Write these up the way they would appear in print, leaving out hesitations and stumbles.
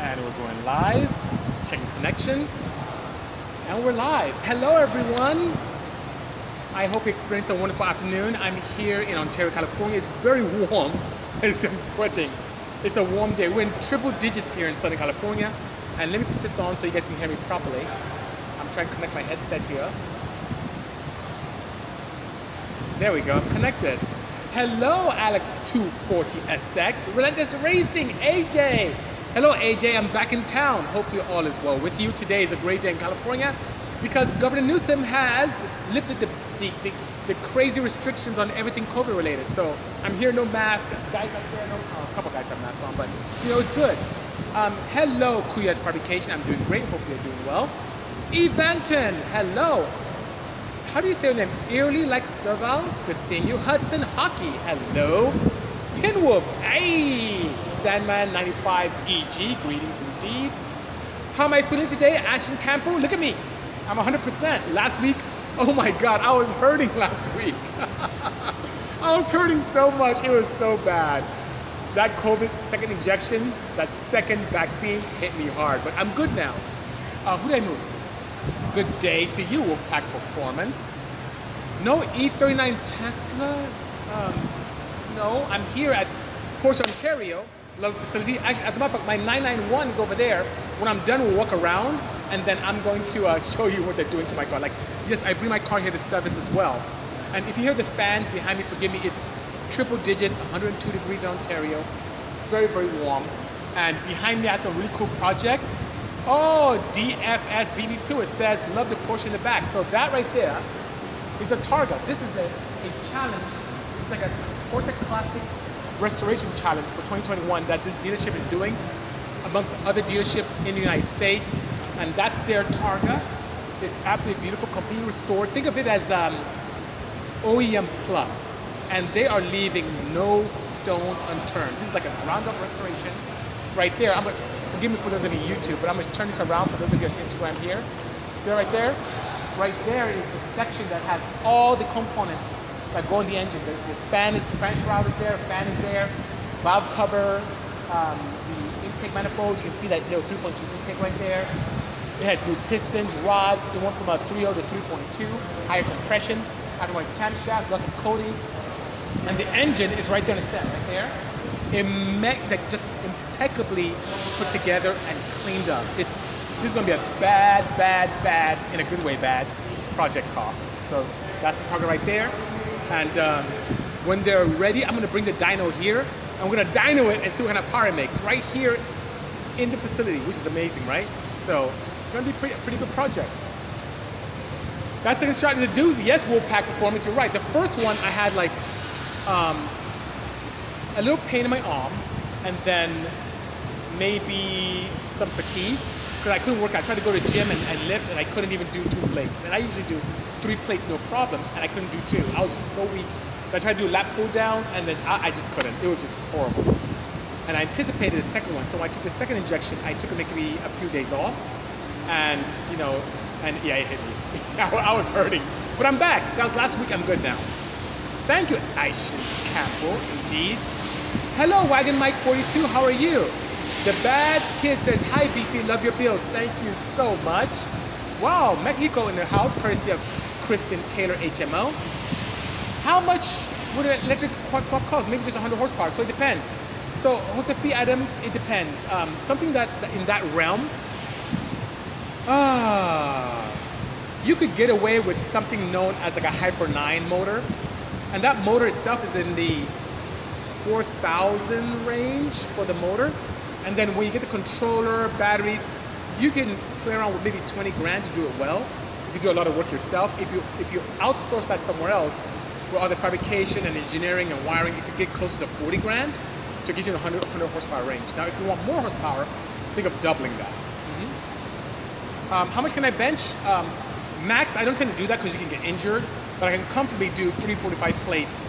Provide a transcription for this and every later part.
And we're going live, checking connection, and we're live. Hello everyone. I hope you experienced a wonderful afternoon. I'm here in Ontario, California. It's very warm, as I'm sweating. It's a warm day. We're in triple digits here in Southern California. And let me put this on so you guys can hear me properly. I'm trying to connect my headset here. There we go, I'm connected. Hello, Alex240SX, Relentless Racing, AJ. Hello, AJ, I'm back in town. Hopefully all is well with you. Today is a great day in California because Governor Newsom has lifted the crazy restrictions on everything COVID related. So I'm here, no mask. Guys out there, a couple guys have masks on, but you know, it's good. Hello, Kuyat Fabrication, I'm doing great. Hopefully you're doing well. Evanton, hello. How do you say your name? Eerily like Servals? Good seeing you. Hudson Hockey. Hello. Pinwolf. Hey. Sandman 95 EG. Greetings indeed. How am I feeling today? Ashton Campo. Look at me. I'm 100%. Last week, oh my God, I was hurting last week. I was hurting so much. It was so bad. That COVID second injection, that second vaccine hit me hard. But I'm good now. Who did I move? Good day to you, Wolfpack Performance. No E39 Tesla. No, I'm here at Porsche Ontario, love facility. Actually, as a matter of fact, my 991 is over there. When I'm done, we'll walk around, and then I'm going to show you what they're doing to my car. Like, yes, I bring my car here to service as well. And if you hear the fans behind me, forgive me, it's triple digits, 102 degrees in Ontario. It's very, very warm. And behind me, I have some really cool projects. Oh, DFSBB2, it says, love the Porsche in the back. So that right there is a target. This is a challenge. It's like a Porsche Classic Restoration Challenge for 2021 that this dealership is doing amongst other dealerships in the United States. And that's their target. It's absolutely beautiful, completely restored. Think of it as OEM Plus. And they are leaving no stone unturned. This is like a ground-up restoration right there. Forgive me for those of you on YouTube, but I'm going to turn this around for those of you on Instagram here. See that right there? Right there is the section that has all the components that go in the engine. The fan shroud is there, fan is there, valve cover, the intake manifold. You can see that there was 3.2 intake right there. It had new pistons, rods. It went from a 3.0 to 3.2, higher compression, outright camshaft, lots of coatings. And the engine is right there on the stand, right there. That just impeccably put together and cleaned up. This is going to be a bad, in a good way, bad project car. So that's the target right there. And when they're ready, I'm going to bring the dyno here. And we're going to dyno it and see what kind of power it makes right here in the facility, which is amazing, right? So it's going to be a pretty good project. That second shot is a doozy. Yes, Wolfpack Performance, you're right. The first one I had like a little pain in my arm, and then maybe some fatigue because I couldn't work out. I tried to go to the gym and lift, and I couldn't even do 2 plates. And I usually do 3 plates, no problem, and I couldn't do 2. I was so weak. I tried to do lap pull downs, and then I just couldn't. It was just horrible. And I anticipated the second one, so I took the second injection. I took maybe a few days off, and you know, and yeah, it hit me. I was hurting, but I'm back. That was last week. I'm good now. Thank you, Aishin Campbell, indeed. Hello, Wagon Mike 42. How are you? The Bads Kid says, hi, BC. Love your bills. Thank you so much. Wow, Mexico in the house, courtesy of Christian Taylor HMO. How much would an electric quad swap cost? Maybe just 100 horsepower. So it depends. So Josephine Adams, it depends. Something that in that realm, you could get away with something known as like a Hyper 9 motor, and that motor itself is in the 4,000 range for the motor, and then when you get the controller, batteries, you can play around with maybe 20 grand to do it well. If you do a lot of work yourself, if you outsource that somewhere else, with all the fabrication and engineering and wiring, you could get closer to 40 grand to get you the 100 horsepower range. Now, if you want more horsepower, think of doubling that. How much can I bench? Max, I don't tend to do that because you can get injured, but I can comfortably do 345 plates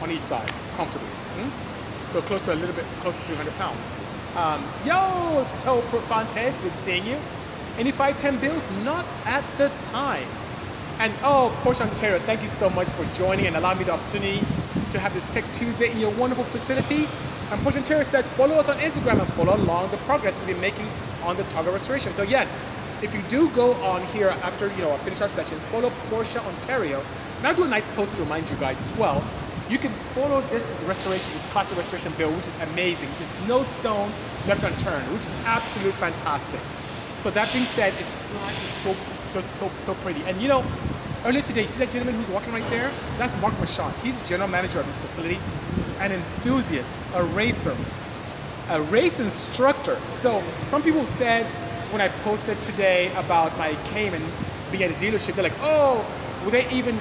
on each side, comfortably. So close to close to 300 pounds. Yo, Toe Profantes, good seeing you. Any 510 bills? Not at the time. And oh, Porsche Ontario, thank you so much for joining and allowing me the opportunity to have this Tech Tuesday in your wonderful facility. I'm pushing TSX. Follow us on Instagram and follow along the progress we've been making on the target restoration. So yes, if you do go on here after, you know, I finish our session, follow Porsche Ontario. And I'll do a nice post to remind you guys as well. You can follow this restoration, this classic restoration build, which is amazing. There's no stone left unturned, which is absolutely fantastic. So that being said, it's black and so pretty. And you know, earlier today, you see that gentleman who's walking right there? That's Mark Machant. He's the general manager of this facility, an enthusiast, a racer, a race instructor. So some people said when I posted today about I came and be at a dealership, they're like, oh, will they even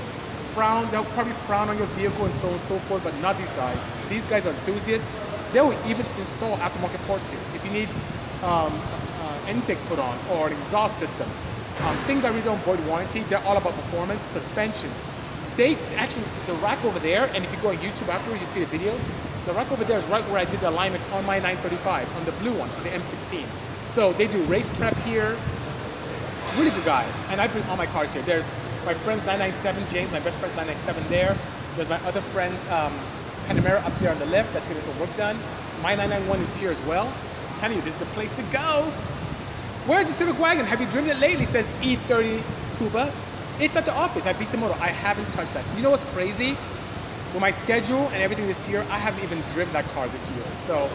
frown? They'll probably frown on your vehicle and so on and so forth, but not these guys. These guys are enthusiasts. They will even install aftermarket parts here. If you need intake put on or an exhaust system, things that really don't void warranty, they're all about performance, suspension. They actually, the rack over there, and if you go on YouTube afterwards, you see the video, the rack over there is right where I did the alignment on my 935, on the blue one, on the M16. So they do race prep here. Really good guys. And I bring all my cars here. There's my friend's 997, James, my best friend's 997 there. There's my other friend's Panamera up there on the left. That's getting some work done. My 991 is here as well. I'm telling you, this is the place to go. Where's the Civic Wagon? Have you driven it lately? Says E30 Cuba. It's at the office at BC Moto. I haven't touched that. You know what's crazy? With my schedule and everything this year, I haven't even driven that car this year. So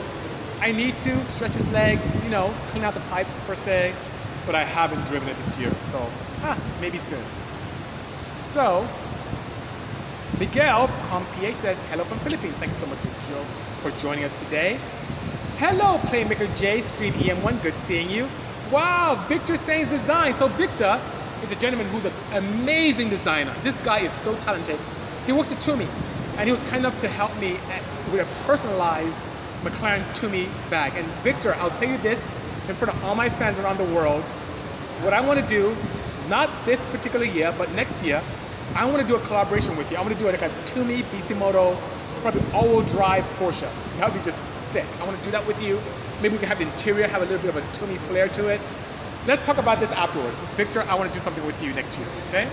I need to stretch his legs, you know, clean out the pipes per se, but I haven't driven it this year, so maybe soon. So Miguel Compie says hello from Philippines. Thanks so much for joining us today. Hello, Playmaker J, Scream EM1. Good seeing you. Wow, Victor Sainz Design. So Victor is a gentleman who's an amazing designer. This guy is so talented. He works at Tumi, and he was kind enough to help me with a personalized McLaren Tumi bag. And Victor, I'll tell you this in front of all my fans around the world, what I want to do, not this particular year, but next year, I want to do a collaboration with you. I want to do like a Tumi, Bisimoto, probably all-wheel drive Porsche. That would be just sick. I want to do that with you. Maybe we can have the interior, have a little bit of a Tumi flair to it. Let's talk about this afterwards. Victor, I want to do something with you next year, okay?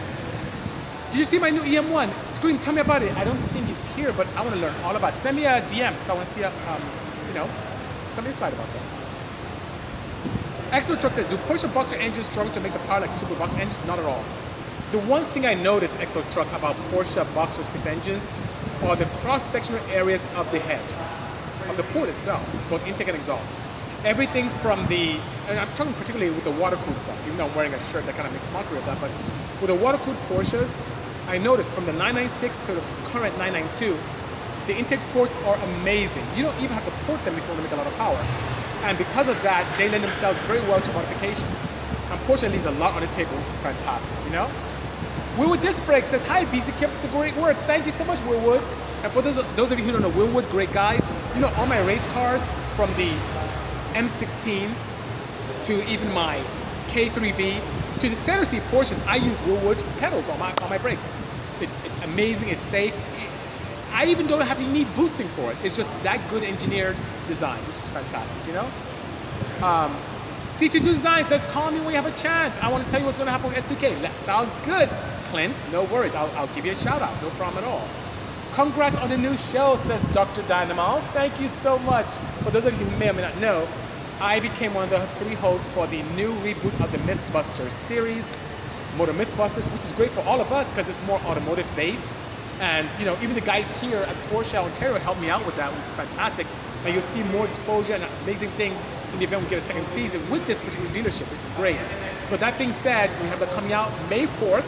Did you see my new EM1? Scream, tell me about it. I don't think it's here, but I want to learn all about it. Send me a DM, so I want to see, you know, some insight about that. Exotruck says, do Porsche Boxer engines struggle to make the power like Super Boxer engines? Not at all. The one thing I noticed, Exotruck, about Porsche Boxer 6 engines are the cross-sectional areas of the head, of the port itself, both intake and exhaust. Everything from the, and I'm talking particularly with the water-cooled stuff, even though I'm wearing a shirt that kind of makes mockery of that, but with the water-cooled Porsches, I noticed from the 996 to the current 992, the intake ports are amazing. You don't even have to port them if you want to make a lot of power. And because of that, they lend themselves very well to modifications. And Porsche leaves a lot on the table, which is fantastic, you know? Wilwood Disc Brake says, hi, BC, keep up the great work. Thank you so much, Wilwood. And for those of you who don't know Wilwood, great guys, you know, all my race cars from the M16 to even my K3V to the center seat Porsches, I use Wilwood pedals on my brakes. It's amazing, it's safe. I even don't have to need boosting for it. It's just that good engineered design, which is fantastic, you know? C22 Design says, call me when you have a chance. I want to tell you what's going to happen with S2K. That sounds good, Clint. No worries. I'll give you a shout out. No problem at all. Congrats on the new show, says Dr. Dynamo. Thank you so much. For those of you who may or may not know, I became one of the 3 hosts for the new reboot of the MythBusters series, Motor Mythbusters, which is great for all of us because it's more automotive-based. And, you know, even the guys here at Porsche Ontario helped me out with that, which is fantastic. And you'll see more exposure and amazing things in the event we get a second season with this particular dealership, which is great. So that being said, we have that coming out May 4th.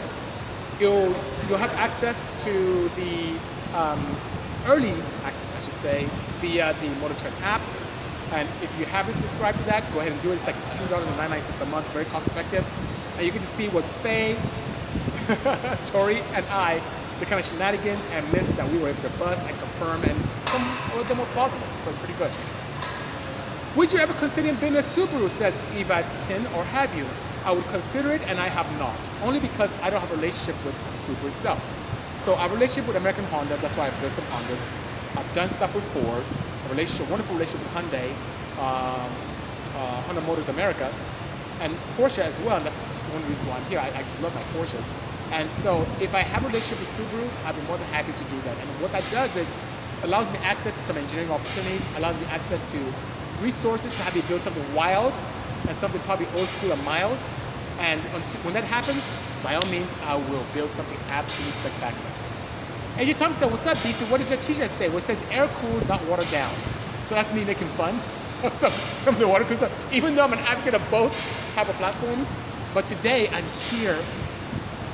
You'll have access to the early access, I should say, via the Motor Trend app. And if you haven't subscribed to that, go ahead and do it. It's like $2.99 a month, very cost effective. And you get to see what Faye, Tori, and I, the kind of shenanigans and myths that we were able to bust and confirm, and some of them were plausible, so it's pretty good. Would you ever consider being a Subaru, says Eva Tin, or have you? I would consider it, and I have not, only because I don't have a relationship with Subaru itself. So our relationship with American Honda, that's why I've built some Hondas. I've done stuff with Ford, a relationship, wonderful relationship with Hyundai, Honda Motors America, and Porsche as well. And that's one reason why I'm here. I actually love my Porsches. And so if I have a relationship with Subaru, I'd be more than happy to do that. And what that does is allows me access to some engineering opportunities, allows me access to resources to have you build something wild and something probably old school and mild. And when that happens, by all means, I will build something absolutely spectacular. AJ Thompson said, what's up, BC? What does your t-shirt say? Well, it says air-cooled, not watered down. So that's me making fun of some of the water cool stuff, even though I'm an advocate of both type of platforms. But today, I'm here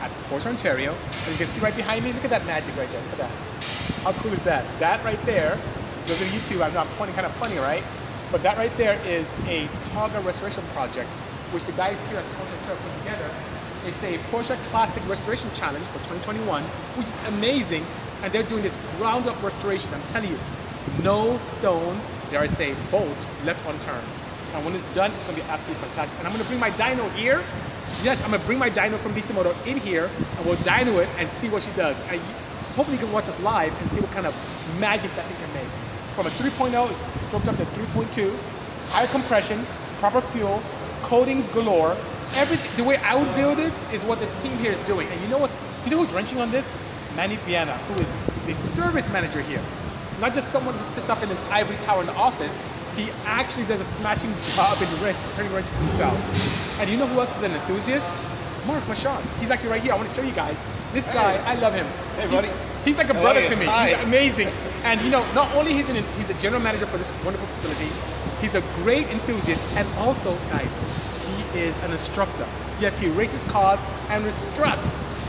at Porsche Ontario. And you can see right behind me, look at that magic right there, look at that. How cool is that? That right there, those of you two, I know I'm pointing kind of funny, right? But that right there is a Targa restoration project, which the guys here at Porsche Ontario put together. It's a Porsche Classic Restoration Challenge for 2021, which is amazing, and they're doing this ground-up restoration. I'm telling you, no stone, dare I say, bolt left unturned. And when it's done, it's gonna be absolutely fantastic. And I'm gonna bring my dyno here. Yes, I'm gonna bring my dyno from BC Moto in here, and we'll dyno it and see what she does. And hopefully you can watch us live and see what kind of magic that thing can make. From a 3.0, it's stroked up to 3.2, higher compression, proper fuel, coatings galore. Everything, the way I would build this is what the team here is doing. And you know what? You know who's wrenching on this? Manny Viana, who is the service manager here. Not just someone who sits up in this ivory tower in the office. He actually does a smashing job in turning wrenches himself. And you know who else is an enthusiast? Mark Machant. He's actually right here. I want to show you guys. This guy, hey. I love him. Hey, buddy. He's like a brother to me. Hi. He's amazing. And you know, not only he's a general manager for this wonderful facility, he's a great enthusiast, and also, guys, is an instructor. Yes, he races cars and instructs.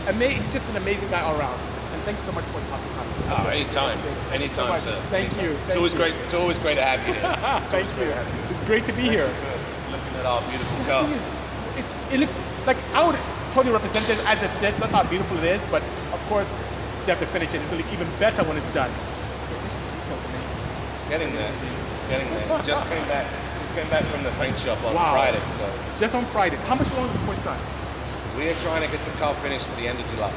He's just an amazing guy all around. And thanks so much for the possibility. Oh, anytime. Anytime, sir. Thank you. It's always great. It's always great to have you here. Thank you. It's great to be here. Looking at our beautiful car. It looks like I would totally represent this as it sits. That's how beautiful it is. But of course, you have to finish it. It's going to look even better when it's done. It's getting there. It's getting there. Just came back. Came back from the paint shop on Friday, so. Just on Friday. How much longer before it's done? We're trying to get the car finished for the end of July.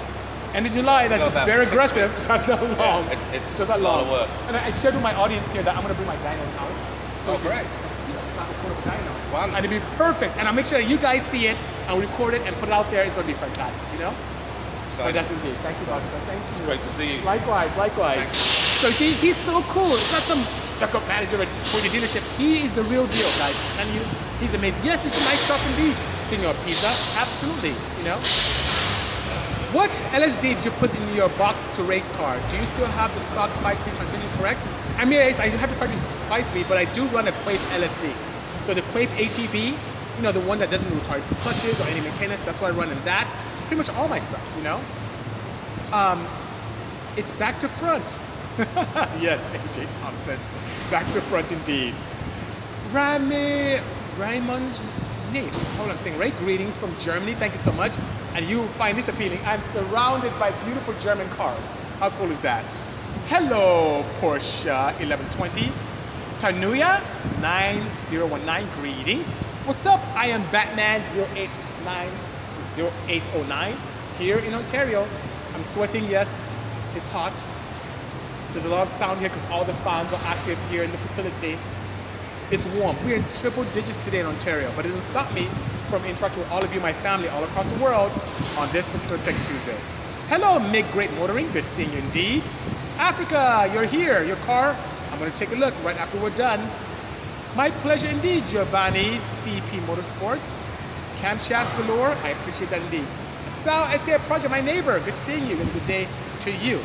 End of July, so that's very aggressive. Weeks. That's not long. Yeah, it's so a lot of work. And I shared with my audience here that I'm going to bring my dyno in house. So great. You know, not record a dyno. Wow. And it'll be perfect. And I'll make sure that you guys see it and record it and put it out there. It's going to be fantastic, you know? It's exciting. Fantastic indeed. Thank you, Doctor. Thank you. It's great to see you. Likewise, likewise. Thanks. So he's so cool. It's not some stuck-up manager for the dealership. He is the real deal, guys. I'm telling you, he's amazing. Yes, it's a nice shop indeed, Senor Pizza. Absolutely, you know. What LSD did you put in your box to race car? Do you still have the stock 5-speed transmission correct? I mean, I have to practice 5-speed, but I do run a Quaife LSD. So the Quaife ATB, you know, the one that doesn't require clutches or any maintenance, that's what I run in that. Pretty much all my stuff, you know. It's back to front. Yes, AJ Thompson. Back to front indeed. Raymond Nath. Hold on, I'm saying right. Greetings from Germany. Thank you so much. And you find this appealing. I'm surrounded by beautiful German cars. How cool is that? Hello, Porsche 1120. Tanuya 9019. Greetings. What's up? I am Batman 0809 here in Ontario. I'm sweating. Yes, it's hot. There's a lot of sound here because all the fans are active here in the facility. It's warm. We're in triple digits today in Ontario, but it doesn't stop me from interacting with all of you, my family, all across the world on this particular Tech Tuesday. Hello, Mick Great Motoring. Good seeing you indeed. Africa, you're here. Your car, I'm going to take a look right after we're done. My pleasure indeed, Giovanni, CP Motorsports. Camshafts galore. I appreciate that indeed. Sal Etier Project, my neighbor. Good seeing you and good day to you.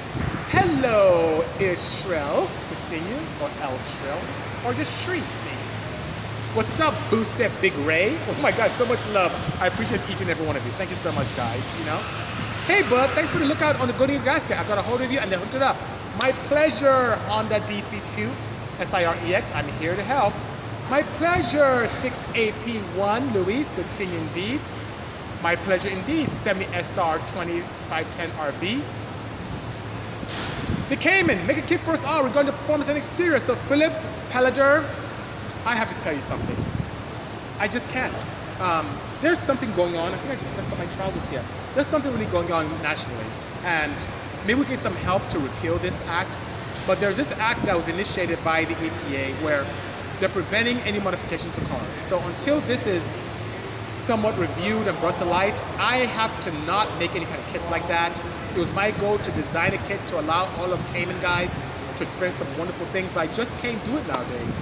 Hello, Israel. Good seeing you, or El Shril, or just Shri. What's up, Boosted Big Ray? Oh my God, so much love. I appreciate each and every one of you. Thank you so much, guys. You know, hey, bud, thanks for the lookout on the Golden Gasket. I got a hold of you and they hooked it up. My pleasure, Honda DC2 SIREX. I'm here to help. My pleasure, 6AP1 Luis. Good seeing you indeed. My pleasure indeed, 70SR2510RV. The Cayman, make a kick for us all regarding the performance and exterior. So Philip Palladier, I have to tell you something. I just can't. There's something going on. I think I just messed up my trousers here. There's something really going on nationally. And maybe we get some help to repeal this act. But there's this act that was initiated by the EPA where they're preventing any modification to cars. So until this is somewhat reviewed and brought to light, I have to not make any kind of kits like that. It was my goal to design a kit to allow all of Cayman guys to experience some wonderful things, but I just can't do it nowadays.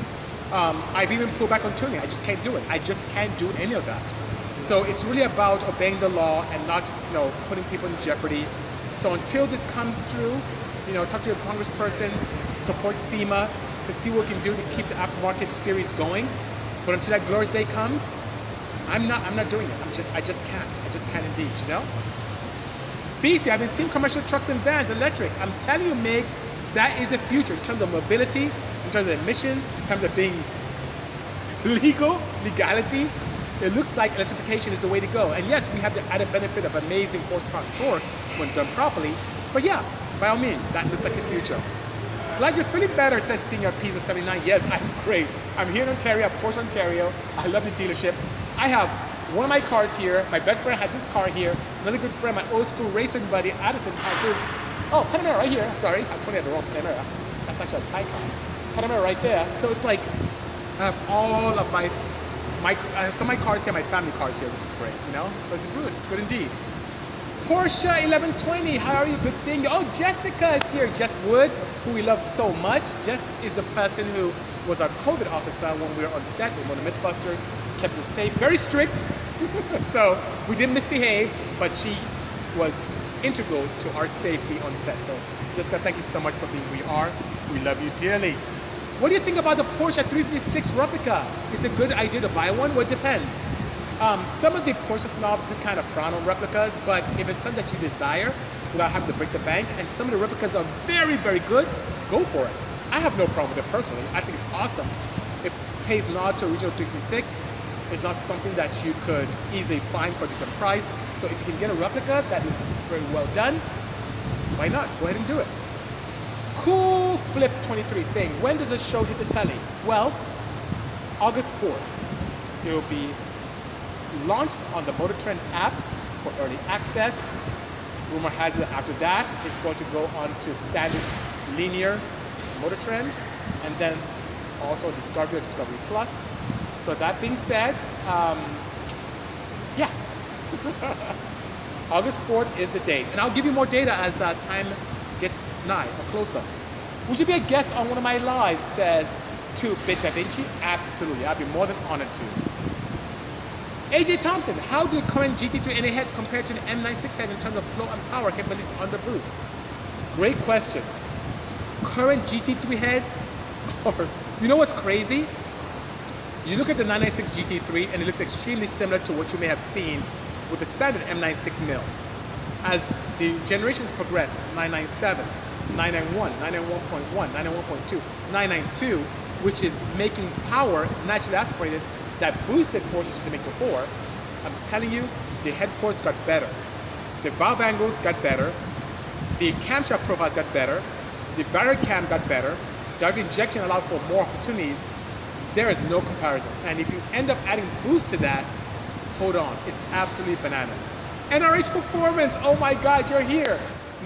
I've even pulled back on tuning. I just can't do it. I just can't do any of that. So it's really about obeying the law and not, you know, putting people in jeopardy. So until this comes through, you know, talk to your congressperson, support SEMA to see what we can do to keep the aftermarket series going. But until that glorious day comes, I'm not doing it. I just can't indeed, you know? BC, I've been seeing commercial trucks and vans, electric. I'm telling you, Meg, that is the future in terms of mobility, in terms of emissions, in terms of being legal, legality. It looks like electrification is the way to go. And yes, we have the added benefit of amazing horsepower torque when done properly. But yeah, by all means, that looks like the future. Glad you're feeling better, says Senior Pizza 79. Yes, I'm great. I'm here in Ontario, Porsche Ontario. I love the dealership. I have one of my cars here. My best friend has his car here. Another good friend, my old school racing buddy, Addison, has his. Oh, Panamera right here. I'm sorry, I pointed at the wrong Panamera. That's actually a Taycan. Panamera right there. So it's like I have all of my cars here, my family cars here, which is great, you know? So it's good indeed. Porsche 1120, how are you? Good seeing you. Oh, Jessica is here. Jess Wood, who we love so much. Jess is the person who was our COVID officer when we were on set with Motor Mythbusters, kept us safe, very strict. So we didn't misbehave, but she was integral to our safety on set. So Jessica, thank you so much for being who you are. We love you dearly. What do you think about the Porsche 356 replica? Is it a good idea to buy one? Well, it depends. Some of the Porsche snobs do kind of frown on replicas, but if it's something that you desire without having to break the bank, and some of the replicas are very, very good, go for it. I have no problem with it personally. I think it's awesome. It pays nod to original 356. It's not something that you could easily find for a decent price. So if you can get a replica that is very well done, why not? Go ahead and do it. Cool Flip 23 saying, when does the show hit the telly? Well, August 4th. It will be launched on the Motor Trend app for early access. Rumor has it after that, it's going to go on to standard linear Motor Trend and then also Discovery or Discovery Plus. So that being said, yeah, August 4th is the date. And I'll give you more data as that time gets nigh or closer. Would you be a guest on one of my lives, says 2Bit Da Vinci? Absolutely, I'd be more than honored to. AJ Thompson, how do current GT3 NA heads compare to the M96 head in terms of flow and power capabilities under boost? Great question. Current GT3 heads, or you know what's crazy? You look at the 996 GT3 and it looks extremely similar to what you may have seen with the standard M96 mill. As the generations progress, 997, 991, 991.1, 991.2, 992, which is making power naturally aspirated that boosted Porsches to make before, I'm telling you, the head ports got better. The valve angles got better. The camshaft profiles got better. The barrier cam got better. Direct injection allowed for more opportunities. There is no comparison. And if you end up adding boost to that, hold on, it's absolutely bananas. NRH Performance, oh my God, you're here.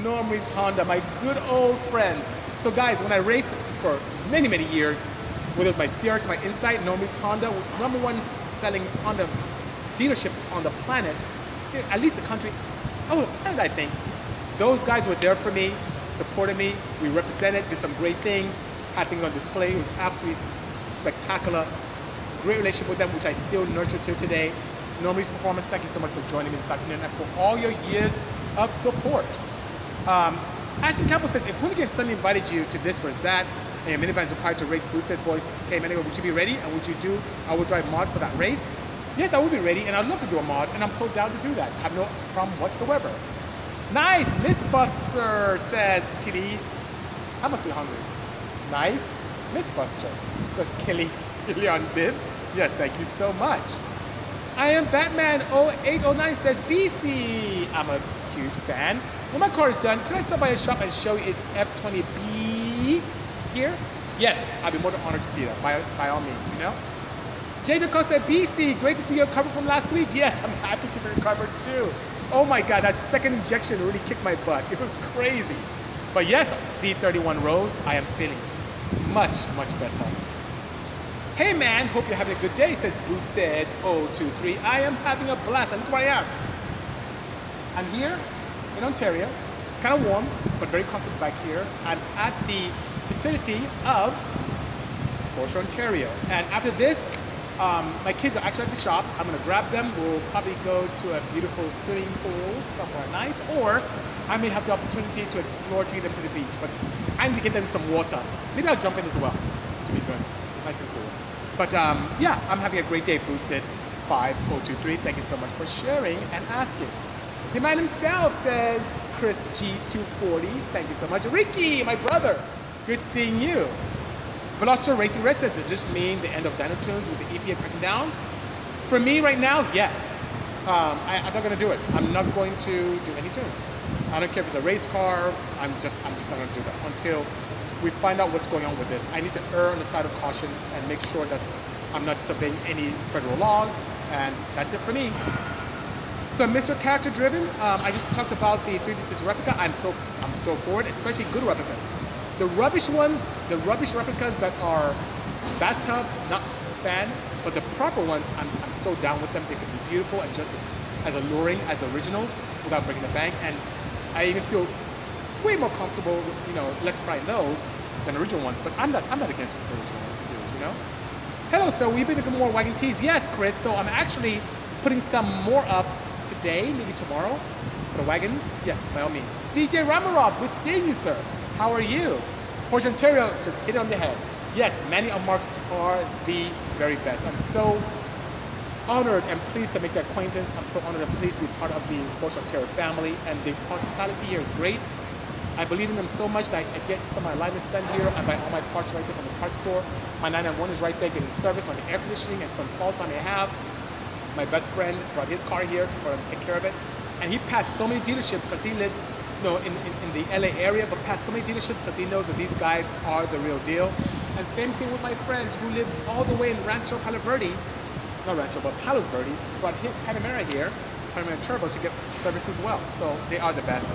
Norm Reeves Honda, my good old friends. So guys, when I raced for many, many years, whether it's my CRX, my Insight, Norm Reeves Honda, which is number one selling Honda dealership on the planet, at least the country, oh, the planet, I think. Those guys were there for me, supported me, we represented, did some great things, had things on display, it was absolutely spectacular. Great relationship with them, which I still nurture to today. Norm Reeves Performance, thank you so much for joining me this afternoon and for all your years of support. Ashton Campbell says, if Hoonigan suddenly invited you to this versus that, and your minivan is required to race boosted boys came anyway, would you be ready? And would you do, I would drive mod for that race? Yes, I would be ready, and I'd love to do a mod, and I'm so down to do that. I have no problem whatsoever. Nice, MythBuster, says Kitty. I must be hungry. Nice, MythBuster, says Kelly Leon Bibbs. Yes, thank you so much. I am Batman 0809, says BC. I'm a huge fan. When my car is done, can I stop by a shop and show you its F20B here? Yes, I'd be more than honored to see that, by all means, you know? Jay DeCosta, BC, great to see you recovered from last week. Yes, I'm happy to be recovered too. Oh my God, that second injection really kicked my butt. It was crazy. But yes, Z31 Rose, I am feeling much better. Hey man, hope you're having a good day, says Boosted023. I am having a blast, and look where I am. I'm here in Ontario. It's kind of warm, but very comfortable back here. I'm at the vicinity of Porsche Ontario. And after this, my kids are actually at the shop. I'm gonna grab them. We'll probably go to a beautiful swimming pool somewhere nice, or I may have the opportunity to explore taking them to the beach, but I'm gonna get them some water. Maybe I'll jump in as well, to be good, nice and cool. But yeah, I'm having a great day, Boosted 5023. Thank you so much for sharing and asking. The man himself, says Chris G240. Thank you so much. Ricky, my brother, good seeing you. Veloster Racing Red says, does this mean the end of Dino Tunes with the EPA cracking down? For me right now, yes. I'm not going to do it. I'm not going to do any tunes. I don't care if it's a race car. I'm just not going to do that until we find out what's going on with this. I need to err on the side of caution and make sure that I'm not disobeying any federal laws. And that's it for me. So Mr. Character Driven, I just talked about the 356 replica. I'm so for it, especially good replicas. The rubbish ones, the rubbish replicas that are bathtubs, not fan, but the proper ones, I'm so down with them. They can be beautiful and just as alluring as originals without breaking the bank. And I even feel way more comfortable, you know, electrifying those than original ones. But I'm not against the original ones, you know. Hello, so we've been looking more wagon tees. Yes, Chris. So I'm actually putting some more up today, maybe tomorrow, for the wagons. Yes, by all means. DJ Ramarov, good seeing you, sir. How are you? Porsche Ontario, just hit it on the head. Yes, Manny and Mark are the very best. I'm so honored and pleased to make their acquaintance. I'm so honored and pleased to be part of the Porsche Ontario family, and the hospitality here is great. I believe in them so much that I get some of my alignments done here. I buy all my parts right there from the parts store. My 991 is right there getting service on the air conditioning and some faults I may have. My best friend brought his car here for him to take care of it. And he passed so many dealerships because he lives, you know, in the LA area, but passed so many dealerships because he knows that these guys are the real deal. And same thing with my friend who lives all the way in Palos Verdes, brought his Panamera here, Panamera Turbo, to get service as well. So they are the best.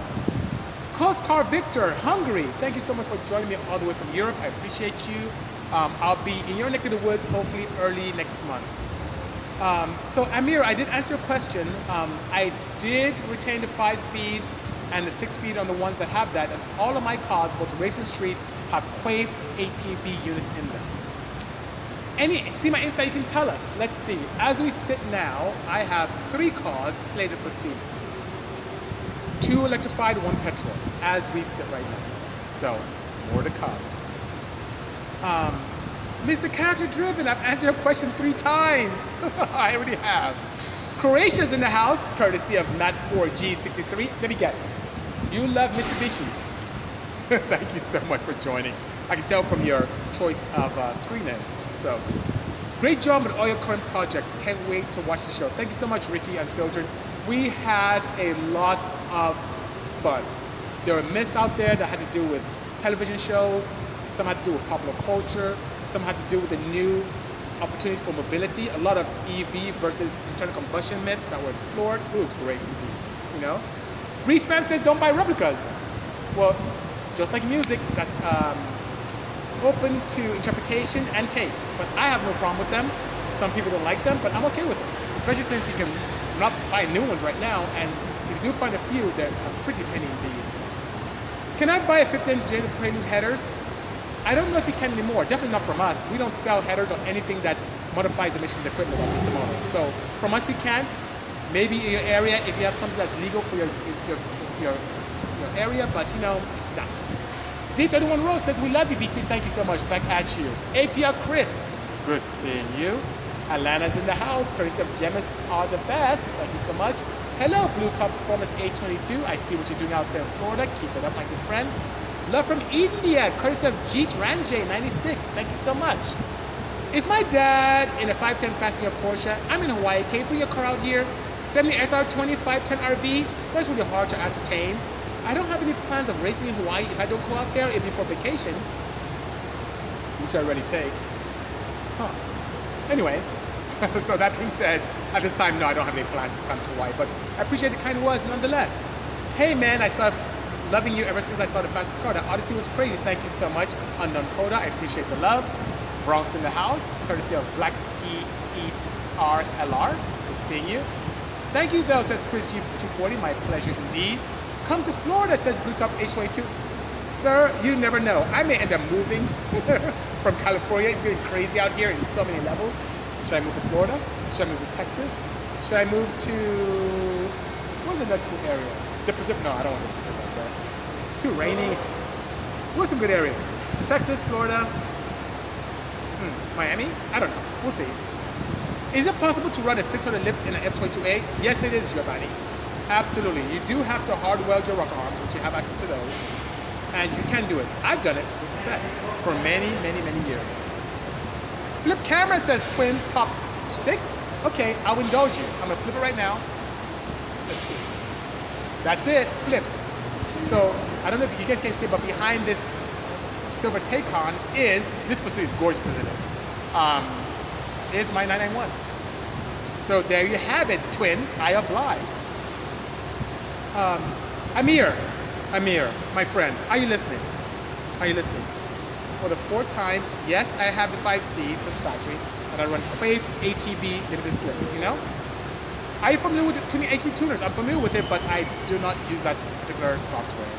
Koskar Victor, Hungary, thank you so much for joining me all the way from Europe. I appreciate you. I'll be in your neck of the woods hopefully early next month. So Amir, I did answer your question. I did retain the 5-speed and the 6-speed on the ones that have that, and all of my cars, both Race and Street, have Quaife ATB units in them. Any SEMA insight you can tell us? Let's see. As we sit now, I have 3 cars slated for SEMA. 2 electrified, 1 petrol, as we sit right now. So, more to come. Mr. Character Driven, I've answered your question 3 times. I already have. Croatia's in the house, courtesy of Matt4G63. Let me guess, you love Mitsubishis. Thank you so much for joining. I can tell from your choice of screen name. So, great job on all your current projects. Can't wait to watch the show. Thank you so much, Ricky Unfiltered. We had a lot of fun. There were myths out there that had to do with television shows, some had to do with popular culture, some had to do with the new opportunities for mobility, a lot of EV versus internal combustion myths that were explored. It was great indeed, you know? Respan says don't buy replicas. Well, just like music, that's open to interpretation and taste, but I have no problem with them. Some people don't like them, but I'm okay with them, especially since you can not buy new ones right now, and if you do find a few, they're a pretty penny indeed. Can I buy a 15-inch Prelude headers? I don't know if you can anymore, definitely not from us. We don't sell headers on anything that modifies emissions equipment on Bisimoto. So from us you can't. Maybe in your area, if you have something that's legal for your area, but you know, nah. Z31 Rose says, we love you, BC. Thank you so much, back at you. APR Chris, good seeing you. Alana's in the house, courtesy of Gemmas are the best. Thank you so much. Hello, Blue Top Performance H22. I see what you're doing out there in Florida. Keep it up, my good friend. Love from India, courtesy of Jeet Ranjay 96. Thank you so much. Is my dad in a 510 passenger Porsche? I'm in Hawaii. Can you bring your car out here? Send me SR20 510 RV. That's really hard to ascertain. I don't have any plans of racing in Hawaii. If I don't go out there, it'll be for vacation, which I already take. Huh. Anyway, so that being said, at this time, no, I don't have any plans to come to Hawaii, but I appreciate the kind words nonetheless. Hey man, I started loving you ever since I saw the fastest car. That Odyssey was crazy. Thank you so much, Unknown Coda. I appreciate the love. Bronx in the house, courtesy of Black PERLR. Good seeing you. Thank you though, says Chris G240. My pleasure indeed. Come to Florida, says Blue Top H22. sir, you never know. I may end up moving from California. It's getting crazy out here in so many levels. Should I move to Florida? Should I move to Texas? Should I move to, what was another cool area? The Pacific, no, I don't want to go to the Pacific Northwest. It's too rainy. What's some good areas? Texas, Florida, Miami? I don't know, we'll see. Is it possible to run a 600 lift in an F22A? Yes, it is, Giovanni. Absolutely, you do have to hard weld your rock arms, which you have access to those, and you can do it. I've done it with success for many, many, many years. Flip camera says twin pop stick. Okay, I'll indulge you. I'm gonna flip it right now. Let's see. That's it, flipped. So, I don't know if you guys can see, but behind this silver Taycan is, this facility is gorgeous, isn't it? Is my 991. So there you have it, twin, I obliged. Amir, my friend, are you listening? Are you listening? For the fourth time, yes, I have the 5-speed from factory, and I run Quaife ATB limited slips, you know? Are you familiar with Tumi HP tuners? I'm familiar with it, but I do not use that particular software.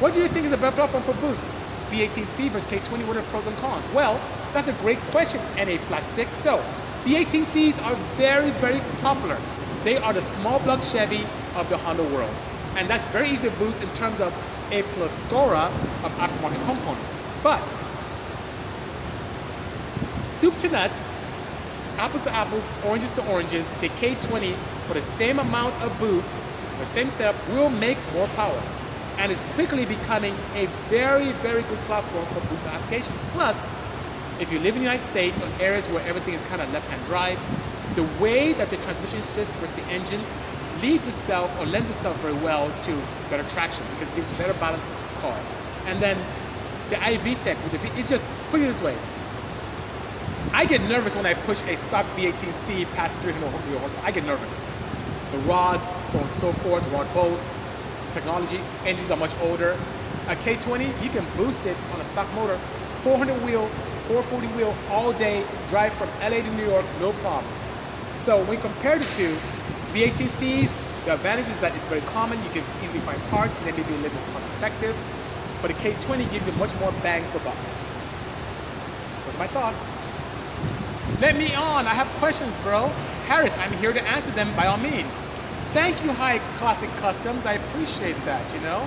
What do you think is a better platform for boost? BATC versus K20, what are the pros and cons? Well, that's a great question, NA Flat 6. So, BATCs are very, very popular. They are the small block Chevy of the Honda world. And that's very easy to boost in terms of a plethora of aftermarket components. But, soup to nuts, apples to apples, oranges to oranges, the K20 for the same amount of boost, for the same setup, will make more power. And it's quickly becoming a very, very good platform for booster applications. Plus, if you live in the United States or areas where everything is kind of left-hand drive, the way that the transmission sits versus the engine leads itself or lends itself very well to better traction because it gives a better balance of the car. And then the IV tech, it's just, put it this way, I get nervous when I push a stock BATC past 300 horsepower. I get nervous. The rods, so on and so forth, rod bolts, technology, engines are much older. A K20, you can boost it on a stock motor, 400 wheel, 440 wheel all day, drive from LA to New York, no problems. So when compared to two, BATCs, the advantage is that it's very common, you can easily find parts, and they may be a little more cost effective, but a K20 gives you much more bang for buck. Those are my thoughts. Let me on, I have questions, bro. Harris, I'm here to answer them by all means. Thank you, High Classic Customs. I appreciate that, you know?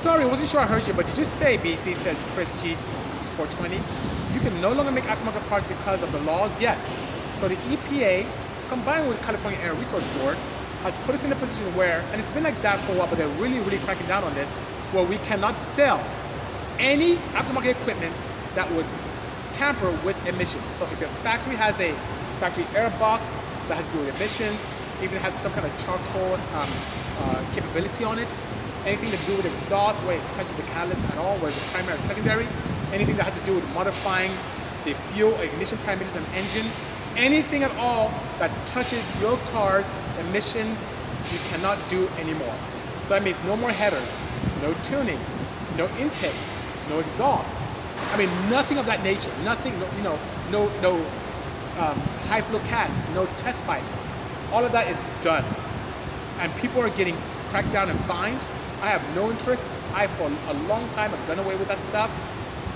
Sorry, I wasn't sure I heard you, but did you say, BC, says Chris G 420, you can no longer make aftermarket parts because of the laws? Yes. So the EPA, combined with California Air Resource Board, has put us in a position where, and it's been like that for a while, but they're really, really cracking down on this, where we cannot sell any aftermarket equipment that would tamper with emissions. So if your factory has a factory air box, that has to do with emissions, even has some kind of charcoal capability on it, anything to do with exhaust where it touches the catalyst at all, whether it's primary or secondary, anything that has to do with modifying the fuel or ignition parameters of an engine, anything at all that touches your car's emissions, you cannot do anymore. So that means no more headers, no tuning, no intakes, no exhaust. I mean, nothing of that nature, nothing, no, you know, high flow cats, no test pipes. All of that is done. And people are getting cracked down and fined. I have no interest. I, for a long time, have done away with that stuff,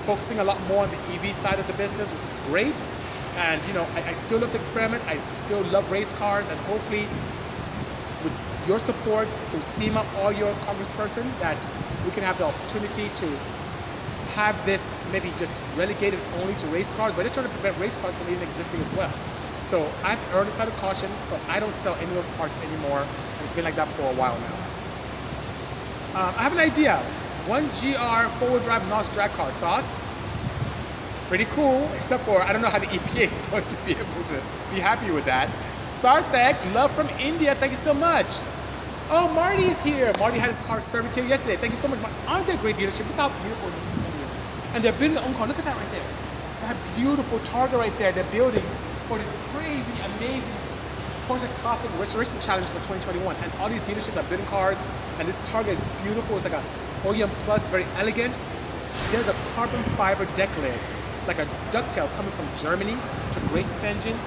focusing a lot more on the EV side of the business, which is great. And, you know, I still love to experiment. I still love race cars. And hopefully, with your support, through SEMA or your congressperson, that we can have the opportunity to have this maybe just relegated only to race cars, but they're trying to prevent race cars from even existing as well. So I've erred on the side of caution, so I don't sell any of those parts anymore, and it's been like that for a while now. I have an idea. 1GR forward drive NOS drag car, thoughts? Pretty cool, except for I don't know how the EPA is going to be able to be happy with that. Sarthak, love from India, thank you so much. Oh, Marty's here. Marty had his car serviced here yesterday. Thank you so much, Marty. Aren't they a great dealership? Look how beautiful. And they're building their own car. Look at that right there. That beautiful Targa right there. They're building for this crazy, amazing Porsche Classic Restoration Challenge for 2021. And all these dealerships are building cars. And this Targa is beautiful. It's like an OEM Plus, very elegant. There's a carbon fiber deck lid, like a ducktail coming from Germany to grace this engine.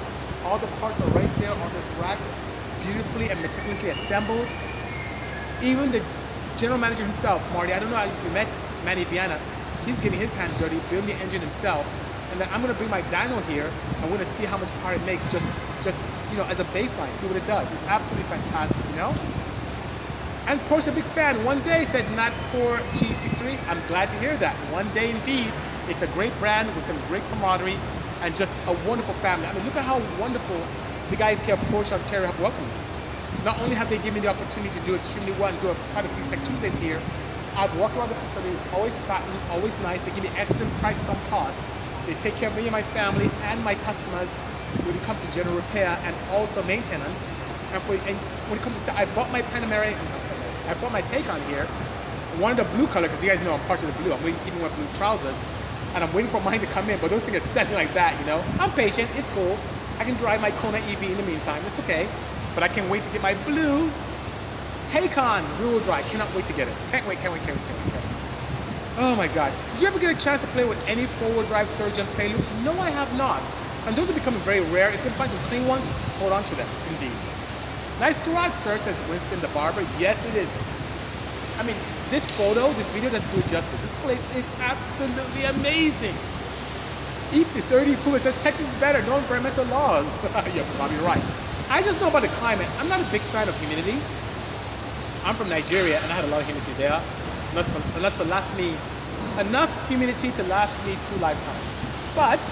All the parts are right there on this rack, beautifully and meticulously assembled. Even the general manager himself, Marty, I don't know if you met Manny Viana, he's getting his hands dirty, building the engine himself, and then I'm going to bring my dyno here, I'm going to see how much power it makes, just you know, as a baseline, see what it does. It's absolutely fantastic, you know? And Porsche, big fan, one day said not for GC3. I'm glad to hear that. One day indeed. It's a great brand with some great camaraderie and just a wonderful family. I mean, look at how wonderful the guys here at Porsche Ontario have welcomed me. Not only have they given me the opportunity to do extremely well and do quite a few Tech Tuesdays here, I've walked around the facility, always gotten, always nice. They give me excellent prices on parts. They take care of me and my family and my customers when it comes to general repair and also maintenance. And when it comes to, I bought my Panamera, I bought my Taycan here. I wanted a blue color because you guys know I'm partial to blue. I'm even wearing blue trousers. And I'm waiting for mine to come in, but those things are selling like that, you know? I'm patient, it's cool. I can drive my Kona EV in the meantime, it's okay. But I can't wait to get my blue Taycan rear-wheel drive. Cannot wait to get it. Can't wait. Oh my God. Did you ever get a chance to play with any four-wheel drive third-gen Preludes? No, I have not. And those are becoming very rare. If you can find some clean ones, hold on to them, indeed. Nice garage, sir, says Winston the Barber. Yes, it is. I mean, this photo, this video doesn't do it justice. This place is absolutely amazing. EP30 Poo, it says Texas is better, no environmental laws. You're probably right. I just know about the climate. I'm not a big fan of humidity. I'm from Nigeria and I had a lot of humidity there. Enough humidity to last me 2 lifetimes. But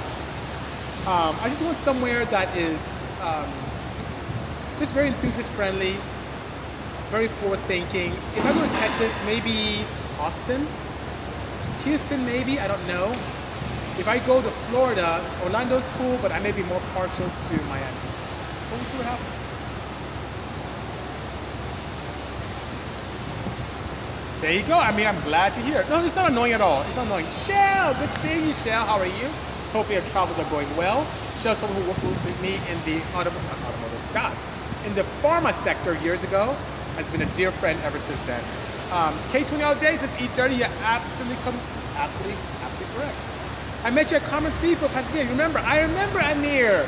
I just want somewhere that is just very enthusiast friendly, very forward thinking. If I go to Texas, maybe Austin, Houston maybe, I don't know. If I go to Florida, Orlando's cool, but I may be more partial to Miami. But we'll see what happens. There you go, I mean, I'm glad to hear it. No, it's not annoying at all, it's not annoying. Shell, good seeing you, Shell, how are you? Hopefully your travels are going well. Shell's someone who worked with me in the pharma sector years ago, has been a dear friend ever since then. K20 all day says E30, you're absolutely correct. I met you at Commerce Seafood, Pasadena. Remember? I remember Amir.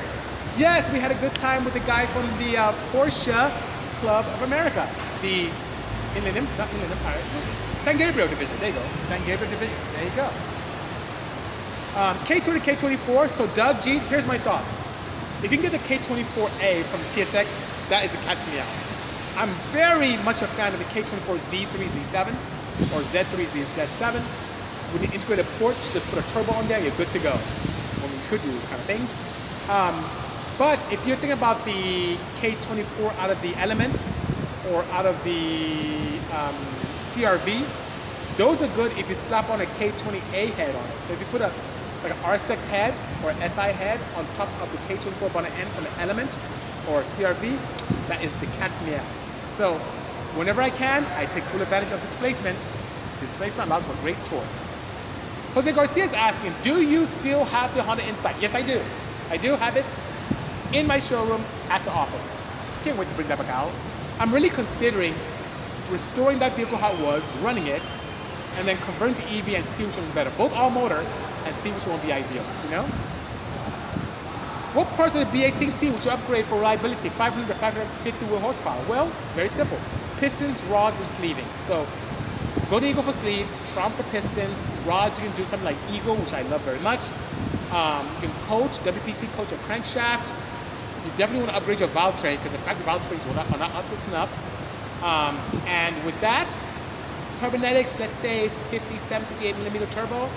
Yes, we had a good time with the guy from the Porsche Club of America, the Inland Empire, San Gabriel Division. There you go, San Gabriel Division. There you go. K20, K24. So Doug G, here's my thoughts. If you can get the K24A from TSX, that is the cat's meow. I'm very much a fan of the K24Z3Z7 or Z3Z7 with the integrated port. Just put a turbo on there, you're good to go. When we could do these kind of things. But if you're thinking about the K24 out of the Element or out of the CR-V, those are good if you slap on a K20A head on it. So if you put a like an RSX head or SI head on top of the K24 bonnet end from the Element or CR-V, that is the cat's meow. So whenever I can, I take full advantage of displacement. Displacement allows for great torque. Jose Garcia is asking, do you still have the Honda Insight? Yes, I do. I do have it in my showroom at the office. Can't wait to bring that back out. I'm really considering restoring that vehicle how it was, running it, and then converting to EV and see which one's better. Both all motor, and see which one would be ideal, you know? What parts of the BATC would you upgrade for reliability, 500 to 550 wheel horsepower? Well, very simple. Pistons, rods, and sleeving. So, go to Eagle for sleeves, Trump for pistons, rods, you can do something like Eagle, which I love very much. You can coach, WPC coach your crankshaft. You definitely want to upgrade your valve train because the factory valve springs are not up to snuff. And with that, turbonetics, let's say 57, 58 millimeter turbo,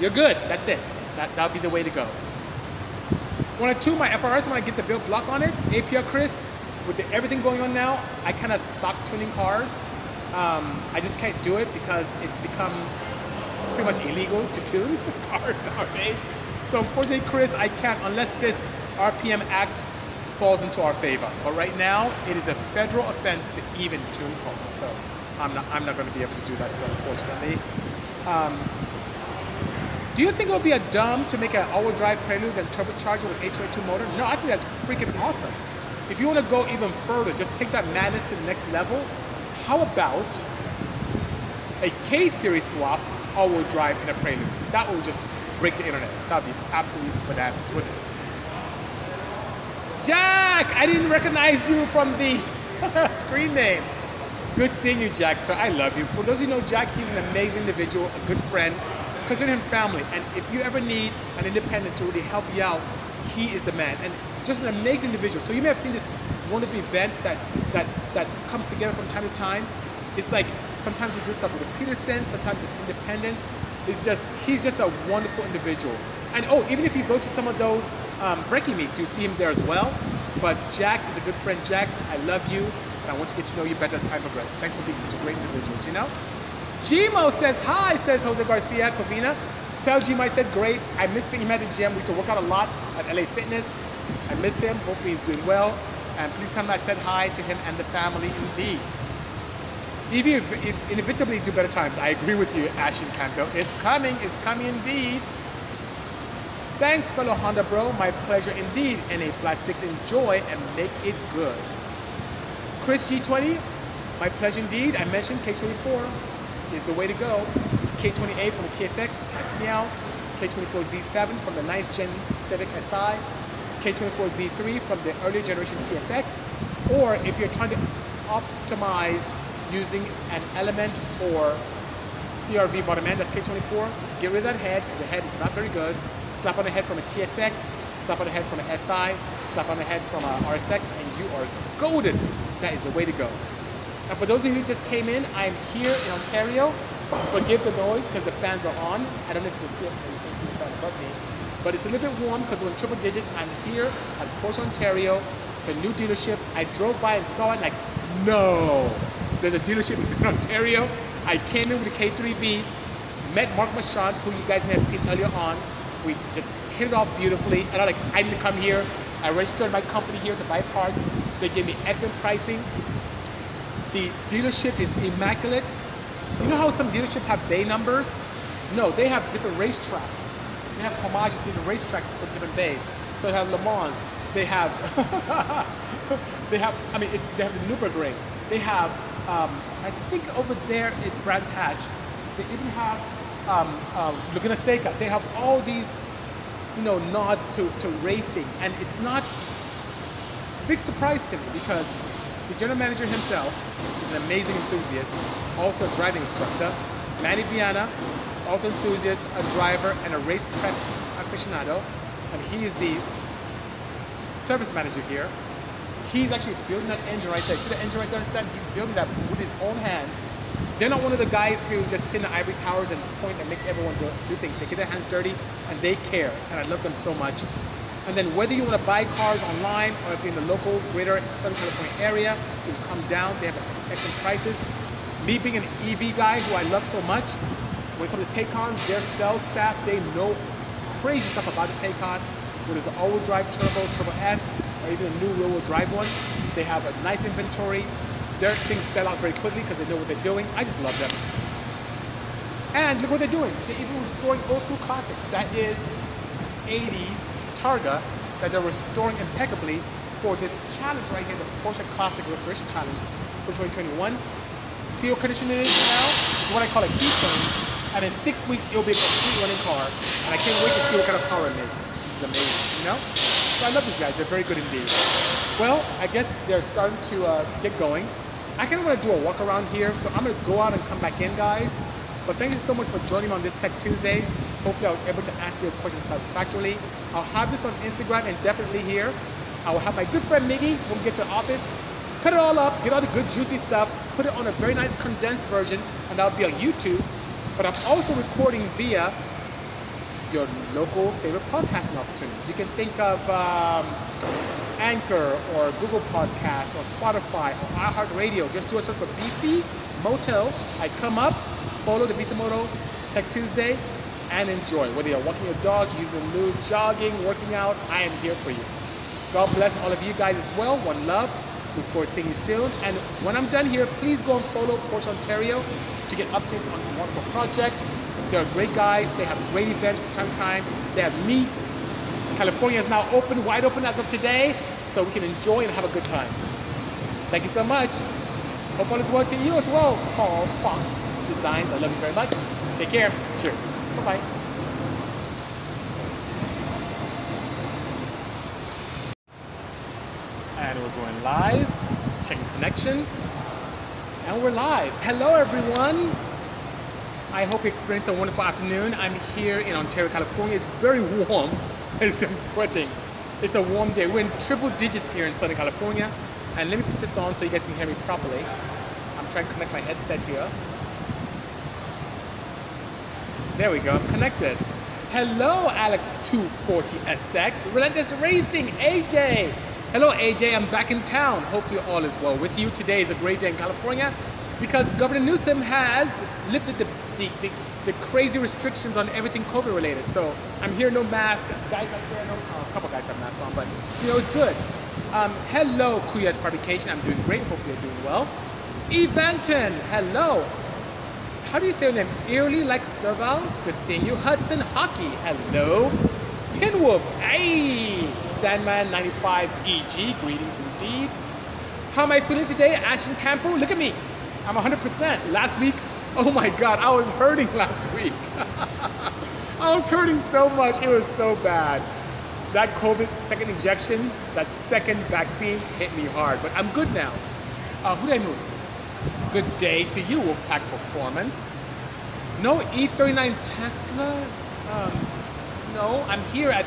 you're good, that's it. That'll be the way to go. When I tune my FRS, when I get the build block on it, APR Chris, with everything going on now, I kind of stop tuning cars. I just can't do it because it's become pretty much illegal to tune cars nowadays. So unfortunately, Chris, I can't, unless this RPM Act falls into our favor. But right now, it is a federal offense to even tune cars. So I'm not gonna be able to do that, so unfortunately. Do you think it would be a dumb to make an all-wheel drive Prelude and turbocharger with an H2A2 motor? No, I think that's freaking awesome. If you want to go even further, just take that madness to the next level. How about a K-series swap all-wheel drive in a Prelude? That would just break the internet. That would be absolutely bananas, wouldn't it? Jack, I didn't recognize you from the screen name. Good seeing you, Jack, sir. I love you. For those who know Jack, he's an amazing individual, a good friend, cousin and family. And if you ever need an independent to really help you out, he is the man. And just an amazing individual. So you may have seen this wonderful events that comes together from time to time. It's like sometimes we do stuff with Peterson, sometimes it's independent. It's just, he's just a wonderful individual. And oh, even if you go to some of those breaking meets, you see him there as well. But Jack is a good friend. Jack, I love you, and I want to get to know you better as time progresses. Thanks for being such a great individual, you know? Gmo says, hi, says Jose Garcia Covina. Tell Gmo I said, great. I missed him at the gym. We used to work out a lot at LA Fitness. I miss him. Hopefully he's doing well. And please tell him I said hi to him and the family indeed. Evie, inevitably do better times. I agree with you, Ashton Campbell. It's coming indeed. Thanks, fellow Honda bro. My pleasure indeed. NA Flat 6, enjoy and make it good. Chris G20, my pleasure indeed. I mentioned K24 is the way to go. K28 from the TSX, catch me out. K24Z7 from the 9th Gen Civic SI. K24Z3 from the earlier generation TSX. Or if you're trying to optimize using an Element or CR-V bottom end, that's K24. Get rid of that head, because the head is not very good. Slap on the head from a TSX, slap on the head from an SI, slap on the head from an RSX, and you are golden. That is the way to go. And for those of you who just came in, I'm here in Ontario. Forgive the noise, because the fans are on. I don't know if you can see the fan above me. But it's a little bit warm, because we're in triple digits. I'm here at Porsche Ontario. It's a new dealership. I drove by and saw it, like, no. There's a dealership in Ontario. I came in with a K3V, met Mark Machant, who you guys may have seen earlier on. We just hit it off beautifully. And I'm like, I need to come here. I registered my company here to buy parts. They gave me excellent pricing. The dealership is immaculate. You know how some dealerships have bay numbers? No, they have different racetracks. They have homage to the racetracks for different bays. So they have Le Mans. They have, they have the Nürburgring. They have, I think over there it's Brands Hatch. They even have Laguna Seca. They have all these, you know, nods to racing. And it's not a big surprise to me, because the general manager himself is an amazing enthusiast, also a driving instructor. Manny Viana is also an enthusiast, a driver, and a race prep aficionado. And he is the service manager here. He's actually building that engine right there. See the engine right there? Understand? He's building that with his own hands. They're not one of the guys who just sit in the ivory towers and point and make everyone do things. They get their hands dirty and they care. And I love them so much. And then whether you want to buy cars online or if you're in the local greater Southern California area, you come down. They have excellent prices. Me being an EV guy who I love so much, when it comes to Taycan, their sales staff, they know crazy stuff about the Taycan. Whether it's an all-wheel drive turbo, turbo S, or even a new rear-wheel drive one. They have a nice inventory. Their things sell out very quickly because they know what they're doing. I just love them. And look what they're doing. They're even restoring old school classics. That is 80s Targa that they're restoring impeccably for this challenge right here, the Porsche Classic Restoration Challenge for 2021. See what condition it is now? It's what I call a key change. And in 6 weeks, it'll be a complete running car. And I can't wait to see what kind of power it makes, which is amazing, you know? So I love these guys, they're very good indeed. Well, I guess they're starting to get going. I kind of want to do a walk around here, so I'm going to go out and come back in, guys. But thank you so much for joining me on this Tech Tuesday. Hopefully I was able to answer your questions satisfactorily. I'll have this on Instagram and definitely here. I will have my good friend Miggy when we get to the office. Cut it all up, get all the good juicy stuff, put it on a very nice condensed version, and that'll be on YouTube. But I'm also recording via your local favorite podcasting opportunities. You can think of Anchor or Google Podcasts or Spotify or iHeartRadio. Just do a search for BC Moto. I come up, follow the BC Moto Tech Tuesday, and enjoy. Whether you're walking your dog, using the loo, jogging, working out, I am here for you. God bless all of you guys as well. One love. Look forward to seeing you soon. And when I'm done here, please go and follow Porsche Ontario to get updates on the wonderful project. They're great guys. They have great events from time to time. They have meets. California is now open, wide open as of today, so we can enjoy and have a good time. Thank you so much. Hope all is well to you as well. Paul Fox Designs. I love you very much. Take care. Cheers. Bye-bye. And we're going live. Checking connection. And we're live. Hello everyone. I hope you experienced a wonderful afternoon. I'm here in Ontario, California. It's very warm. I'm sweating. It's a warm day. We're in triple digits here in Southern California. And let me put this on so you guys can hear me properly. I'm trying to connect my headset here. There we go, I'm connected. Hello, Alex240SX, Relentless Racing, AJ. Hello AJ, I'm back in town. Hopefully all is well with you. Today is a great day in California because Governor Newsom has lifted the crazy restrictions on everything COVID related. So I'm here, no mask. Guys out there, no, a couple guys have masks on, but you know, it's good. Hello Kuya's Fabrication, I'm doing great. Hopefully you're doing well. Evanton, hello. How do you say your name? Eerily like Servals, good seeing you. Hudson Hockey, hello. Pinwolf, hey. Sandman 95 EG, greetings indeed. How am I feeling today? Ashton Campo, look at me. I'm 100%. Last week, oh my God, I was hurting last week. I was hurting so much, it was so bad. That COVID second injection, that second vaccine hit me hard, but I'm good now. Who did I move? Good day to you, Wolfpack Performance. No E39 Tesla? No, I'm here at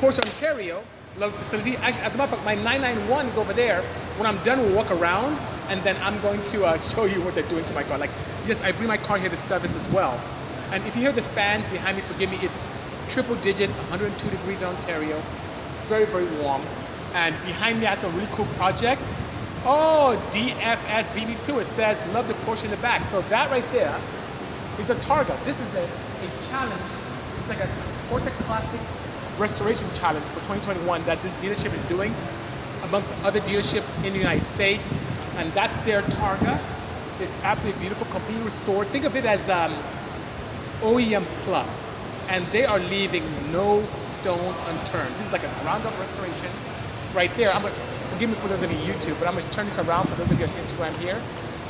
Porsche Ontario. Love facility. Actually, as a matter of fact, my 991 is over there. When I'm done, we'll walk around, and then I'm going to show you what they're doing to my car. Like, yes, I bring my car here to service as well. And if you hear the fans behind me, forgive me, it's triple digits, 102 degrees in Ontario. It's very, very warm. And behind me, I have some really cool projects. Oh, DFS beat me to it. Says, love the Porsche in the back. So that right there is a Targa. This is a challenge. It's like a Porsche Classic Restoration Challenge for 2021 that this dealership is doing amongst other dealerships in the United States, and that's their Targa. It's absolutely beautiful, completely restored. Think of it as OEM Plus, and they are leaving no stone unturned. This is like a round-up restoration right there. I'm gonna, forgive me for those of you on YouTube, but I'm gonna turn this around for those of you on Instagram here.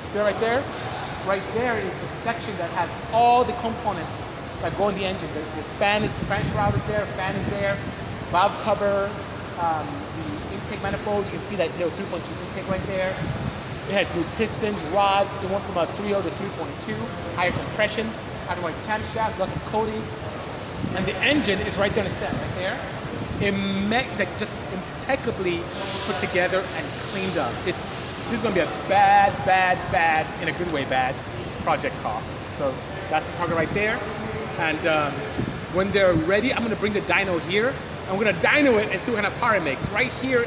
See that right there? Right there is the section that has all the components that go in the engine. The fan is, the fan shroud is there, fan is there, valve cover, the intake manifold. You can see that there was 3.2 intake right there. It had new pistons, rods. It went from a 3.0 to 3.2, higher compression, outer camshaft, lots of coatings. And the engine is right there on the stand, right there. Like just impeccably put together and cleaned up. This is gonna be a bad, bad, bad, in a good way bad, project car. So that's the target right there. And when they're ready, I'm gonna bring the dyno here, and we're gonna dyno it and see what kind of power it makes right here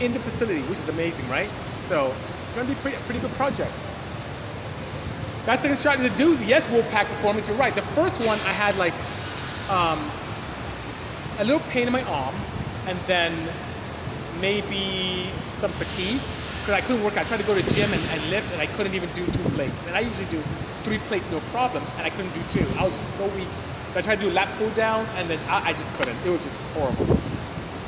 in the facility, which is amazing, right? So it's gonna be a pretty good project. That second shot is a doozy. Yes, Wolfpack Performance, you're right. The first one, I had like a little pain in my arm, and then maybe some fatigue, because I couldn't work out. I tried to go to the gym and lift, and I couldn't even do 2 plates. And I usually do 3 plates, no problem, and I couldn't do 2. I was just so weak. But I tried to do lap pull downs, and then I just couldn't. It was just horrible.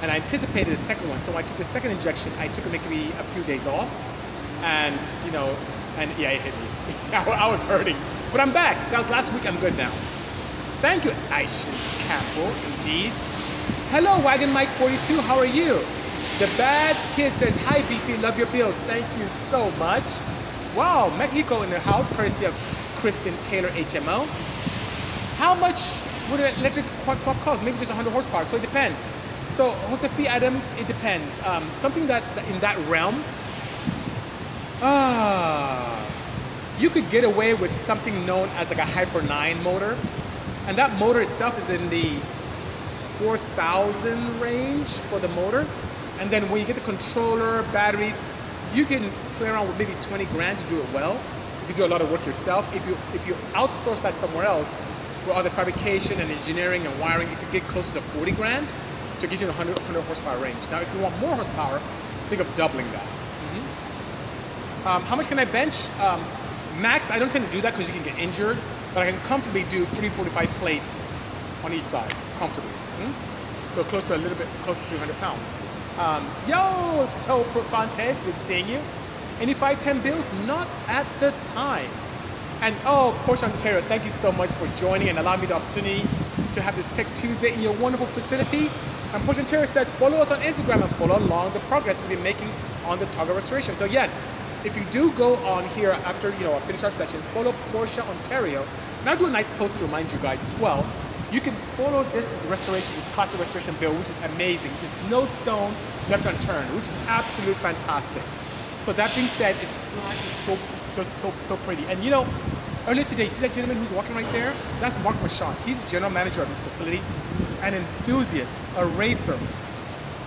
And I anticipated the second one, so when I took the second injection, I took maybe a few days off, and you know, and yeah, it hit me. I was hurting, but I'm back. That was last week. I'm good now. Thank you, Aisha Campbell, indeed. Hello, Wagon Mike 42. How are you? The Bad Kid says, hi BC, love your bills. Thank you so much. Wow, Mexico in the house, courtesy of Christian Taylor HMO. How much would an electric quad swap cost? Maybe just 100 horsepower, so it depends. So, Josephine Adams, it depends. Something that in that realm, you could get away with something known as like a Hyper 9 motor. And that motor itself is in the 4,000 range for the motor. And then when you get the controller, batteries, you can play around with maybe 20 grand to do it well. If you do a lot of work yourself, if you outsource that somewhere else, with all the fabrication and engineering and wiring, you could get closer to 40 grand to get you in 100 horsepower range. Now, if you want more horsepower, think of doubling that. Mm-hmm. How much can I bench? Max, I don't tend to do that because you can get injured, but I can comfortably do 345 plates on each side, comfortably. Mm-hmm. So close to a little bit, close to 300 pounds. Yo, Toe Profantes, good seeing you. Any 510 bills? Not at the time. And oh, Porsche Ontario, thank you so much for joining and allowing me the opportunity to have this Tech Tuesday in your wonderful facility. And Porsche Ontario says, follow us on Instagram and follow along the progress we've been making on the Targa restoration. So yes, If you do go on here after, you know, finish our session, follow Porsche Ontario. And I'll do a nice post to remind you guys as well. You can follow this restoration, this classic restoration build, which is amazing. There's no stone left unturned, which is absolutely fantastic. So that being said, it's black and so pretty. And you know, earlier today, you see that gentleman who's walking right there? That's Mark Machant. He's the general manager of this facility, an enthusiast, a racer,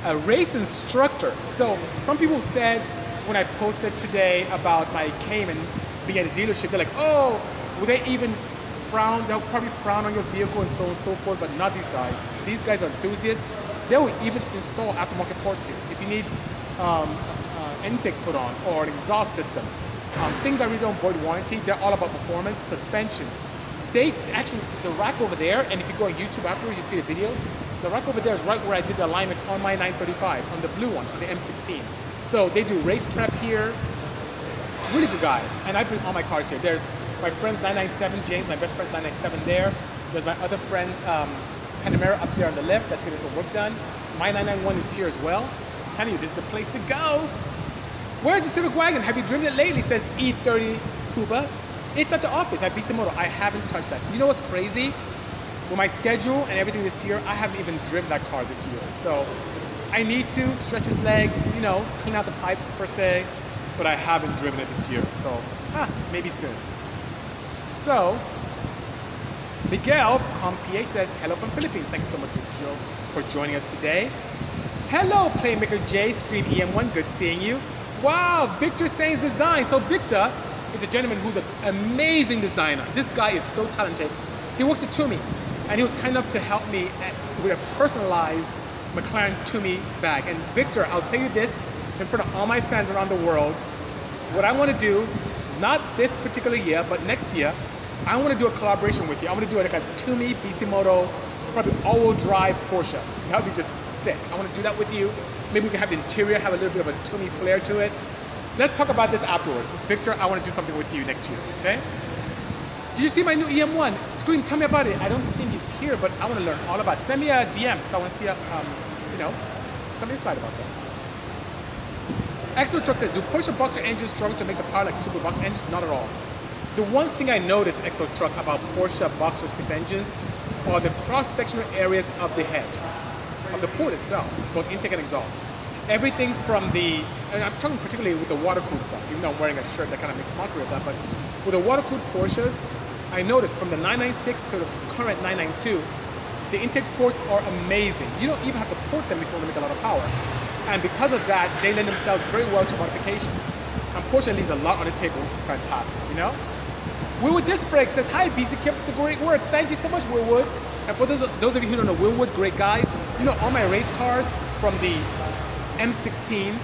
a race instructor. So some people said when I posted today about my Cayman being at a dealership, they're like, oh, will they even frown? They'll probably frown on your vehicle and so on and so forth, but not these guys. These guys are enthusiasts. They will even install aftermarket parts here. If you need intake put on or an exhaust system, things that really don't void warranty, they're all about performance, suspension. They actually, the rack over there, and if you go on YouTube afterwards, you see the video, the rack over there is right where I did the alignment on my 935, on the blue one, on the M16. So they do race prep here, really good guys, and I bring all my cars here. There's my friend's 997, James, my best friend's 997 there. There's my other friend's Panamera up there on the left, that's getting some work done. My 991 is here as well. I'm telling you, this is the place to go. Where's the Civic Wagon? Have you driven it lately? Says E30 Cuba. It's at the office at BC Moto. I haven't touched that. You know what's crazy? With my schedule and everything this year, I haven't even driven that car this year. So I need to stretch its legs, you know, clean out the pipes per se, but I haven't driven it this year. So maybe soon. So Miguel Comph says, hello from Philippines. Thank you so much for joining us today. Hello, Playmaker J, Stream EM1. Good seeing you. Wow, Victor Sainz Design. So Victor is a gentleman who's an amazing designer. This guy is so talented. He works at Tumi, and he was kind enough to help me with a personalized McLaren Tumi bag. And Victor, I'll tell you this in front of all my fans around the world, what I want to do, not this particular year, but next year, I want to do a collaboration with you. I want to do like a Tumi, Bisimoto, probably all-wheel drive Porsche. That would be just sick. I want to do that with you. Maybe we can have the interior, have a little bit of a Tumi flair to it. Let's talk about this afterwards. Victor, I want to do something with you next year, okay? Do you see my new EM1? Scream, tell me about it. I don't think it's here, but I want to learn all about it. Send me a DM, so I want to see, you know, some insight about that. Exo Truck says, do Porsche Boxer engines struggle to make the power like Super Boxer engines? Not at all. The one thing I noticed, Exo Truck, about Porsche Boxer 6 engines are the cross-sectional areas of the head, of the port itself, both intake and exhaust. Everything from the, and I'm talking particularly with the water-cooled stuff, even though I'm wearing a shirt that kind of makes mockery of that, but with the water-cooled Porsches, I noticed from the 996 to the current 992, the intake ports are amazing. You don't even have to port them if you want to make a lot of power. And because of that, they lend themselves very well to modifications. And Porsche leaves a lot on the table, which is fantastic, you know? Wilwood Disc Brake says, hi BC, keep up the great work. Thank you so much, Wilwood. And for those of you who don't know Wilwood, great guys, you know, all my race cars from the M16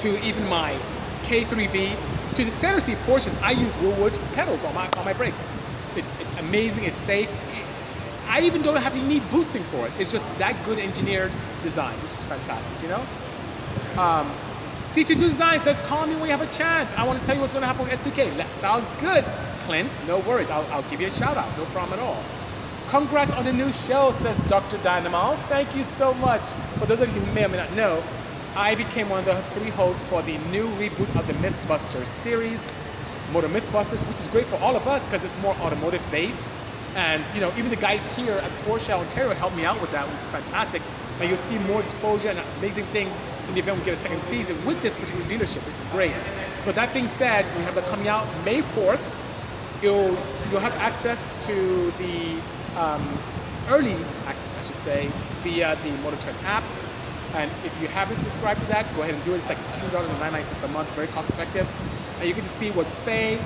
to even my K3V to the center seat Porsches, I use Wilwood pedals on my brakes. It's amazing, it's safe. I even don't have to need boosting for it. It's just that good engineered design, which is fantastic, you know? CT2 Design says, call me when you have a chance. I want to tell you what's going to happen with S2K. That sounds good, Clint. No worries. I'll give you a shout out. No problem at all. Congrats on the new show, says Dr. Dynamo. Thank you so much. For those of you who may or may not know, I became one of the 3 hosts for the new reboot of the MythBusters series, Motor Mythbusters, which is great for all of us because it's more automotive based. And, you know, even the guys here at Porsche Ontario helped me out with that, which is fantastic. And you'll see more exposure and amazing things in the event we get a second season with this particular dealership, which is great. So that being said, we have that coming out May 4th. You'll have access to the early access, I should say, via the Motor Trend app. And if you haven't subscribed to that, go ahead and do it. It's like $2.99 a month, very cost effective. And you get to see what Faye,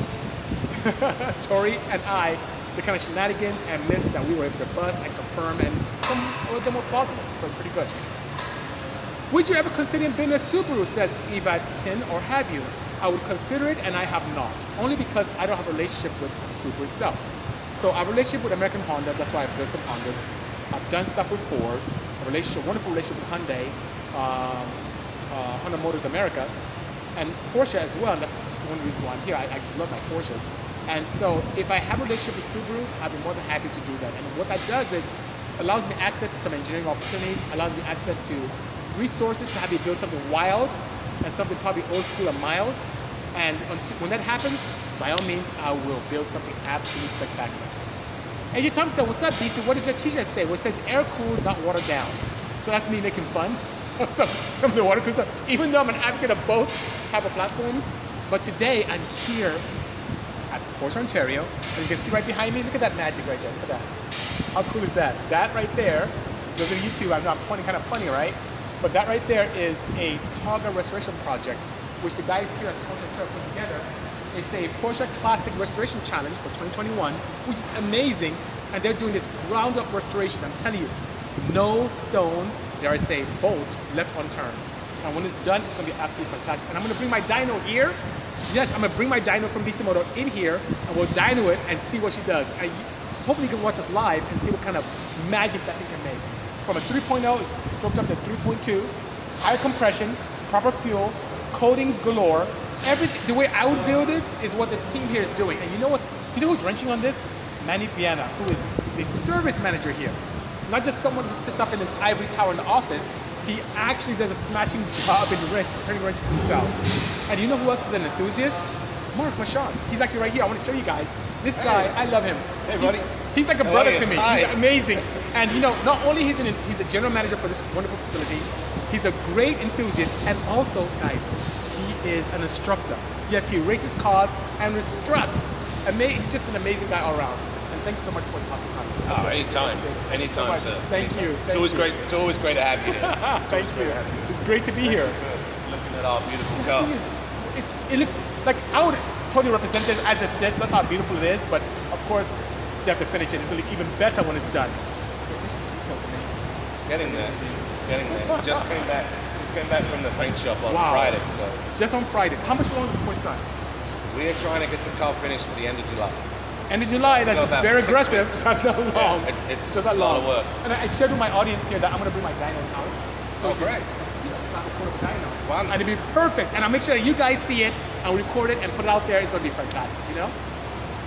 Tori, and I, the kind of shenanigans and myths that we were able to bust and confirm, and some of them were plausible, so it's pretty good. Would you ever consider being a Subaru, says Eva10, or have you? I would consider it, and I have not, only because I don't have a relationship with Subaru itself. So our relationship with American Honda, that's why I've built some Hondas. I've done stuff with Ford, a relationship, wonderful relationship with Hyundai, Honda Motors America, and Porsche as well, and that's one reason why I'm here. I actually love my Porsches. And so if I have a relationship with Subaru, I'd be more than happy to do that. And what that does is allows me access to some engineering opportunities, allows me access to resources to have you build something wild and something probably old school and mild, And when that happens, by all means, I will build something absolutely spectacular. AJ Thompson said, what's up, BC? What does your t-shirt say? Well, it says air-cooled, not watered down. So that's me making fun from the water cooled stuff, even though I'm an advocate of both type of platforms. But today, I'm here at Porsche Ontario. And you can see right behind me, look at that magic right there, look at that. How cool is that? That right there, those on YouTube, I'm not pointing kind of funny, right? But that right there is a Targa restoration project, which the guys here at Porsche Ontario put together. It's a Porsche Classic Restoration Challenge for 2021, which is amazing. And they're doing this ground up restoration. I'm telling you, no stone, dare I say, bolt left unturned. And when it's done, it's gonna be absolutely fantastic. And I'm gonna bring my dyno here. Yes, I'm gonna bring my dyno from BC Moto in here, and we'll dyno it and see what she does. And hopefully you can watch us live and see what kind of magic that thing can make. From a 3.0, it's stroked up to 3.2, higher compression, proper fuel, coatings galore. Everything, the way I would build this is what the team here is doing. And you know what? You know who's wrenching on this? Manny Viana, who is the service manager here. Not just someone who sits up in this ivory tower in the office. He actually does a smashing job in turning wrenches himself. And you know who else is an enthusiast? Mark Machant. He's actually right here. I want to show you guys. This guy, I love him. Hey, buddy. He's like a brother to me. Hi. He's amazing. And you know, not only is he's the general manager for this wonderful facility, he's a great enthusiast, and also, guys, he is an instructor. Yes, he races cars and instructs. He's just an amazing guy all around. And thanks so much for the time. Oh, anytime. Anytime, sir. Thank you. It's always great. It's always great to have you here. Thank you. It's great to be here. Looking at our beautiful car. It looks like I would totally represent this as it sits. That's how beautiful it is. But of course, you have to finish it. It's going to look even better when it's done. It's getting there. It's getting there. Just came back. Just came back from the paint shop on Friday. So just on Friday. How much longer before it's done? We are trying to get the car finished for the end of July. End of July. So that's very aggressive. Weeks. That's not long. Yeah, it's not long. A lot of work. And I shared with my audience here that I'm going to bring my dyno in house. So great. Wow. And it'll be perfect. And I'll make sure that you guys see it and record it and put it out there. It's going to be fantastic. You know.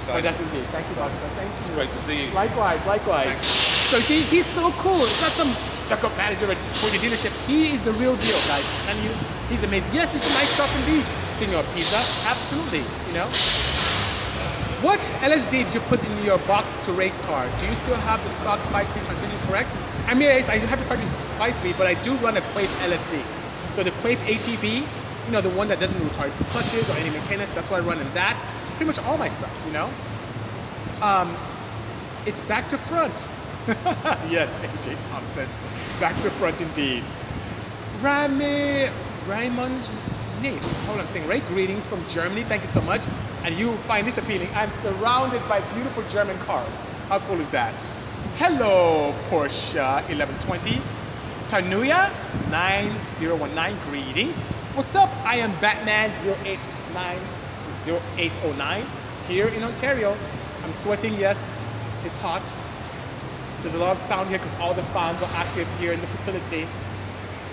But that's indeed. Thank you, Boxer. Thank you. It's great to see you. Likewise, likewise. Thanks. So he's so cool. It's not some stuck-up manager for your dealership. He is the real deal, guys. I'm telling you, he's amazing. Yes, it's a nice shop indeed, Senor Pizza. Absolutely, you know. What LSD did you put in your box to race car? Do you still have the stock 5-speed transmission correct? I mean, I have to practice 5-speed, but I do run a Quaife LSD. So the Quaife ATB, you know, the one that doesn't require clutches or any maintenance, that's why I run in that. Pretty much all my stuff, you know? It's back to front. Yes, AJ Thompson. Back to front indeed. Raymond Nath. Hold on, I'm saying right. Greetings from Germany. Thank you so much. And you find this appealing. I'm surrounded by beautiful German cars. How cool is that? Hello, Porsche 1120. Tanuya 9019. Greetings. What's up? I am Batman 0809 here in Ontario. I'm sweating, yes, it's hot. There's a lot of sound here because all the fans are active here in the facility.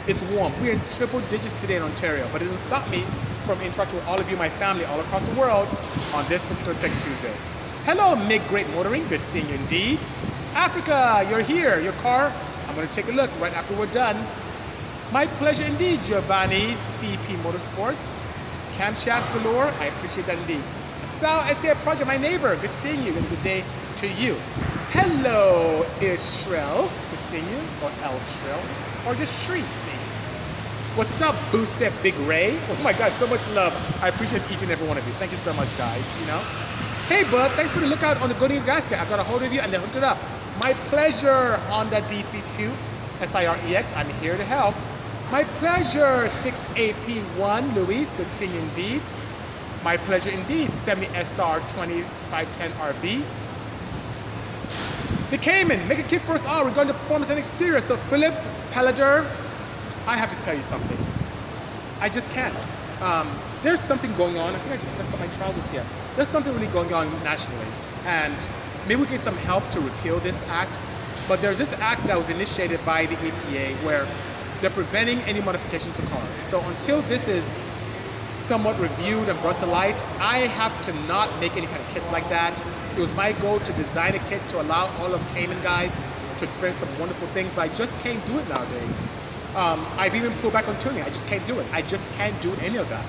It's warm. We're in triple digits today in Ontario, but it doesn't stop me from interacting with all of you, my family, all across the world on this particular Tech Tuesday. Hello, Make Great Motoring. Good seeing you indeed. Africa, you're here. Your car, I'm going to take a look right after we're done. My pleasure indeed, Giovanni, CP Motorsports. Camshafts galore, I appreciate that indeed. Sal SCI Project, my neighbor, good seeing you, and good day to you. Hello, Israel, good seeing you, or El Shrel, or just Shri, maybe. What's up, Boostep Big Ray? Oh my God, so much love. I appreciate each and every one of you. Thank you so much, guys, you know. Hey, bud, thanks for the lookout on the Go to Your Gasket. I got a hold of you, and they hooked it up. My pleasure, Honda DC2 SIREX, I'm here to help. My pleasure, 6AP1, Luis, good seeing you indeed. My pleasure indeed, Semi SR 2510RV. The Cayman, make a kid first R regarding the performance and exterior. So Philip Palader, I have to tell you something. I just can't. There's something going on. I think I just messed up my trousers here. There's something really going on nationally. And maybe we get some help to repeal this act. But there's this act that was initiated by the EPA where they're preventing any modification to cars. So until this is somewhat reviewed and brought to light, I have to not make any kind of kits like that. It was my goal to design a kit to allow all of Cayman guys to experience some wonderful things, but I just can't do it nowadays. I've even pulled back on tuning. I just can't do it. I just can't do any of that.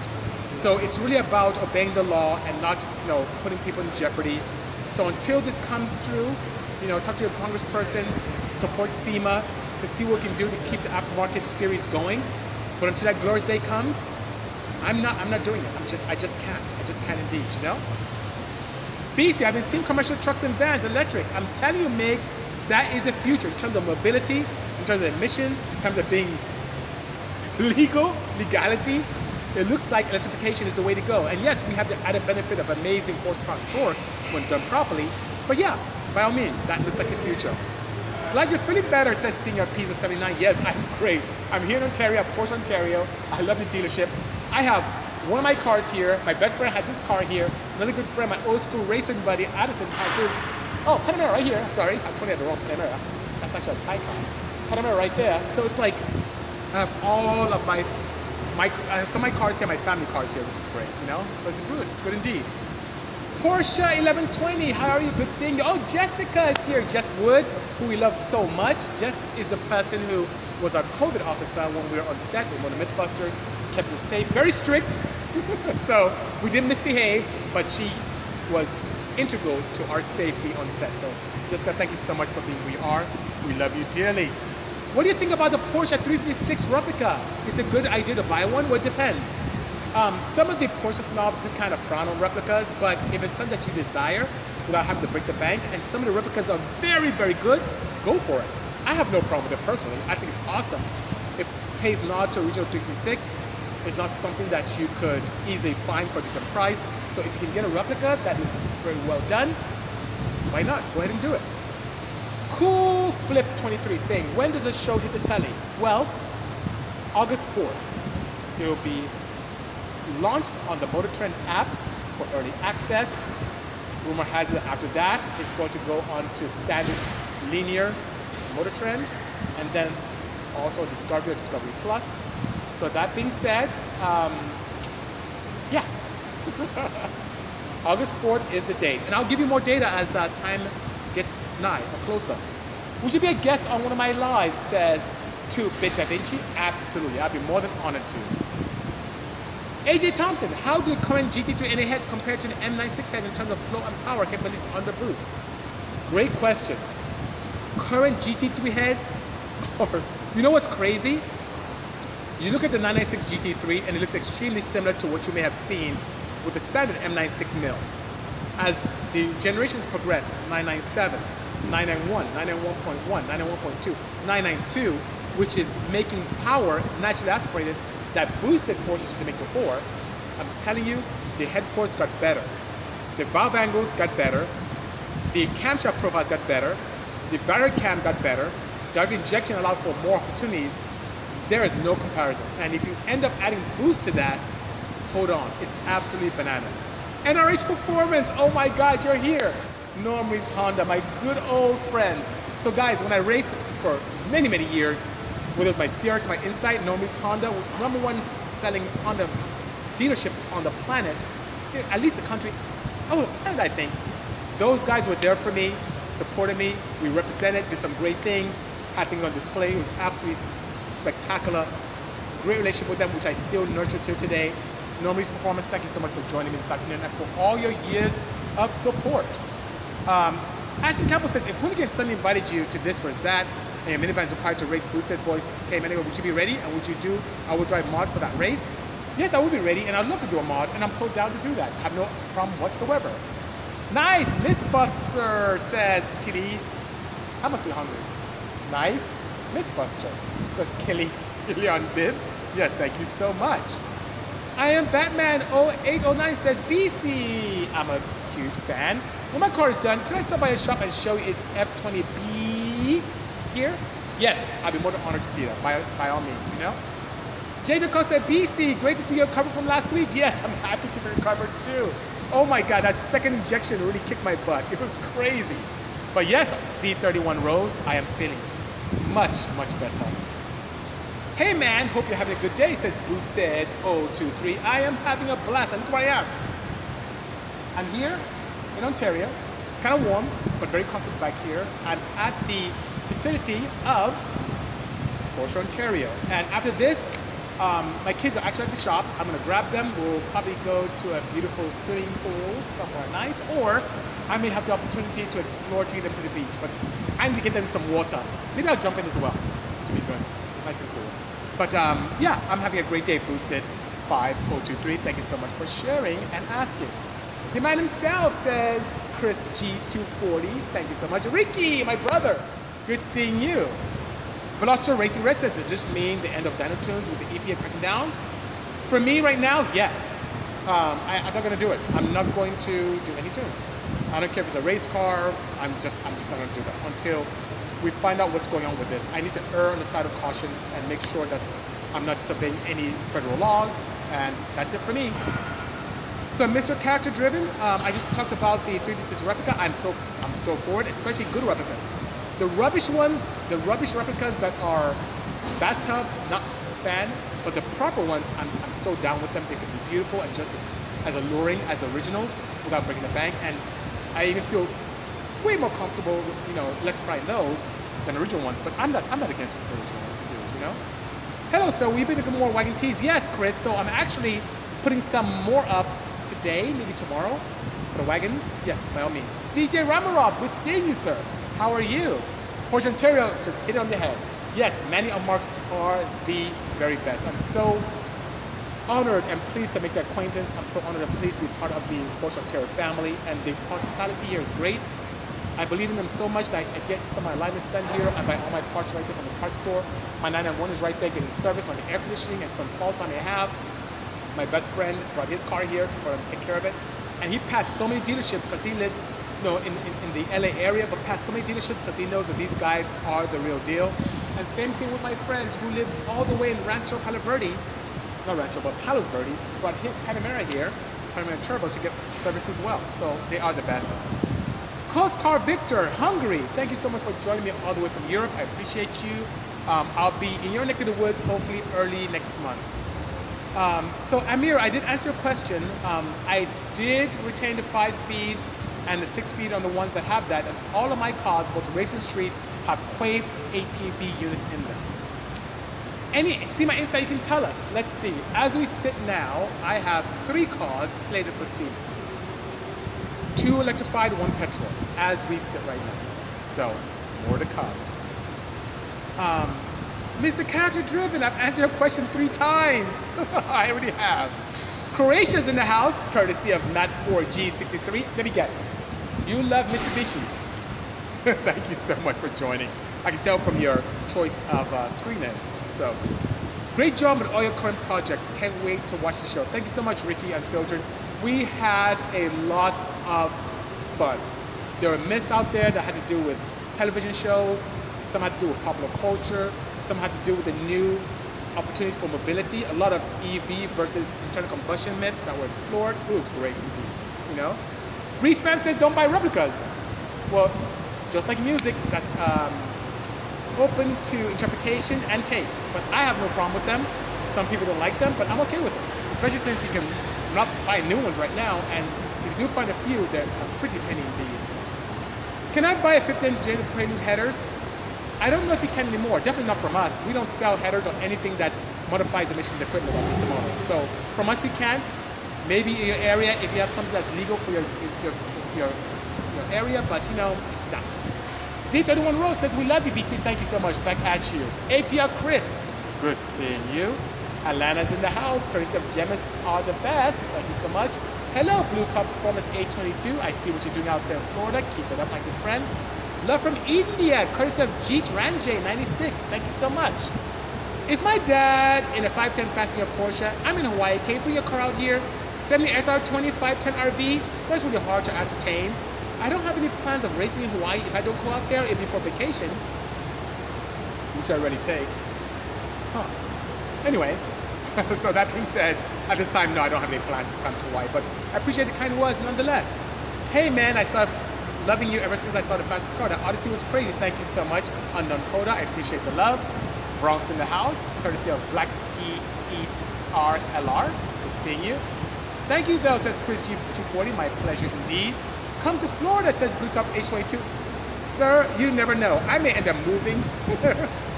So it's really about obeying the law and not, you know, putting people in jeopardy. So until this comes through, you know, talk to your congressperson, support SEMA to see what we can do to keep the aftermarket series going. But until that glorious day comes, I'm not doing it. I just can't indeed, you know? BC, I've been seeing commercial trucks and vans, electric. I'm telling you, Meg, that is the future in terms of mobility, in terms of emissions, in terms of being legal, legality. It looks like electrification is the way to go. And yes, we have the added benefit of amazing horsepower torque when done properly. But yeah, by all means, that looks like the future. Glad you're feeling better, says Senior Pizza 79. Yes, I'm great. I'm here in Ontario, at Porsche Ontario. I love the dealership. I have one of my cars here. My best friend has his car here. Another good friend, my old school racing buddy, Addison, has his. Oh, Panamera right here. Sorry, I pointed at the wrong Panamera. That's actually a Taycan. Panamera right there. So it's like I have all of my cars here, my family cars here, which is great, you know? So it's good indeed. Porsche 1120, how are you? Good seeing you. Oh, Jessica is here. Jess Wood, who we love so much. Jess is the person who was our COVID officer when we were on set with Motor Mythbusters, kept us safe, very strict. So we didn't misbehave, but she was integral to our safety on set. So Jessica, thank you so much for being who you are. We love you dearly. What do you think about the Porsche 356 replica? Is it a good idea to buy one? Well, it depends. Some of the Porsche snobs do kind of frown on replicas, but if it's something that you desire without having to break the bank, and some of the replicas are very, very good, go for it. I have no problem with it personally. I think it's awesome. It pays nod to original 356. It's not something that you could easily find for just a price. So if you can get a replica that is very well done, why not? Go ahead and do it. Cool Flip 23 saying, when does the show hit the telly? Well, August 4th, it will be launched on the Motor Trend app for early access. Rumor has it after that, it's going to go on to standard linear Motor Trend, and then also Discovery or Discovery Plus. So that being said, yeah, August 4th is the date. And I'll give you more data as that time gets nigh or closer. Would you be a guest on one of my lives, says 2Bit Da Vinci? Absolutely, I'd be more than honored to. AJ Thompson, how do current GT3 NA heads compare to the M96 head in terms of flow and power capabilities under boost? Great question. Current GT3 heads, or you know what's crazy? You look at the 996 GT3 and it looks extremely similar to what you may have seen with the standard M96 mill. As the generations progress, 997, 991, 991.1, 991.2, 992, which is making power naturally aspirated that boosted Porsches to make before, I'm telling you, the head ports got better. The valve angles got better. The camshaft profiles got better. The barrier cam got better. Direct injection allowed for more opportunities. There is no comparison. And if you end up adding boost to that, hold on, it's absolutely bananas. NRH Performance, oh my God, you're here. Norm Reeves Honda, my good old friends. So guys, when I raced for many, many years, whether it's my CRX, my Insight, Norm Reeves Honda, which is number one selling Honda dealership on the planet, at least the country, oh, the planet, I think. Those guys were there for me, supported me, we represented, did some great things, had things on display. It was absolutely spectacular. Great relationship with them, which I still nurture to today. Norm Reeves Performance, thank you so much for joining me this afternoon and for all your years of support. Ashton Campbell says, if Hoonigan suddenly invited you to this versus that, and your minivan is required to race boosted boys came anyway, would you be ready? And would you do I would drive mod for that race? Yes, I would be ready, and I'd love to do a mod, and I'm so down to do that. I have no problem whatsoever. Nice, MythBuster says Killy. I must be hungry. Nice, MythBuster says Killy. Leon Bibbs. Yes, thank you so much. I am Batman 0809 says BC. I'm a huge fan. When my car is done, can I stop by a shop and show you its F20B? Here? Yes, I'd be more than honored to see that, by all means, you know? Jay DeCosta, BC, great to see you recover from last week. Yes, I'm happy to be recovered too. Oh my God, that second injection really kicked my butt. It was crazy. But yes, Z31 Rose, I am feeling much, much better. Hey man, hope you're having a good day, says Boosted023. I am having a blast, and look where I am. I'm here in Ontario. It's kind of warm, but very comfortable back here. I'm at the vicinity of Porsche Ontario, and after this My kids are actually at the shop. I'm going to grab them. We'll probably go to a beautiful swimming pool somewhere nice, or I may have the opportunity to explore taking them to the beach, but I need to get them some water. Maybe I'll jump in as well. To be good, nice and cool. But yeah, I'm having a great day. Boosted 5023. Thank you so much for sharing and asking. The man himself, says Chris G240. Thank you so much. Ricky, my brother, good seeing you. Veloster Racing Red says, does this mean the end of Dino Tunes with the EPA cracking down? For me right now, yes. I'm not going to do it. I'm not going to do any tunes. I don't care if it's a race car. I'm just not going to do that until we find out what's going on with this. I need to err on the side of caution and make sure that I'm not disobeying any federal laws, and that's it for me. So Mr. Character Driven, I just talked about the 356 replica. I'm so forward, especially good replicas. The rubbish ones, the rubbish replicas that are bathtubs, not fan, but the proper ones, I'm so down with them. They can be beautiful and just as alluring as originals without breaking the bank. And I even feel way more comfortable with, you know, electrifying those than original ones, but I'm not against the original ones, you know? Hello, so we've been looking more wagon tees. Yes, Chris, so I'm actually putting some more up today, maybe tomorrow, for the wagons. Yes, by all means. DJ Ramarov, good seeing you, sir. How are you? Porsche Ontario, just hit it on the head. Yes, Manny and Mark are the very best. I'm so honored and pleased to make their acquaintance. I'm so honored and pleased to be part of the Porsche Ontario family, and the hospitality here is great. I believe in them so much that I get some of my alignments done here. I buy all my parts right there from the parts store. My 991 is right there getting service on the air conditioning and some faults I may have. My best friend brought his car here to take care of it. And he passed so many dealerships because he lives, you know, in the LA area, but passed so many dealerships because he knows that these guys are the real deal. And same thing with my friend who lives all the way in Rancho Palo Verde, not Rancho, but Palos Verdes, brought his Panamera here, Panamera Turbo, to get serviced as well. So they are the best. Koskar Victor, Hungary, thank you so much for joining me all the way from Europe. I appreciate you. I'll be in your neck of the woods hopefully early next month. So Amir, I did answer your question. I did retain the 5-speed and the 6-speed on the ones that have that, and all of my cars, both Racing Street, have Quaife ATB units in them. Any SEMA insight you can tell us? Let's see. As we sit now, I have 3 cars slated for SEMA. 2 electrified, 1 petrol, as we sit right now. So, more to come. Mr. Character Driven, I've answered your question 3 times. I already have. Croatia's in the house, courtesy of Nat4G63. Let me guess. You love Mitsubishi's. Thank you so much for joining. I can tell from your choice of screen name. So, great job with all your current projects. Can't wait to watch the show. Thank you so much, Ricky and Unfiltered. We had a lot of fun. There were myths out there that had to do with television shows, some had to do with popular culture, some had to do with the new opportunities for mobility, a lot of EV versus internal combustion myths that were explored. It was great indeed, you know? Respan says don't buy replicas. Well, just like music, that's open to interpretation and taste, but I have no problem with them. Some people don't like them, but I'm okay with them, especially since you can not find new ones right now, and if you do find a few, they're a pretty penny indeed. Can I buy a 15-gen Prelude headers? I don't know if you can anymore, definitely not from us. We don't sell headers on anything that modifies emissions equipment on Bisimoto. So from us you can't. Maybe in your area, if you have something that's legal for your area, but you know, nah. Z31 Rose says, we love you, BC. Thank you so much, back at you. APR Chris, good seeing you. Alana's in the house, courtesy of Gemmas are the best. Thank you so much. Hello, Blue Top Performance H22. I see what you're doing out there in Florida. Keep it up, my good friend. Love from India, courtesy of Jeet Ranjay 96. Thank you so much. Is my dad in a 510 passenger Porsche? I'm in Hawaii. Can you bring your car out here? 70 SR20 510 RV. That's really hard to ascertain. I don't have any plans of racing in Hawaii. If I don't go out there, it'd be for vacation, which I already take. Huh. Anyway. So that being said, at this time, no, I don't have any plans to come to Hawaii, but I appreciate the kind words nonetheless. Hey man, I started loving you ever since I saw the fastest car. That Odyssey was crazy. Thank you so much, Unknown Coda. I appreciate the love. Bronx in the house, courtesy of Black PERLR. Good seeing you. Thank you though, says Chris G240. My pleasure indeed. Come to Florida, says Bluetop H22. Sir, you never know. I may end up moving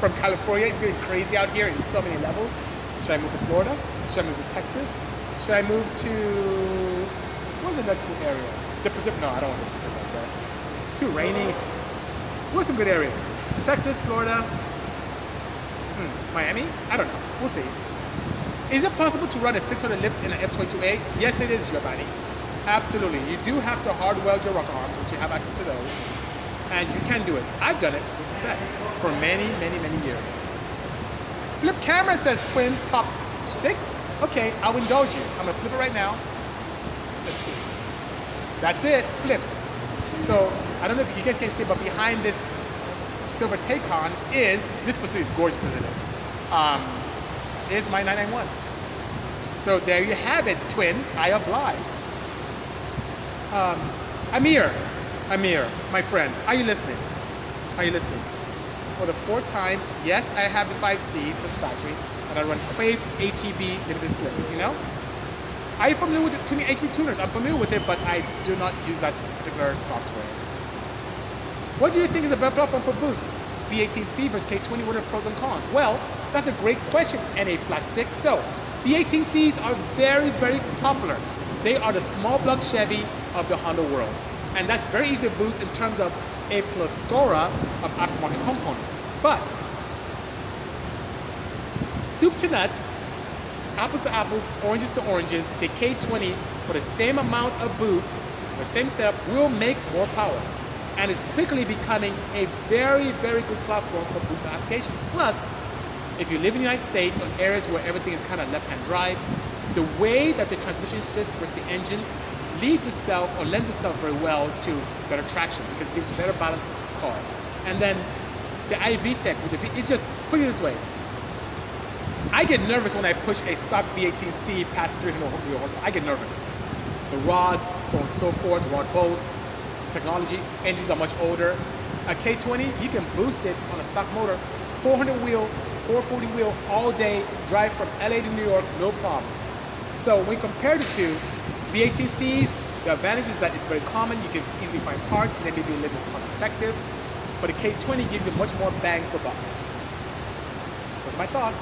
from California. It's getting crazy out here in so many levels. Should I move to Florida? Should I move to Texas? Should I move to... what's another cool area? The Pacific... No, I don't want to go to the Pacific Northwest. It's too rainy. What's some good areas? Texas, Florida... Miami? I don't know. We'll see. Is it possible to run a 600 lift in an F22A? Yes, it is, Giovanni. Absolutely. You do have to hard weld your rocker arms, which you have access to those. And you can do it. I've done it with success for many, many, many years. Flip camera says twin pop stick. Okay, I'll indulge you. I'm gonna flip it right now. Let's see. That's it, flipped. So, I don't know if you guys can see, but behind this silver Taycan is, this facility is gorgeous, isn't it? Is my 991. So there you have it, twin. I obliged. Amir, my friend, are you listening? Are you listening? For the fourth time, yes, I have the 5-speed, that's factory, and I run Quaife ATB limited slips, you know? Are you familiar with the Tumi HP tuners? I'm familiar with it, but I do not use that particular software. What do you think is a better platform for boost? B18C versus K20, what are the pros and cons? Well, that's a great question, NA Flat 6. So, B18Cs are very, very popular. They are the small block Chevy of the Honda world. And that's very easy to boost in terms of a plethora of aftermarket components. But, soup to nuts, apples to apples, oranges to oranges, the K20 for the same amount of boost, for the same setup, will make more power. And it's quickly becoming a very, very good platform for booster applications. Plus, if you live in the United States on areas where everything is kind of left-hand drive, the way that the transmission sits versus the engine leads itself or lends itself very well to better traction because it gives you better balance of the car. And then the IV tech with the V, it's just, put it this way, I get nervous when I push a stock V18C past 300 horsepower. I get nervous. The rods, so on and so forth, rod bolts, technology, engines are much older. A K20, you can boost it on a stock motor, 400 wheel, 440 wheel, all day, drive from LA to New York, no problems. So when compared to two, B18Cs, the advantage is that it's very common, you can easily find parts, and they may be a little cost effective, but a K20 gives you much more bang for buck. Those are my thoughts.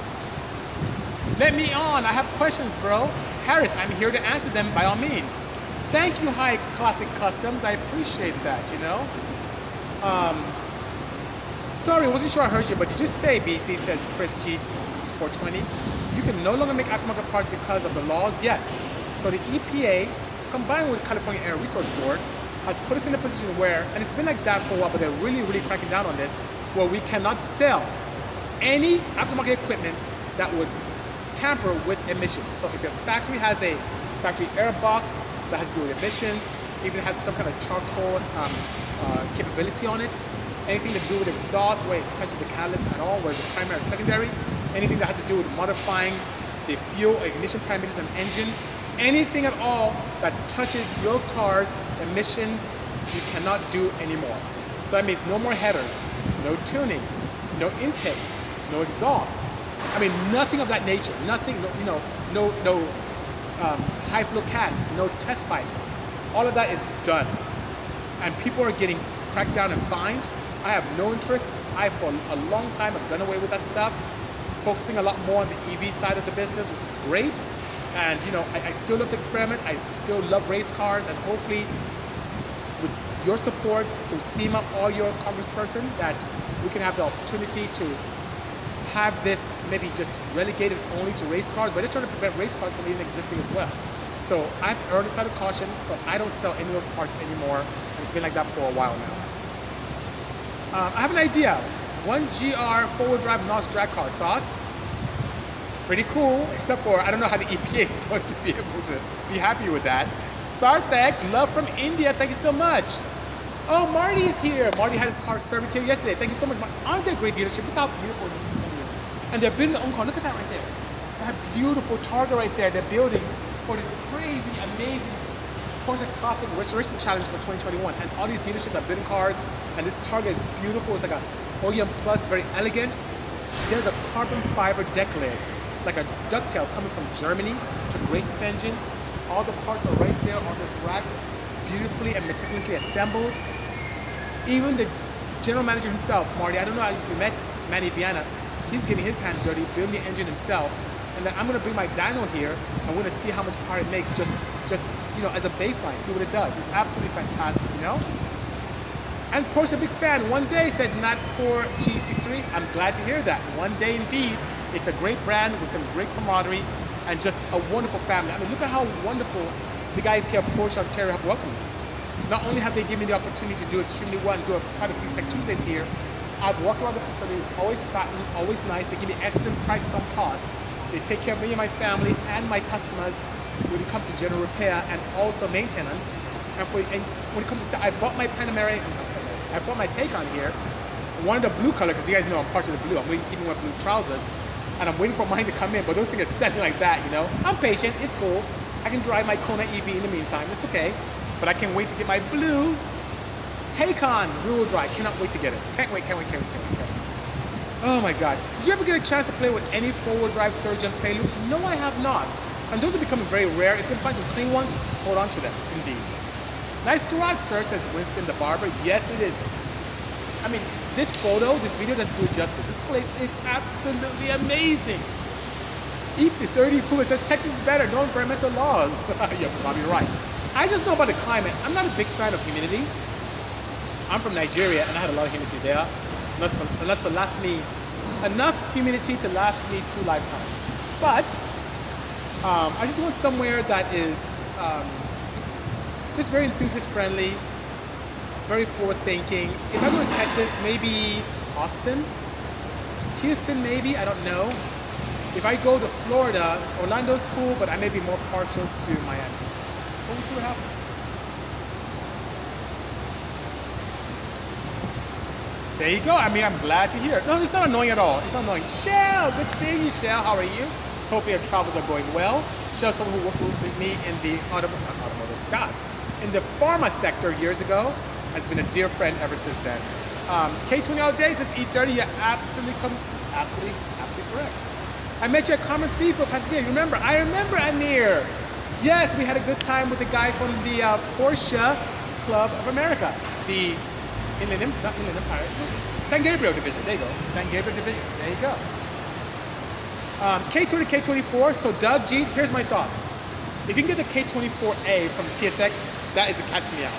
Let me on, I have questions, bro. Harris, I'm here to answer them by all means. Thank you, High Classic Customs. I appreciate that, you know? Sorry, I wasn't sure I heard you, but did you say, BC says Chris G 420, you can no longer make aftermarket parts because of the laws? Yes. So the EPA, combined with California Air Resource Board, has put us in a position where, and it's been like that for a while, but they're really, really cracking down on this, where we cannot sell any aftermarket equipment that would tamper with emissions. So if your factory has a factory airbox, that has to do with emissions, even has some kind of charcoal capability on it, anything to do with exhaust, where it touches the catalyst at all, where it's a primary or secondary, anything that has to do with modifying the fuel or ignition parameters of an engine, anything at all that touches your car's emissions, you cannot do anymore. So that means no more headers, no tuning, no intakes, no exhaust. I mean, nothing of that nature, nothing, no, you know, high flow cats, no test pipes. All of that is done. And people are getting cracked down and fined. I have no interest. I, for a long time, have done away with that stuff, focusing a lot more on the EV side of the business, which is great. And, you know, I still love to experiment. I still love race cars. And hopefully, with your support, through SEMA or your congressperson, that we can have the opportunity to have this maybe just relegated only to race cars, but they're trying to prevent race cars from even existing as well. So I've earned a side of caution, so I don't sell any of those parts anymore. And it's been like that for a while now. I have an idea. 1GR forward drive NOS drag car, thoughts? Pretty cool, except for I don't know how the EPA is going to be able to be happy with that. Sarthak, love from India, thank you so much. Oh, Marty is here. Marty had his car serviced here yesterday. Thank you so much, Marty. Aren't they a great dealership? Look how beautiful. And they're building their own car. Look at that right there. That beautiful Targa right there. They're building for this crazy, amazing Porsche Classic Restoration Challenge for 2021. And all these dealerships are building cars. And this Targa is beautiful. It's like a OEM Plus, very elegant. There's a carbon fiber deck lid, like a ducktail coming from Germany to grace this engine. All the parts are right there on this rack, beautifully and meticulously assembled. Even the general manager himself, Marty, I don't know if you met Manny Viana, he's getting his hands dirty, building the engine himself, and then I'm gonna bring my dyno here, and we're gonna see how much power it makes, just as a baseline, see what it does. It's absolutely fantastic, you know? And Porsche, a big fan, one day said not for GC3. I'm glad to hear that. One day indeed. It's a great brand with some great camaraderie and just a wonderful family. I mean, look at how wonderful the guys here at Porsche Ontario have welcomed me. Not only have they given me the opportunity to do extremely well and do quite a few Tech Tuesdays here, I've walked around the facility, always gotten, always nice. They give me excellent prices on parts. They take care of me and my family and my customers when it comes to general repair and also maintenance. And when it comes to, I bought my Panamera, I bought my Taycan here. One of the blue color, because you guys know I'm partial to blue. I'm even wearing blue trousers, and I'm waiting for mine to come in. But those things are set like that, you know. I'm patient. It's cool. I can drive my Kona EV in the meantime. It's okay. But I can't wait to get my blue Taycan rear-wheel drive. Cannot wait to get it. Can't wait. Oh my God! Did you ever get a chance to play with any four-wheel drive third-gen Preludes? No, I have not. And those are becoming very rare. If you can find some clean ones, hold on to them. Indeed. Nice garage, sir, says Winston the barber. Yes, it is. I mean, this photo, this video doesn't do it justice. This place is absolutely amazing. EP34, it says Texas is better, no environmental laws. You're probably right. I just know about the climate. I'm not a big fan of humidity. I'm from Nigeria, and I had a lot of humidity there. Enough humidity to last me 2 lifetimes. But I just want somewhere that is just very enthusiast friendly, very forward thinking. If I go to Texas, maybe Austin, Houston maybe, I don't know. If I go to Florida, Orlando's cool, but I may be more partial to Miami. But we'll see what happens. There you go, I mean, I'm glad to hear. No, it's not annoying at all, it's not annoying. Shell, good seeing you, Shell, how are you? Hope your travels are going well. Shell's someone who worked with me in the pharma sector years ago, has been a dear friend ever since then. K20 all day says E30, you're absolutely correct. I met you at Common Seafood, Pasadena. Remember? I remember Amir. Yes, we had a good time with the guy from the Porsche Club of America, the San Gabriel Division. There you go, San Gabriel Division. There you go. K20 to K24. So Doug G, here's my thoughts. If you can get the K24A from TSX, that is the cat's meow.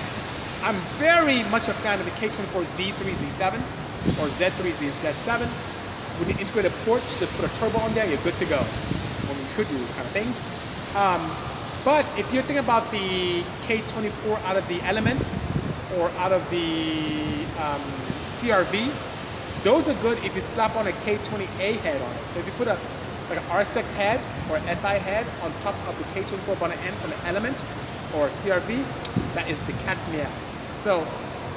I'm very much a fan of the K24Z3Z7 or Z3Z7 with the integrated port. Just put a turbo on there, you're good to go. When we could do these kind of things. But if you're thinking about the K24 out of the Element or out of the CR-V, those are good if you slap on a K20A head on it. So if you put like an RSX head or an SI head on top of the K24 bonnet end from the Element or CR-V, that is the cat's meow. So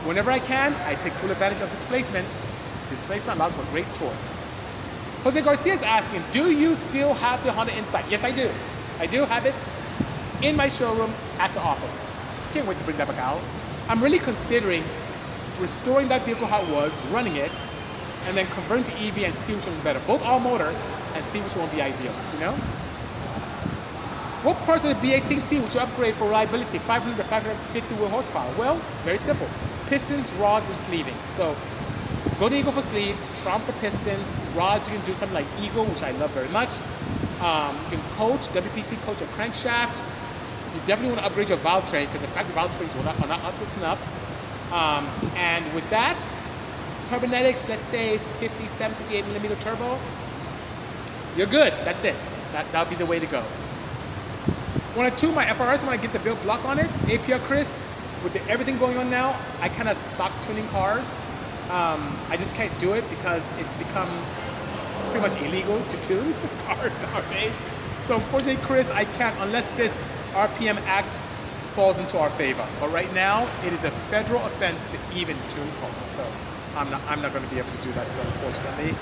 whenever I can, I take full advantage of displacement. Displacement allows for great torque. Jose Garcia is asking, do you still have the Honda Insight? Yes, I do. I do have it in my showroom at the office. Can't wait to bring that back out. I'm really considering restoring that vehicle how it was, running it, and then converting to EV and see which one's better. Both all motor, and see which one would be ideal, you know? What parts of the B18C would you upgrade for reliability, 500 to 550 wheel horsepower? Well, very simple. Pistons, rods, and sleeving. So go to Eagle for sleeves, Trump for pistons, rods, you can do something like Eagle, which I love very much. You can coach, WPC coach your crankshaft. You definitely want to upgrade your valve train because the fact the valve springs are not up to snuff. And with that, turbonetics, let's say 57, 58 millimeter turbo, you're good. That's it. That'll be the way to go. 1 or 2, my FRS, when I get the build block on it, APR Chris, with everything going on now, I kind of stopped tuning cars. I just can't do it because it's become pretty much illegal to tune cars nowadays. So unfortunately, Chris, I can't unless this RPM Act falls into our favor. But right now, it is a federal offense to even tune cars. So I'm not going to be able to do that, so unfortunately.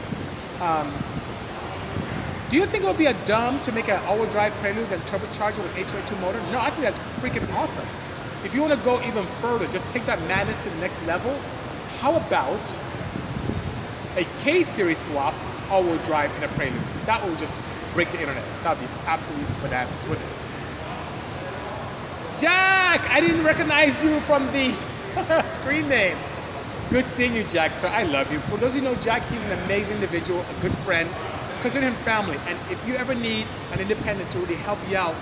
Do you think it would be a dumb to make an all-wheel drive Prelude and turbocharger with H22 motor? No, I think that's freaking awesome. If you want to go even further, just take that madness to the next level. How about a K-series swap all-wheel drive in a Prelude? That would just break the internet. That would be absolutely bananas, wouldn't it? Jack, I didn't recognize you from the screen name. Good seeing you, Jack, sir. I love you. For those of you who know Jack, he's an amazing individual, a good friend. consider him family. And if you ever need an independent to really help you out,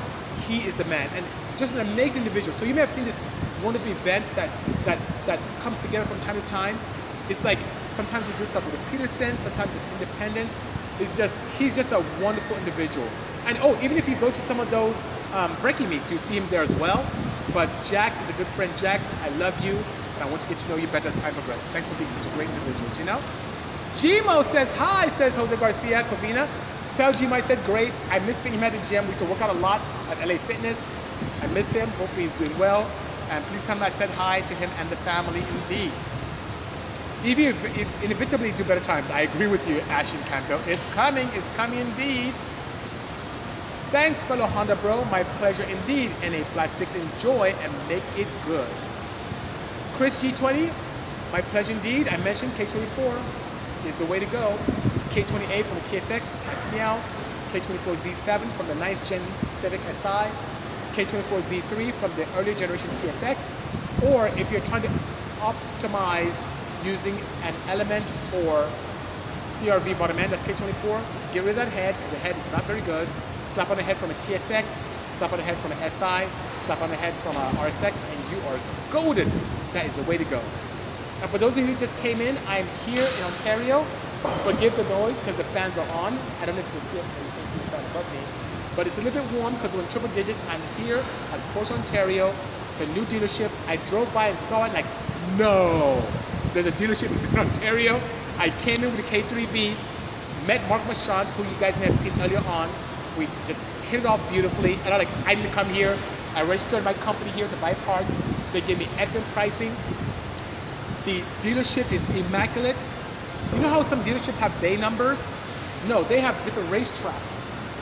he is the man. And just an amazing individual. So you may have seen this wonderful events that comes together from time to time. It's like sometimes we do stuff with Peterson, sometimes it's independent. It's just, he's just a wonderful individual. And oh, even if you go to some of those breaking meets, you see him there as well. But Jack is a good friend. Jack, I love you, and I want to get to know you better as time progresses. Thanks for being such a great individual, you know? Gmo says, hi, says Jose Garcia Covina. Tell Gmo I said, great. I miss him at the gym. We used to work out a lot at LA Fitness. I miss him. Hopefully he's doing well. And please tell him I said hi to him and the family indeed. If you inevitably do better times, I agree with you, Ashton Campbell. It's coming indeed. Thanks, fellow Honda bro. My pleasure indeed. In a flat six, enjoy and make it good. Chris G20, my pleasure indeed. I mentioned K24 is the way to go. K28 from the TSX, catch me out. K24Z7 from the 9th Gen Civic SI. K24Z3 from the earlier generation TSX. Or if you're trying to optimize using an Element or CR-V bottom end, that's K24. Get rid of that head, because the head is not very good. Slap on the head from a TSX, slap on the head from an SI, slap on the head from an RSX, and you are golden. That is the way to go. And for those of you who just came in, I'm here in Ontario. Forgive the noise, because the fans are on. I don't know if you can see it, but you can see the fan above me. But it's a little bit warm, because we're in triple digits. I'm here at Porsche Ontario. It's a new dealership. I drove by and saw it, like, no. There's a dealership in Ontario. I came in with a K3B, met Mark Machant, who you guys may have seen earlier on. We just hit it off beautifully. And I'm like, I need to come here. I registered my company here to buy parts. They gave me excellent pricing. The dealership is immaculate. You know how some dealerships have bay numbers? No, they have different racetracks.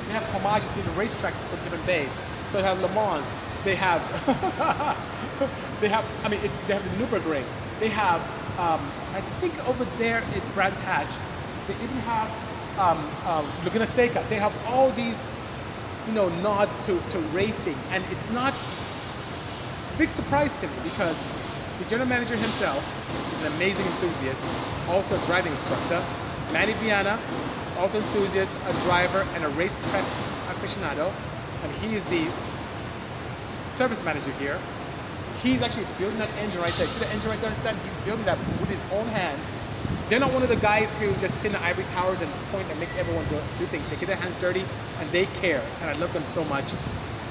They have homage to different racetracks from different bays. So they have Le Mans. They have, they have the Nürburgring. They have, I think over there it's Brands Hatch. They even have Laguna Seca. They have all these, you know, nods to racing, and it's not a big surprise to me, because the general manager himself is an amazing enthusiast, also a driving instructor. Manny Viana is also an enthusiast, a driver, and a race prep aficionado, and he is the service manager here. He's actually building that engine right there. See the engine right there? Understand? He's building that with his own hands. They're not one of the guys who just sit in the ivory towers and point and make everyone do things. They get their hands dirty and they care, and I love them so much.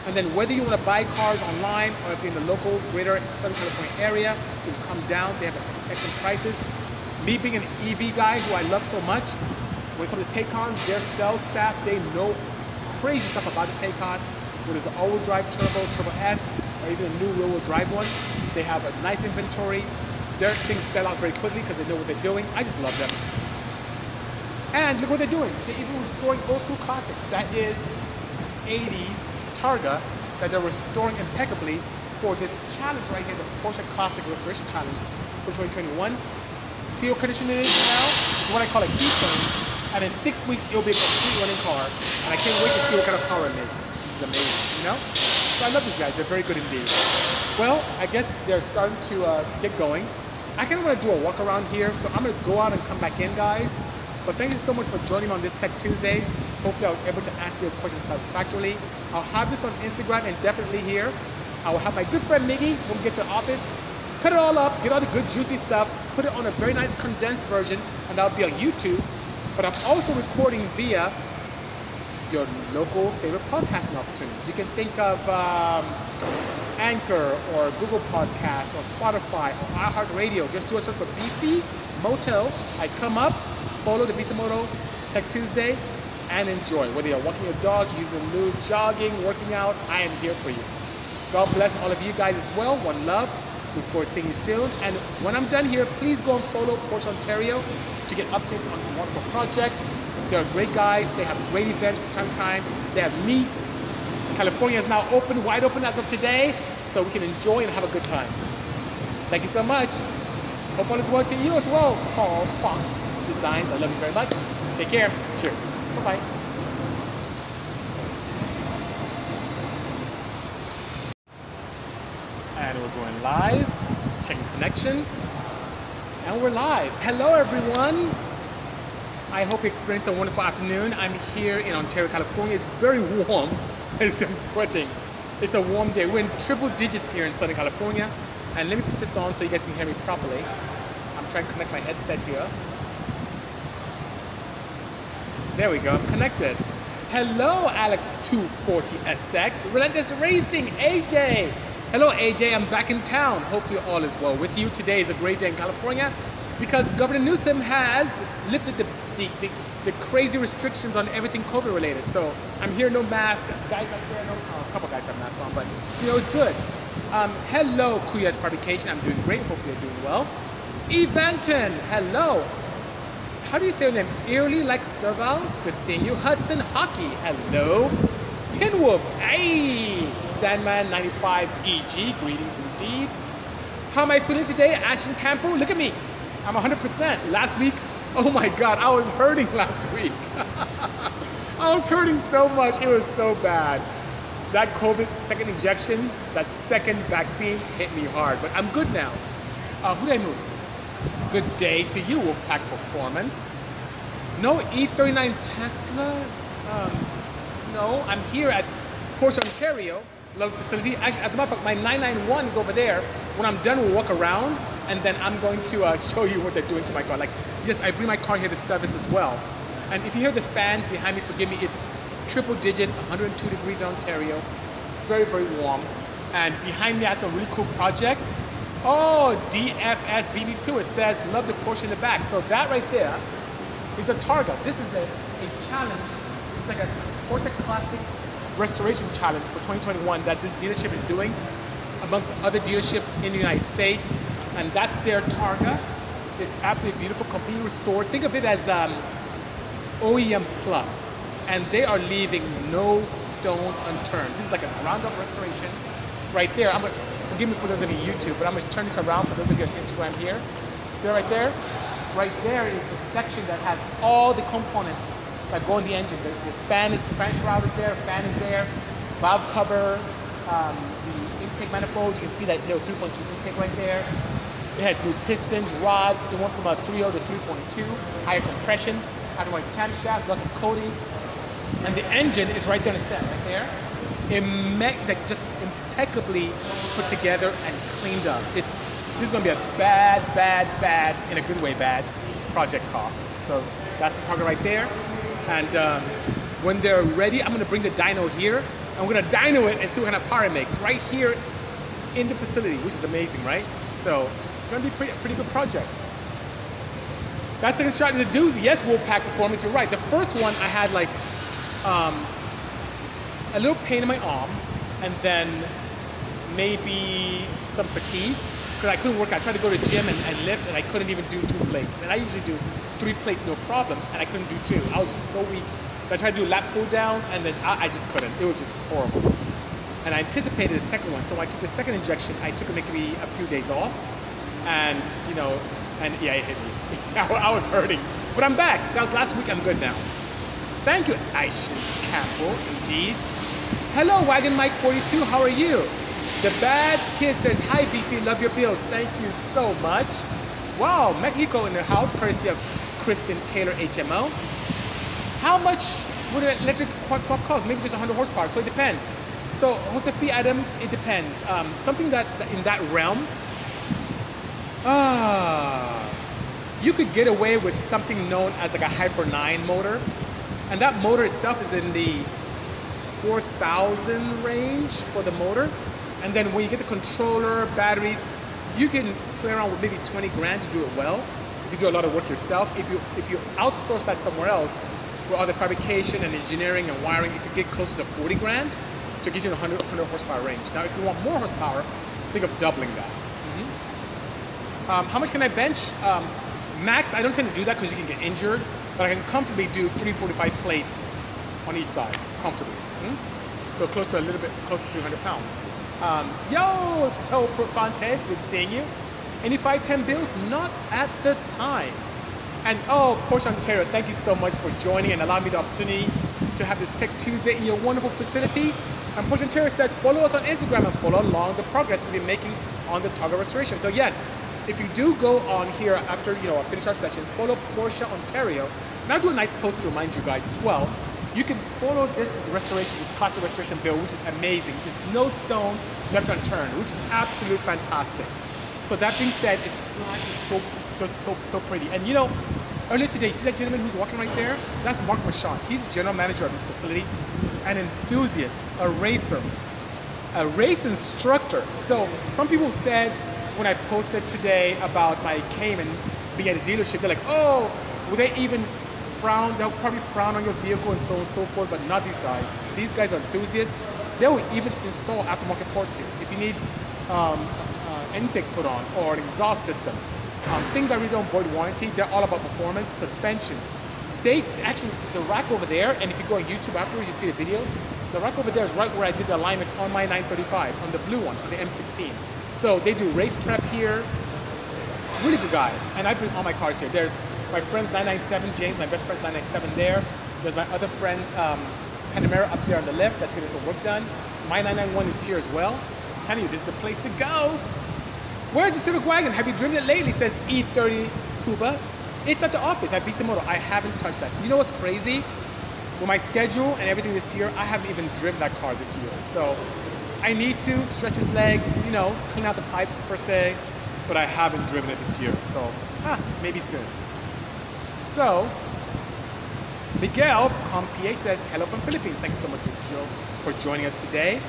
And then whether you want to buy cars online or if you're in the local greater Southern California area, you can come down. They have excellent prices. Me being an EV guy who I love so much, when it comes to Taycan, their sales staff, they know crazy stuff about the Taycan. Whether it's an all-wheel drive turbo, turbo S, or even a new rear-wheel drive one. They have a nice inventory. Their things sell out very quickly because they know what they're doing. I just love them. And look what they're doing. They're even restoring old school classics. That is 80s Targa that they're restoring impeccably for this challenge right here, the Porsche Classic Restoration Challenge for 2021. See what condition it is now? It's what I call a keystone. And in 6 weeks, it'll be a complete running car. And I can't wait to see what kind of power it makes. Which is amazing, you know? So I love these guys. They're very good indeed. Well, I guess they're starting to get going. I kind of want to do a walk around here, so I'm going to go out and come back in, guys. But thank you so much for joining me on this Tech Tuesday. Hopefully, I was able to answer your questions satisfactorily. I'll have this on Instagram and definitely here. I will have my good friend Miggy when we get to the office. Cut it all up, get all the good juicy stuff, put it on a very nice condensed version, and that'll be on YouTube. But I'm also recording via your local favorite podcasting opportunities. You can think of Anchor or Google Podcasts or Spotify or iHeartRadio. Just do a search for BC Moto. I come up, follow the Bisimoto Tech Tuesday, and enjoy. Whether you're walking your dog, using the loo, jogging, working out, I am here for you. God bless all of you guys as well. One love. Look forward to seeing you soon. And when I'm done here, please go and follow Porsche Ontario to get updates on the wonderful project. They're great guys. They have great events from time to time. They have meets. California is now open, wide open as of today, so we can enjoy and have a good time. Thank you so much. Hope all is well to you as well, Paul Fox Designs. I love you very much. Take care. Cheers. Bye-bye. And we're going live. Checking connection. And we're live. Hello, everyone. I hope you experienced a wonderful afternoon. I'm here in Ontario, California. It's very warm. I'm sweating. It's a warm day. We're in triple digits here in Southern California. And let me put this on so you guys can hear me properly. I'm trying to connect my headset here. There we go, I'm connected. Hello, Alex240SX, Relentless Racing, AJ. Hello, AJ, I'm back in town. Hopefully all is well with you. Today is a great day in California because Governor Newsom has lifted the crazy restrictions on everything COVID related. So I'm here, no mask. Guys up there, no, a couple guys have masks on, but you know, it's good. Hello, Kuya's Fabrication, I'm doing great. Hopefully you're doing well. Evanton, hello. How do you say your name? Eerily like servals? Good seeing you. Hudson Hockey, hello. Pinwolf, hey. Sandman 95EG, greetings indeed. How am I feeling today? Ashton Campo, look at me. I'm 100%. Last week, oh my God, I was hurting last week. I was hurting so much, it was so bad. That COVID second injection, that second vaccine hit me hard, but I'm good now. Who did I move? Good day to you, Wolfpack Performance. No E39 Tesla? No, I'm here at Porsche Ontario, love facility. Actually, as a matter of fact, my 991 is over there. When I'm done, we'll walk around, and then I'm going to show you what they're doing to my car. Like, yes, I bring my car here to service as well. And if you hear the fans behind me, forgive me, it's triple digits, 102 degrees in Ontario. It's very, very warm. And behind me, I have some really cool projects. Oh, DFSBB2, it says, love the Porsche in the back. So that right there is a target. This is a challenge. It's like a Porsche Classic Restoration Challenge for 2021 that this dealership is doing amongst other dealerships in the United States. And that's their target. It's absolutely beautiful, completely restored. Think of it as OEM Plus. And they are leaving no stone unturned. This is like a ground-up restoration right there. I'm gonna, forgive me for those of you on YouTube, but I'm going to turn this around for those of you on Instagram here. See that right there? Right there is the section that has all the components that go in the engine. The fan is, the fan shroud is there, fan is there, valve cover, the intake manifold. You can see that there was 3.2 intake right there. It had new pistons, rods. It went from a 3.0 to 3.2, higher compression, out-of-white camshaft, lots of coatings. And the engine is right there on the stand, right there. That just impeccably put together and cleaned up. This is gonna be a bad, bad, bad, in a good way bad, project car. So that's the target right there. And when they're ready, I'm gonna bring the dyno here. I'm gonna dyno it and see what kind of power it makes right here in the facility, which is amazing, right? So it's gonna be a pretty good project. That second shot is a doozy. Yes, Wolfpack Performance, you're right. The first one I had like, a little pain in my arm, and then maybe some fatigue because I couldn't work. I tried to go to the gym and lift, and I couldn't even do 2 plates. And I usually do 3 plates, no problem, and I couldn't do 2. I was so weak. I tried to do lap pull downs, and then I just couldn't. It was just horrible. And I anticipated the second one, so when I took the second injection, I took maybe a few days off, and you know, and yeah, it hit me. I was hurting, but I'm back. That was last week. I'm good now. Thank you, Aishin Campbell, indeed. Hello, Wagon Mike 42, how are you? The Bads Kid says, hi BC, love your bills. Thank you so much. Wow, Mexico in the house, courtesy of Christian Taylor HMO. How much would an electric quad cost? Maybe just 100 horsepower, so it depends. So, Josephine Adams, it depends. Something that in that realm, you could get away with something known as like a Hyper 9 motor. And that motor itself is in the 4,000 range for the motor. And then when you get the controller, batteries, you can play around with maybe 20 grand to do it well. If you do a lot of work yourself, if you outsource that somewhere else, with all the fabrication and engineering and wiring, you could get closer to 40 grand to get you in the 100 horsepower range. Now, if you want more horsepower, think of doubling that. How much can I bench? Max, I don't tend to do that because you can get injured. But I can comfortably do 345 plates on each side, comfortably. So close to a little bit, close to 300 pounds. Yo, Toe Profantes, good seeing you. Any 510 bills? Not at the time. And oh, Porsche Ontario, thank you so much for joining and allowing me the opportunity to have this Tech Tuesday in your wonderful facility. And Porsche Ontario says, follow us on Instagram and follow along the progress we've been making on the target restoration. So yes, if you do go on here after, you know, I finish our session, follow Porsche Ontario And I'll do a nice post to remind you guys as well. You can follow this restoration, this classic restoration build, which is amazing. There's no stone left unturned, which is absolutely fantastic. So that being said, it's black and so pretty. And you know, earlier today, you see that gentleman who's walking right there? That's Mark Machant. He's the general manager of this facility, an enthusiast, a racer, a race instructor. So some people said when I posted today about my Cayman being at a dealership, they're like, oh, will they even frown? They'll probably frown on your vehicle and so on and so forth, but not these guys. These guys are enthusiasts. They will even install aftermarket parts here. If you need intake put on or an exhaust system, things that really don't void warranty, they're all about performance, suspension. They actually, the rack over there, and if you go on YouTube afterwards, you see the video, the rack over there is right where I did the alignment on my 935, on the blue one, on the M16. So they do race prep here. Really good guys. And I bring all my cars here. There's my friend's 997, James, my best friend's 997 there. There's my other friend's Panamera up there on the left, that's getting some work done. My 991 is here as well. I'm telling you, this is the place to go. Where's the Civic Wagon? Have you driven it lately? It says E30 Cuba. It's at the office at BC Moto. I haven't touched that. You know what's crazy? With my schedule and everything this year, I haven't even driven that car this year. So I need to stretch his legs, you know, clean out the pipes per se, but I haven't driven it this year. So maybe soon. So Miguel Compie says, hello from Philippines. Thank you so much for joining us today.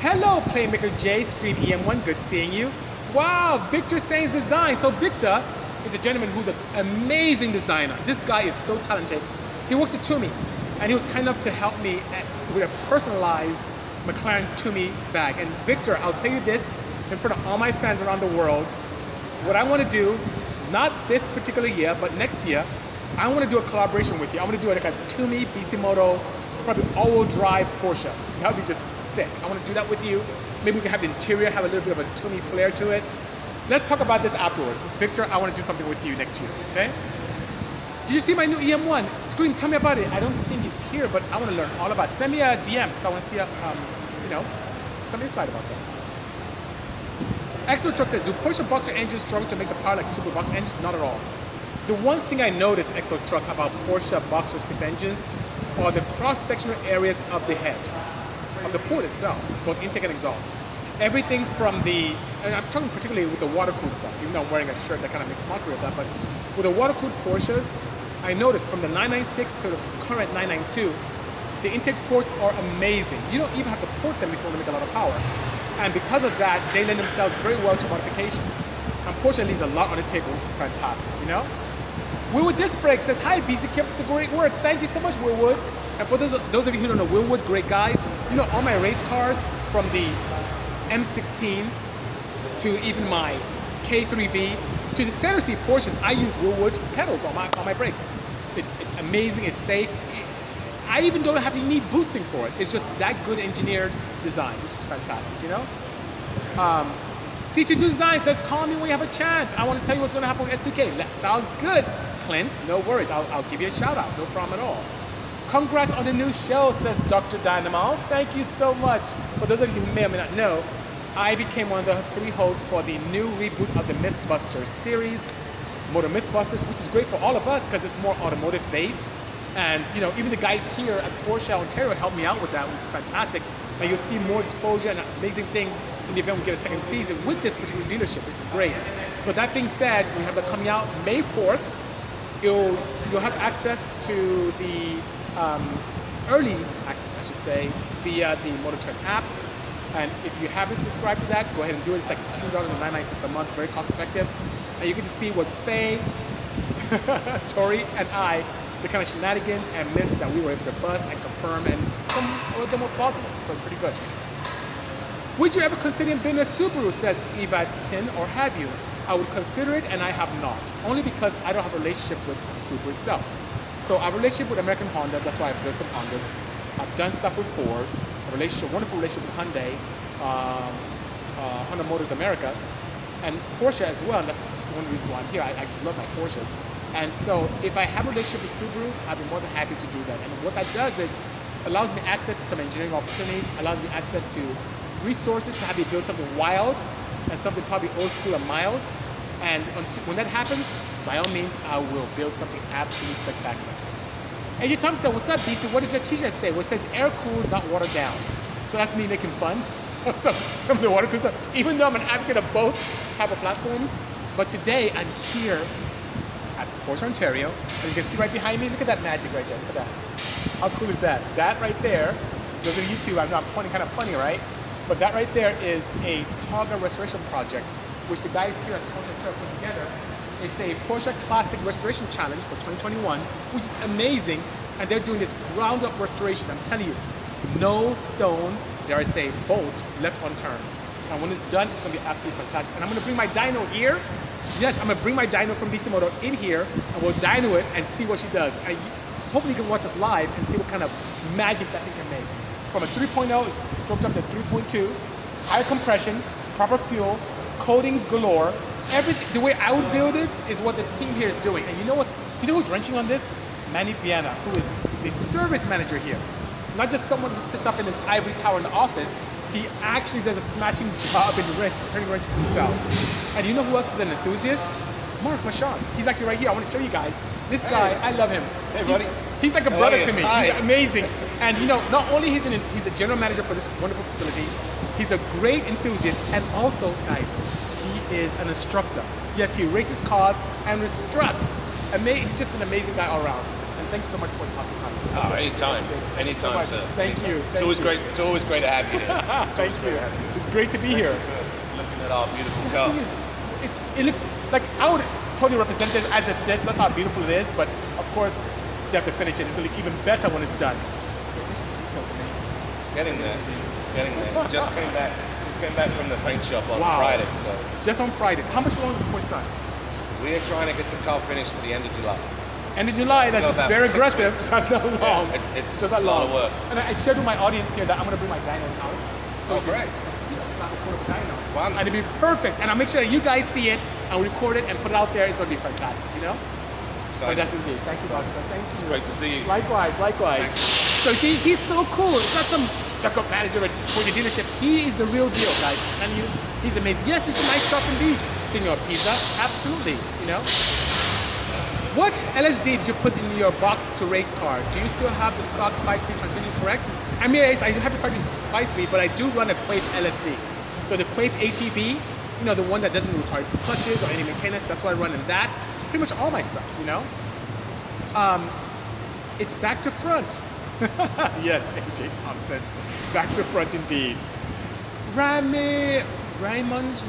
Hello, Playmaker J, Stream EM1. Good seeing you. Wow, Victor Sain's design. So Victor is a gentleman who's an amazing designer. This guy is so talented. He works at Tumi, and he was kind enough to help me with a personalized McLaren Tumi bag. And Victor, I'll tell you this in front of all my fans around the world, what I want to do, not this particular year, but next year, I want to do a collaboration with you. I want to do like a Tumi, Bisimoto, probably all-wheel drive Porsche. That would be just sick. I want to do that with you. Maybe we can have the interior, have a little bit of a Tumi flair to it. Let's talk about this afterwards. Victor, I want to do something with you next year, okay? Did you see my new EM1? Scream, tell me about it. I don't think it's here, but I want to learn all about it. Send me a DM, so I want to see, you know, some insight about that. Exo Truck says, do Porsche Boxer engines struggle to make the power like Super Boxer engines? Not at all. The one thing I noticed, Exo Truck, about Porsche Boxer 6 engines are the cross-sectional areas of the head of the port itself, both intake and exhaust. Everything from the, and I'm talking particularly with the water-cooled stuff, even though I'm wearing a shirt that kind of makes mockery of that, but with the water-cooled Porsches, I noticed from the 996 to the current 992, the intake ports are amazing. You don't even have to port them if you want to make a lot of power. And because of that, they lend themselves very well to modifications. And Porsche leaves a lot on the table, which is fantastic, you know? Wilwood Disc Brake says, hi, BC, kept up the great work. Thank you so much, Wilwood. And for those of you who don't know Wilwood, great guys, you know, all my race cars, from the M16 to even my K3V to the center seat Porsches, I use Wilwood pedals on my brakes. It's amazing, it's safe. I even don't have to need boosting for it. It's just that good engineered design, which is fantastic, you know? C22 Design says, call me when you have a chance. I want to tell you what's going to happen with S2K. That sounds good, Clint. No worries, I'll give you a shout out, no problem at all. Congrats on the new show, says Dr. Dynamo. Thank you so much. For those of you who may or may not know, I became one of the 3 hosts for the new reboot of the MythBusters series, Motor Mythbusters, which is great for all of us because it's more automotive based. And you know, even the guys here at Porsche Ontario helped me out with that, which is fantastic. And you'll see more exposure and amazing things in the event we get a second season with this particular dealership, which is great. So that being said, we have that coming out May 4th. You'll have access to the early access, I should say, via the Motor Trend app. And if you haven't subscribed to that, go ahead and do it. It's like $2.99 a month, very cost effective. And you get to see what Faye, Tori, and I, the kind of shenanigans and myths that we were able to bust and confirm, and some of them were plausible, so it's pretty good. Would you ever consider being a Subaru, says Eva Tin, or have you? I would consider it, and I have not, only because I don't have a relationship with Subaru itself. So our relationship with American Honda, that's why I've built some Hondas. I've done stuff with Ford, a relationship, wonderful relationship with Hyundai, Honda Motors America, and Porsche as well. And that's one reason why I'm here. I actually love my Porsches. And so if I have a relationship with Subaru, I'd be more than happy to do that. And what that does is allows me access to some engineering opportunities, allows me access to resources to have you build something wild and something probably old school and mild. And when that happens, by all means, I will build something absolutely spectacular. And your Tom said, "What's up, BC? What does your t-shirt say?" Well, it says air-cooled, not watered down. So that's me making fun from the water cool stuff. Even though I'm an advocate of both type of platforms, but today I'm here at Porsche Ontario, and you can see right behind me. Look at that magic right there. Look at that. How cool is that? That right there. Those of you two, I'm not pointing kind of funny, right? But that right there is a Targa restoration project, which the guys here at Porsche Ontario put together. It's a Porsche Classic Restoration Challenge for 2021, which is amazing. And they're doing this ground-up restoration. I'm telling you, no stone, dare I say, bolt left unturned. And when it's done, it's going to be absolutely fantastic. And I'm going to bring my dyno here. Yes, I'm going to bring my dyno from BC Moto in here, and we'll dyno it and see what she does. And hopefully you can watch us live and see what kind of magic that thing can make. From a 3.0, it's stroked up to 3.2, higher compression, proper fuel, coatings galore. Everything, the way I would build this is what the team here is doing. And you know what? You know who's wrenching on this? Manny Viana, who is the service manager here. Not just someone who sits up in this ivory tower in the office. He actually does a smashing job in turning wrenches himself. And you know who else is an enthusiast? Mark Machant. He's actually right here. I want to show you guys. This guy, I love him. Hey, buddy. He's like a brother to me. Hi. He's amazing. And you know, not only he's a general manager for this wonderful facility, he's a great enthusiast, and also, guys, is an instructor. Yes, he races cars and instructs. He's just an amazing guy all around. And thanks so much for passing time. Oh, anytime. Anytime, sir. Thank you. It's always great. It's always great to have you here. Thank you. It's great to be here. Looking at our beautiful car. It looks like I would totally represent this as it sits. That's how beautiful it is. But of course, you have to finish it. It's going to look even better when it's done. It's getting there. It's getting there. Just came back. Came back from the paint shop on Friday, so. Just on Friday. How much longer before it's done? We are trying to get the car finished for the end of July. End of July, so that's very aggressive. Weeks. That's not long. Yeah, it's so that's a lot of work. And I shared with my audience here that I'm going to bring my dyno in-house. So great. Dyno. And it'll be perfect. And I'll make sure that you guys see it and record it and put it out there. It's going to be fantastic, you know? It's exciting. Fantastic indeed. Thank you, Boxer. Thank you. It's great to see you. Likewise, likewise. Thanks. So he's so cool. It's not some stuck-up manager for your dealership. He is the real deal, guys. I'm telling you, he's amazing. Yes, it's a nice shop indeed, Senor Pizza. Absolutely, you know. What LSD did you put in your box to race car? Do you still have the stock 5-speed transmission, correct? I mean, I have to practice 5-speed, but I do run a Quaife LSD. So the Quaife ATB, you know, the one that doesn't require clutches or any maintenance, that's why I run in that. Pretty much all my stuff, you know. It's back to front. Yes, AJ Thompson. Back to front indeed. Raymond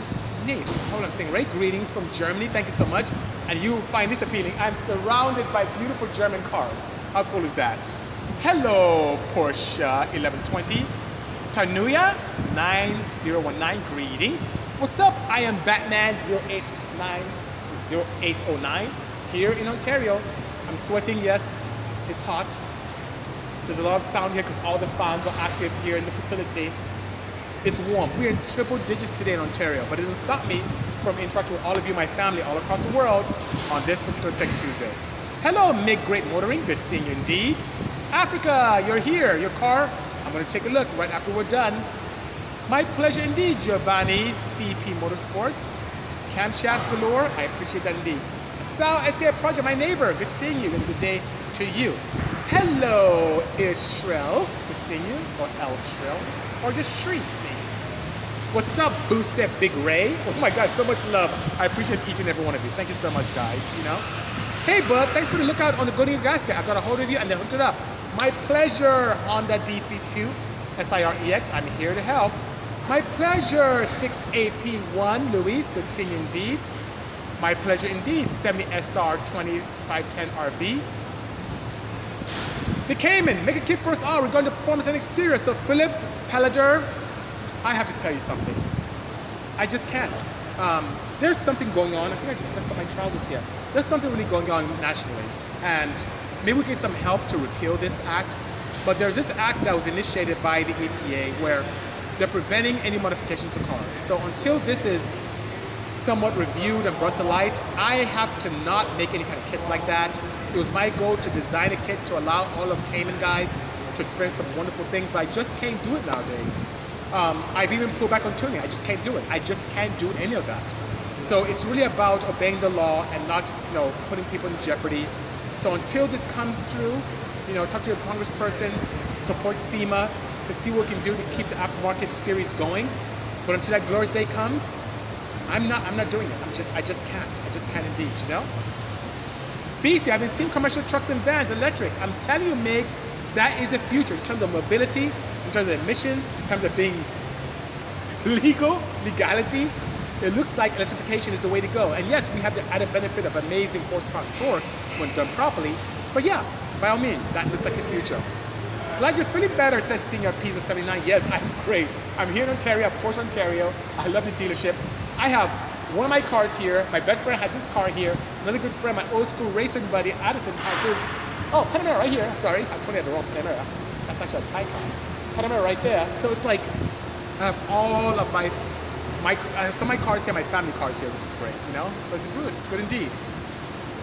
Nath, hold on, I'm saying right? Greetings from Germany, thank you so much. And you find this appealing. I'm surrounded by beautiful German cars. How cool is that? Hello, Porsche 1120. Tanuya 9019, greetings. What's up? I am Batman 0809 here in Ontario. I'm sweating, yes, it's hot. There's a lot of sound here because all the fans are active here in the facility. It's warm. We're in triple digits today in Ontario, but it doesn't stop me from interacting with all of you, my family, all across the world on this particular Tech Tuesday. Hello, Mick Great Motoring. Good seeing you indeed. Africa, you're here. Your car? I'm going to take a look right after we're done. My pleasure indeed, Giovanni, CP Motorsports. Camshafts galore. I appreciate that indeed. Sal SA Project, my neighbor. Good seeing you and good day to you. Hello, Israel. Good seeing you, or El Shril, or just Shri. What's up, Boostep Big Ray? Oh my God, so much love. I appreciate each and every one of you. Thank you so much, guys. You know, hey, bud, thanks for the lookout on the Golden Gasket. I got a hold of you and they hooked it up. My pleasure, Honda DC2 SIREX. I'm here to help. My pleasure, 6AP1 Luis. Good seeing you indeed. My pleasure indeed, Semi SR 2510 RV. The Cayman, make a kick for us all regarding the performance and exterior. So Philip Pallader, I have to tell you something. I just can't. There's something going on. I think I just messed up my trousers here. There's something really going on nationally. And maybe we get some help to repeal this act. But there's this act that was initiated by the EPA where they're preventing any modification to cars. So until this is somewhat reviewed and brought to light, I have to not make any kind of kits like that. It was my goal to design a kit to allow all of Cayman guys to experience some wonderful things, but I just can't do it nowadays. I've even pulled back on tuning. I just can't do it. I just can't do any of that. So it's really about obeying the law and not, you know, putting people in jeopardy. So until this comes through, you know, talk to your congressperson, support SEMA to see what we can do to keep the aftermarket series going. But until that glorious day comes, I'm not doing it. I just can't indeed, you know? BC, I've been seeing commercial trucks and vans, electric. I'm telling you, Meg, that is the future in terms of mobility, in terms of emissions, in terms of being legal, legality. It looks like electrification is the way to go. And yes, we have the added benefit of amazing horsepower torque when done properly. But yeah, by all means, that looks like the future. Glad you're feeling better, says Senior Pizza 79. Yes, I'm great. I'm here in Ontario, at Porsche Ontario. I love the dealership. I have one of my cars here. My best friend has his car here. Another good friend, my old school racing buddy, Addison, has his. Oh, Panamera right here. Sorry, I pointed at the wrong Panamera. That's actually a Taycan. Panamera right there. So it's like I have all of my cars here, my family cars here, which is great, you know? So it's good. It's good indeed.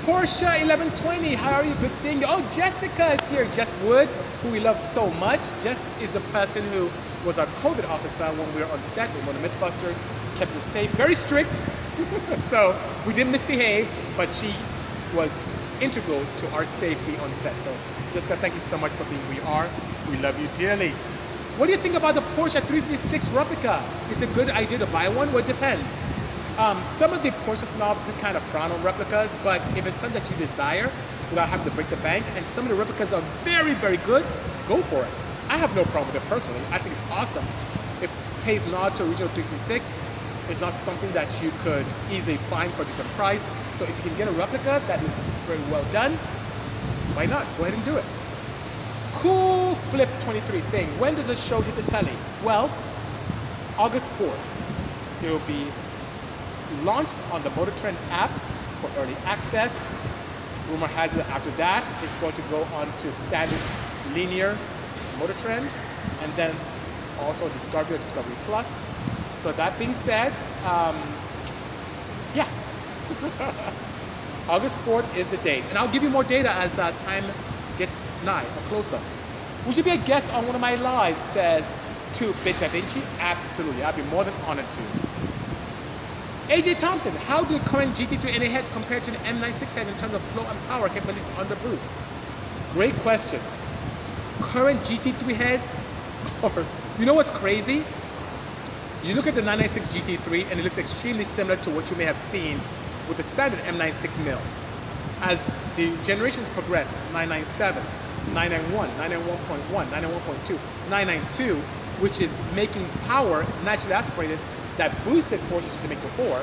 Porsche 1120, how are you? Good seeing you. Oh, Jessica is here. Jess Wood, who we love so much. Jess is the person who was our COVID officer when we were on set with Motor Mythbusters, kept us safe, very strict. So we didn't misbehave, but she was integral to our safety on set. So Jessica, thank you so much for being who you are. We love you dearly. What do you think about the Porsche 356 replica? Is it a good idea to buy one? Well, it depends. Some of the Porsche snobs do kind of frown on replicas, but if it's something that you desire without having to break the bank, and some of the replicas are very, very good, go for it. I have no problem with it personally. I think it's awesome. It pays nod to original 356. It's not something that you could easily find for a decent price. So if you can get a replica that is very well done, why not? Go ahead and do it. Cool Flip 23 saying, when does the show hit the telly? Well, August 4th. It will be launched on the Motor Trend app for early access. Rumor has it after that, it's going to go on to standard linear Motor Trend, and then also Discovery or Discovery Plus. So that being said, yeah, August 4th is the date. And I'll give you more data as that time gets nigh or closer. Would you be a guest on one of my lives, says 2Bit Da Vinci? Absolutely, I'd be more than honored to. AJ Thompson, how do current GT3 NA heads compare to the M96 head in terms of flow and power capabilities on the boost? Great question. Current GT3 heads, or you know what's crazy? You look at the 996 GT3 and it looks extremely similar to what you may have seen with the standard M96 mill. As the generations progress, 997, 991, 991.1, 991.2, 992, which is making power naturally aspirated that boosted Porsches to make before,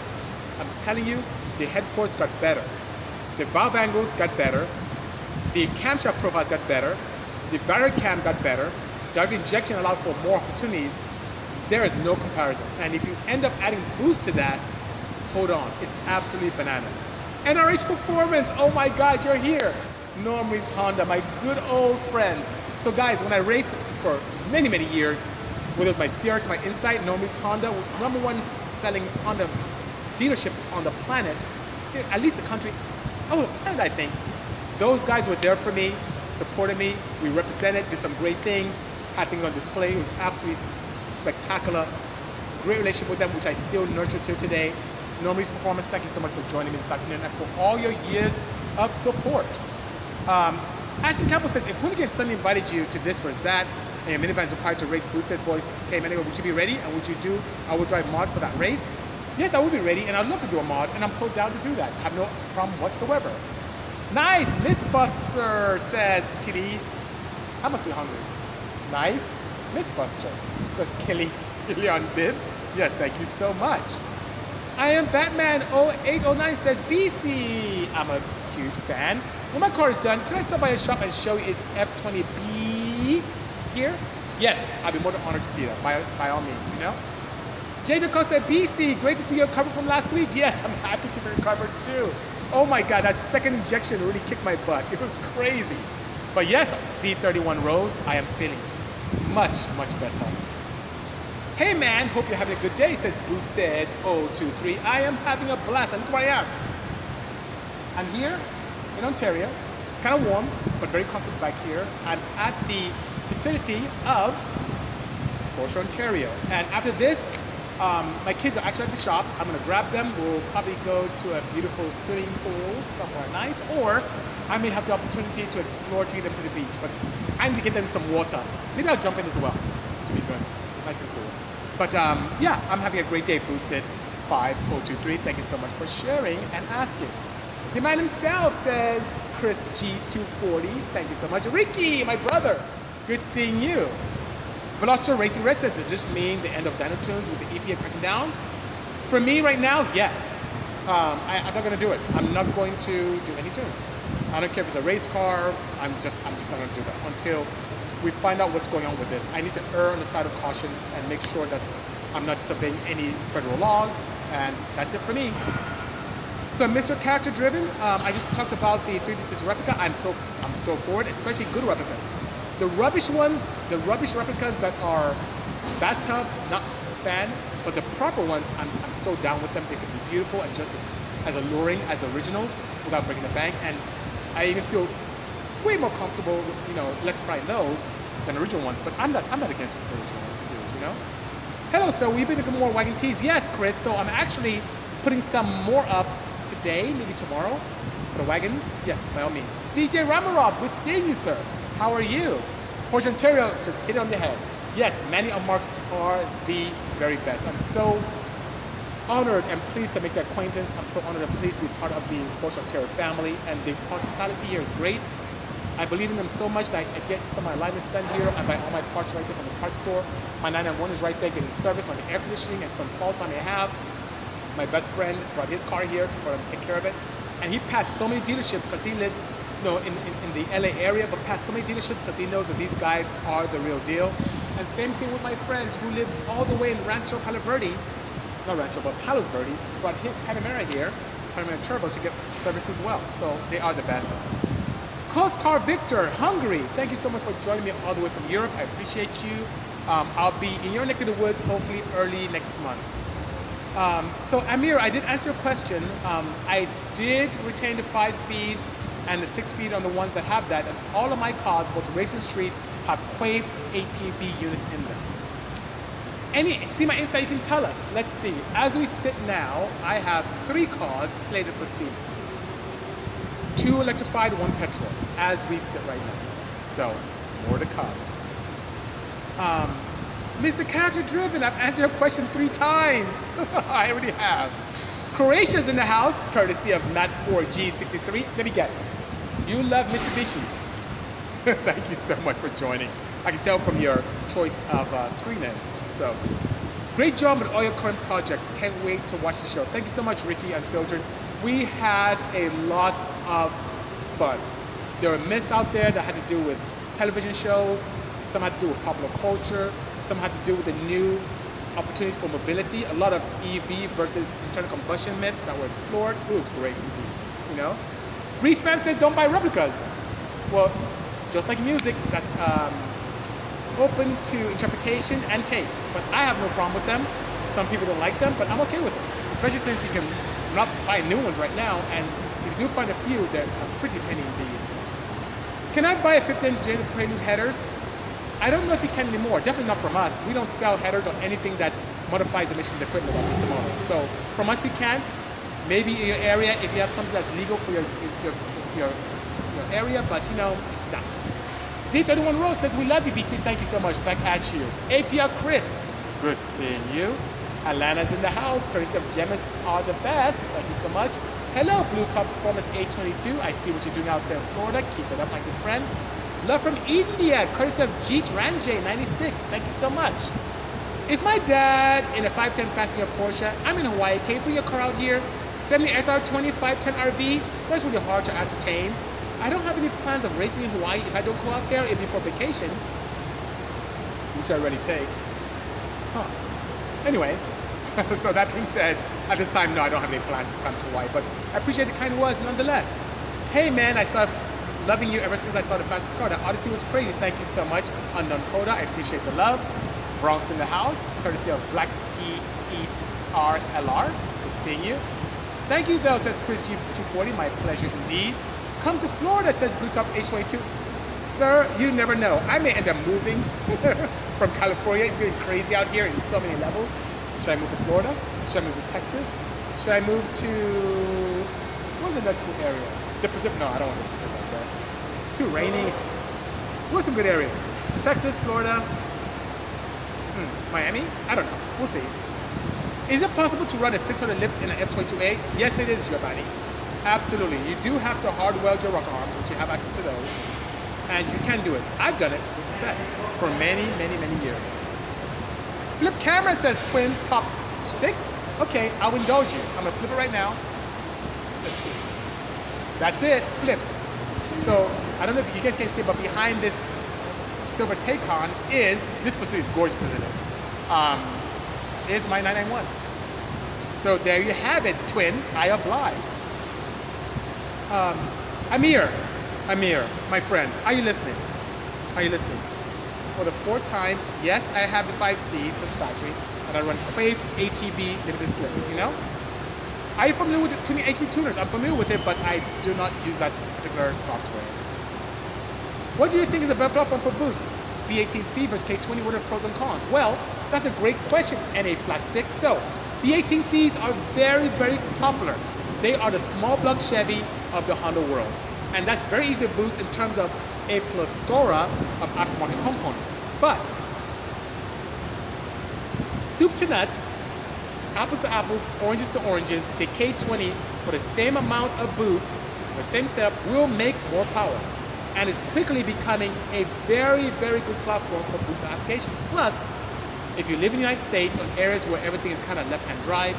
I'm telling you, the head ports got better. The valve angles got better. The camshaft profiles got better. The barrier cam got better. Direct injection allowed for more opportunities. There is no comparison. And if you end up adding boost to that, hold on, it's absolutely bananas. NRH Performance, oh my God, you're here. Norm Reeves Honda, my good old friends. So guys, when I raced for many, many years, whether it's my CRX, my Insight, Norm Reeves Honda, which is number one selling Honda dealership on the planet, at least the country, oh, the planet, I think. Those guys were there for me, supported me, we represented, did some great things, had things on display. It was absolutely spectacular. Great relationship with them, which I still nurture to today. Norm Reeves Performance, thank you so much for joining me this afternoon and for all your years of support. Ashton Campbell says, if Hoonigan suddenly invited you to this versus that, and your minivan is required to race boosted boys came anyway, would you be ready? And would you do I would drive mod for that race? Yes, I would be ready, and I'd love to do a mod, and I'm so down to do that. I have no problem whatsoever. Nice, MythBuster, says Kitty. I must be hungry. Nice, MythBuster, says Kelly Leon Bibbs. Yes, thank you so much. I am Batman 0809, says BC. I'm a huge fan. When my car is done, can I stop by a shop and show you its F20B? Here? Yes, I'd be more than honored to see that by all means, you know? Jay DeCosta, BC, great to see you recovered from last week. Yes, I'm happy to be recovered too. Oh my God, that second injection really kicked my butt. It was crazy. But yes, Z31 Rose, I am feeling much, much better. Hey man, hope you're having a good day, says Boosted023. I am having a blast, and look where I am. I'm here in Ontario. It's kind of warm, but very comfortable back here. I'm at the vicinity of Porsche Ontario, and after this My kids are actually at the shop. I'm going to grab them. We'll probably go to a beautiful swimming pool somewhere nice, or I may have the opportunity to explore, taking them to the beach. But I need to get them some water. Maybe I'll jump in as well. It should be good. Nice and cool. But yeah, I'm having a great day, Boosted 5023. Thank you so much for sharing and asking. The man himself, says Chris G240. Thank you so much. Ricky, my brother, good seeing you. Veloster Racing Red says, does this mean the end of Dino Tunes with the EPA cracking down? For me right now, yes. I'm not going to do it. I'm not going to do any tunes. I don't care if it's a race car. I'm just not going to do that until we find out what's going on with this. I need to err on the side of caution and make sure that I'm not disobeying any federal laws. And that's it for me. So, Mr. Character Driven, I just talked about the 356 replica. I'm so forward, especially good replicas. The rubbish ones, the rubbish replicas that are bathtubs, not fan, but the proper ones, I'm so down with them. They can be beautiful and just as alluring as originals without breaking the bank. And I even feel way more comfortable, you know, electrifying those than original ones. But I'm not against the original ones, you know. Hello, so we've been looking more wagon tees. Yes, Chris. So I'm actually putting some more up today, maybe tomorrow, for the wagons. Yes, by all means. DJ Ramarov, good seeing you, sir. How are you? Porsche Ontario just hit on the head. Yes, Manny and Mark are the very best. I'm so honored and pleased to make their acquaintance. I'm so honored and pleased to be part of the Porsche Ontario family, and the hospitality here is great. I believe in them so much that I get some of my alignments done here. I buy all my parts right there from the parts store. My 991 is right there getting service on the air conditioning and some faults I may have. My best friend brought his car here for him to take care of it. And he passed so many dealerships because he lives, you know, in the LA area, but past so many dealerships because he knows that these guys are the real deal. And same thing with my friend who lives all the way in Rancho Palo Verde, not Rancho, but Palos Verdes, brought his Panamera here, Panamera Turbo, to get serviced as well. So they are the best. Koskar Victor, Hungary, thank you so much for joining me all the way from Europe. I appreciate you. I'll be in your neck of the woods hopefully early next month. So Amir, I did answer your question. I did retain the 5-speed and the 6-speed on the ones that have that, and all of my cars, both Racing Street, have Quaife ATB units in them. Any SEMA Insight you can tell us? Let's see. As we sit now, I have 3 cars slated for SEMA. 2 electrified, 1 petrol, as we sit right now. So, more to come. Mr. Character Driven, I've answered your question 3 times. I already have. Croatia's in the house, courtesy of Matt4G63. Let me guess, you love Mitsubishis. Thank you so much for joining. I can tell from your choice of screen name. So, great job on all your current projects. Can't wait to watch the show. Thank you so much, Ricky Unfiltered. We had a lot of fun. There were myths out there that had to do with television shows. Some had to do with popular culture. Some had to do with the new opportunities for mobility, a lot of EV versus internal combustion myths that were explored. It was great indeed, you know? Reese Man says, don't buy replicas. Well, just like music, that's open to interpretation and taste, but I have no problem with them. Some people don't like them, but I'm okay with them, especially since you can not buy new ones right now, and if you do find a few, they're a pretty penny indeed. Can I buy a 15th gen Prelude headers? I don't know if you can anymore, definitely not from us. We don't sell headers or anything that modifies emissions equipment on Bisimoto. So from us you can't. Maybe in your area if you have something that's legal for your area, but you know, nah. Z31 Rose says, we love you, BC. Thank you so much, back at you. APR Chris, good seeing you. Alana's in the house, courtesy of Gemmas are the best. Thank you so much. Hello, Blue Top Performance H22. I see what you're doing out there in Florida. Keep it up, my good friend. Love from India, courtesy of Jeet Ranjay 96. Thank you so much. Is my dad in a 510 passenger Porsche? I'm in Hawaii. Can you bring your car out here? Send me SR20 510 RV. That's really hard to ascertain. I don't have any plans of racing in Hawaii. If I don't go out there, it'll be for vacation, which I already take. Huh. Anyway, so that being said, at this time, no, I don't have any plans to come to Hawaii, but I appreciate the kind words nonetheless. Hey man, I started loving you ever since I saw the fastest car. That Odyssey was crazy. Thank you so much. Unknown Coda, I appreciate the love. Bronx in the house, courtesy of Black PERLR. Good seeing you. Thank you though, says Chris G240. My pleasure indeed. Come to Florida, says Blue Top H22. Sir, you never know. I may end up moving from California. It's getting crazy out here in so many levels. Should I move to Florida? Should I move to Texas? Should I move to, what was another cool area? The Pacific, no, I don't want to go to the Pacific Northwest. Too rainy. What are some good areas? Texas, Florida, Miami? I don't know, we'll see. Is it possible to run a 600 lift in an F22A? Yes, it is, Giovanni. Absolutely. You do have to hard weld your rocker arms, which you have access to those, and you can do it. I've done it with success for many, many, many years. Flip camera says twin pop stick. Okay, I'll indulge you. I'm gonna flip it right now. Let's see. That's it, flipped. So I don't know if you guys can see, but behind this silver Taycan is, this facility is gorgeous, isn't it? Is my 991. So there you have it, twin. I obliged. Amir, my friend, are you listening? Are you listening? For the fourth time, yes, I have the 5-speed from the factory, and I run Quaife ATB limited slips, you know? I am familiar with the Tumi HP tuners. I'm familiar with it, but I do not use that particular software. What do you think is a better platform for boost? BATC versus K20, what are pros and cons? Well, that's a great question, NA Flat 6. So, BATCs are very, very popular. They are the small block Chevy of the Honda world. And that's very easy to boost in terms of a plethora of aftermarket components. But, soup to nuts, apples to apples, oranges to oranges, the K20 for the same amount of boost, for the same setup, will make more power. And it's quickly becoming a very, very good platform for boost applications. Plus, if you live in the United States on areas where everything is kind of left-hand drive,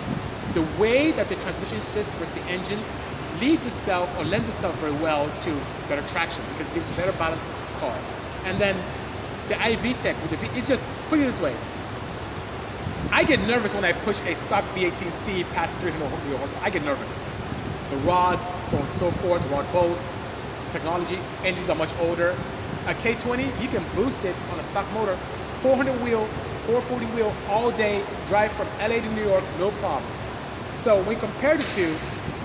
the way that the transmission sits versus the engine leads itself or lends itself very well to better traction because it gives a better balance of the car. And then the IV tech with the V, it's just, put it this way, I get nervous when I push a stock BATC past 300 horsepower. I get nervous. The rods, so on and so forth, rod bolts, technology, engines are much older. A K20, you can boost it on a stock motor, 400 wheel, 440 wheel all day, drive from LA to New York, no problems. So when compared to two,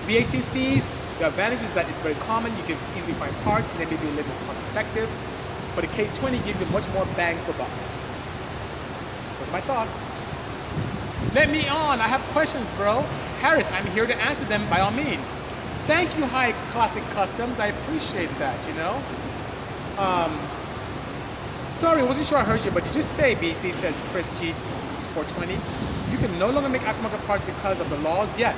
BATCs, the advantage is that it's very common, you can easily find parts, and they may be a little more cost effective, but a K20 gives you much more bang for buck. Those are my thoughts. Let me on, I have questions, bro. Harris, I'm here to answer them by all means. Thank you, High Classic Customs, I appreciate that, you know? Sorry, wasn't sure I heard you, but did you say, BC says Chris G 420, you can no longer make aftermarket parts because of the laws? Yes.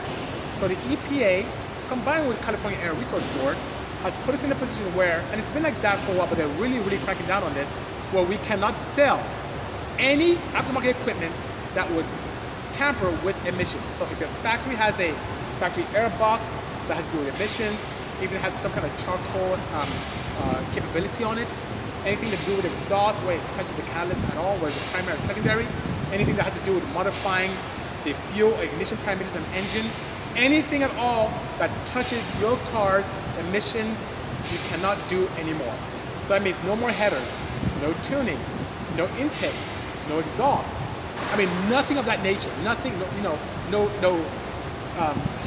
So the EPA, combined with California Air Resource Board, has put us in a position where, and it's been like that for a while, but they're really, really cracking down on this, where we cannot sell any aftermarket equipment that would tamper with emissions. So if your factory has a factory air box that has to do with emissions, even has some kind of charcoal capability on it, anything to do with exhaust, where it touches the catalyst at all, where it's a primary or secondary, anything that has to do with modifying the fuel ignition parameters of an engine, anything at all that touches your car's emissions, you cannot do anymore. So that means no more headers, no tuning, no intakes, no exhaust. I mean, nothing of that nature. Nothing, no, you know, no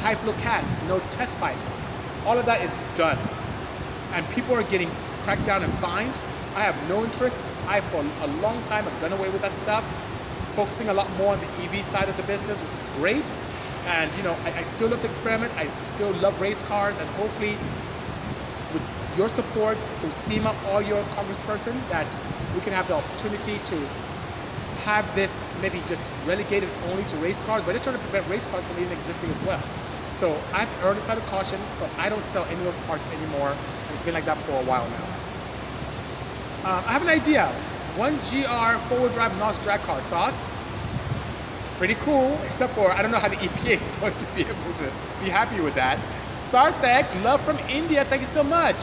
high flow cats, no test pipes. All of that is done. And people are getting cracked down and fined. I have no interest. I, for a long time, have done away with that stuff, focusing a lot more on the EV side of the business, which is great. And you know, I still love to experiment, I still love race cars, and hopefully with your support through SEMA or your congressperson that we can have the opportunity to have this maybe just relegated only to race cars, but they're trying to prevent race cars from even existing as well. So I've earned a side of caution, so I don't sell any of those parts anymore, and it's been like that for a while now. I have an idea, 1GR forward drive NOS drag car, thoughts? Pretty cool, except for I don't know how the EPA is going to be able to be happy with that. Sarthak, love from India, thank you so much.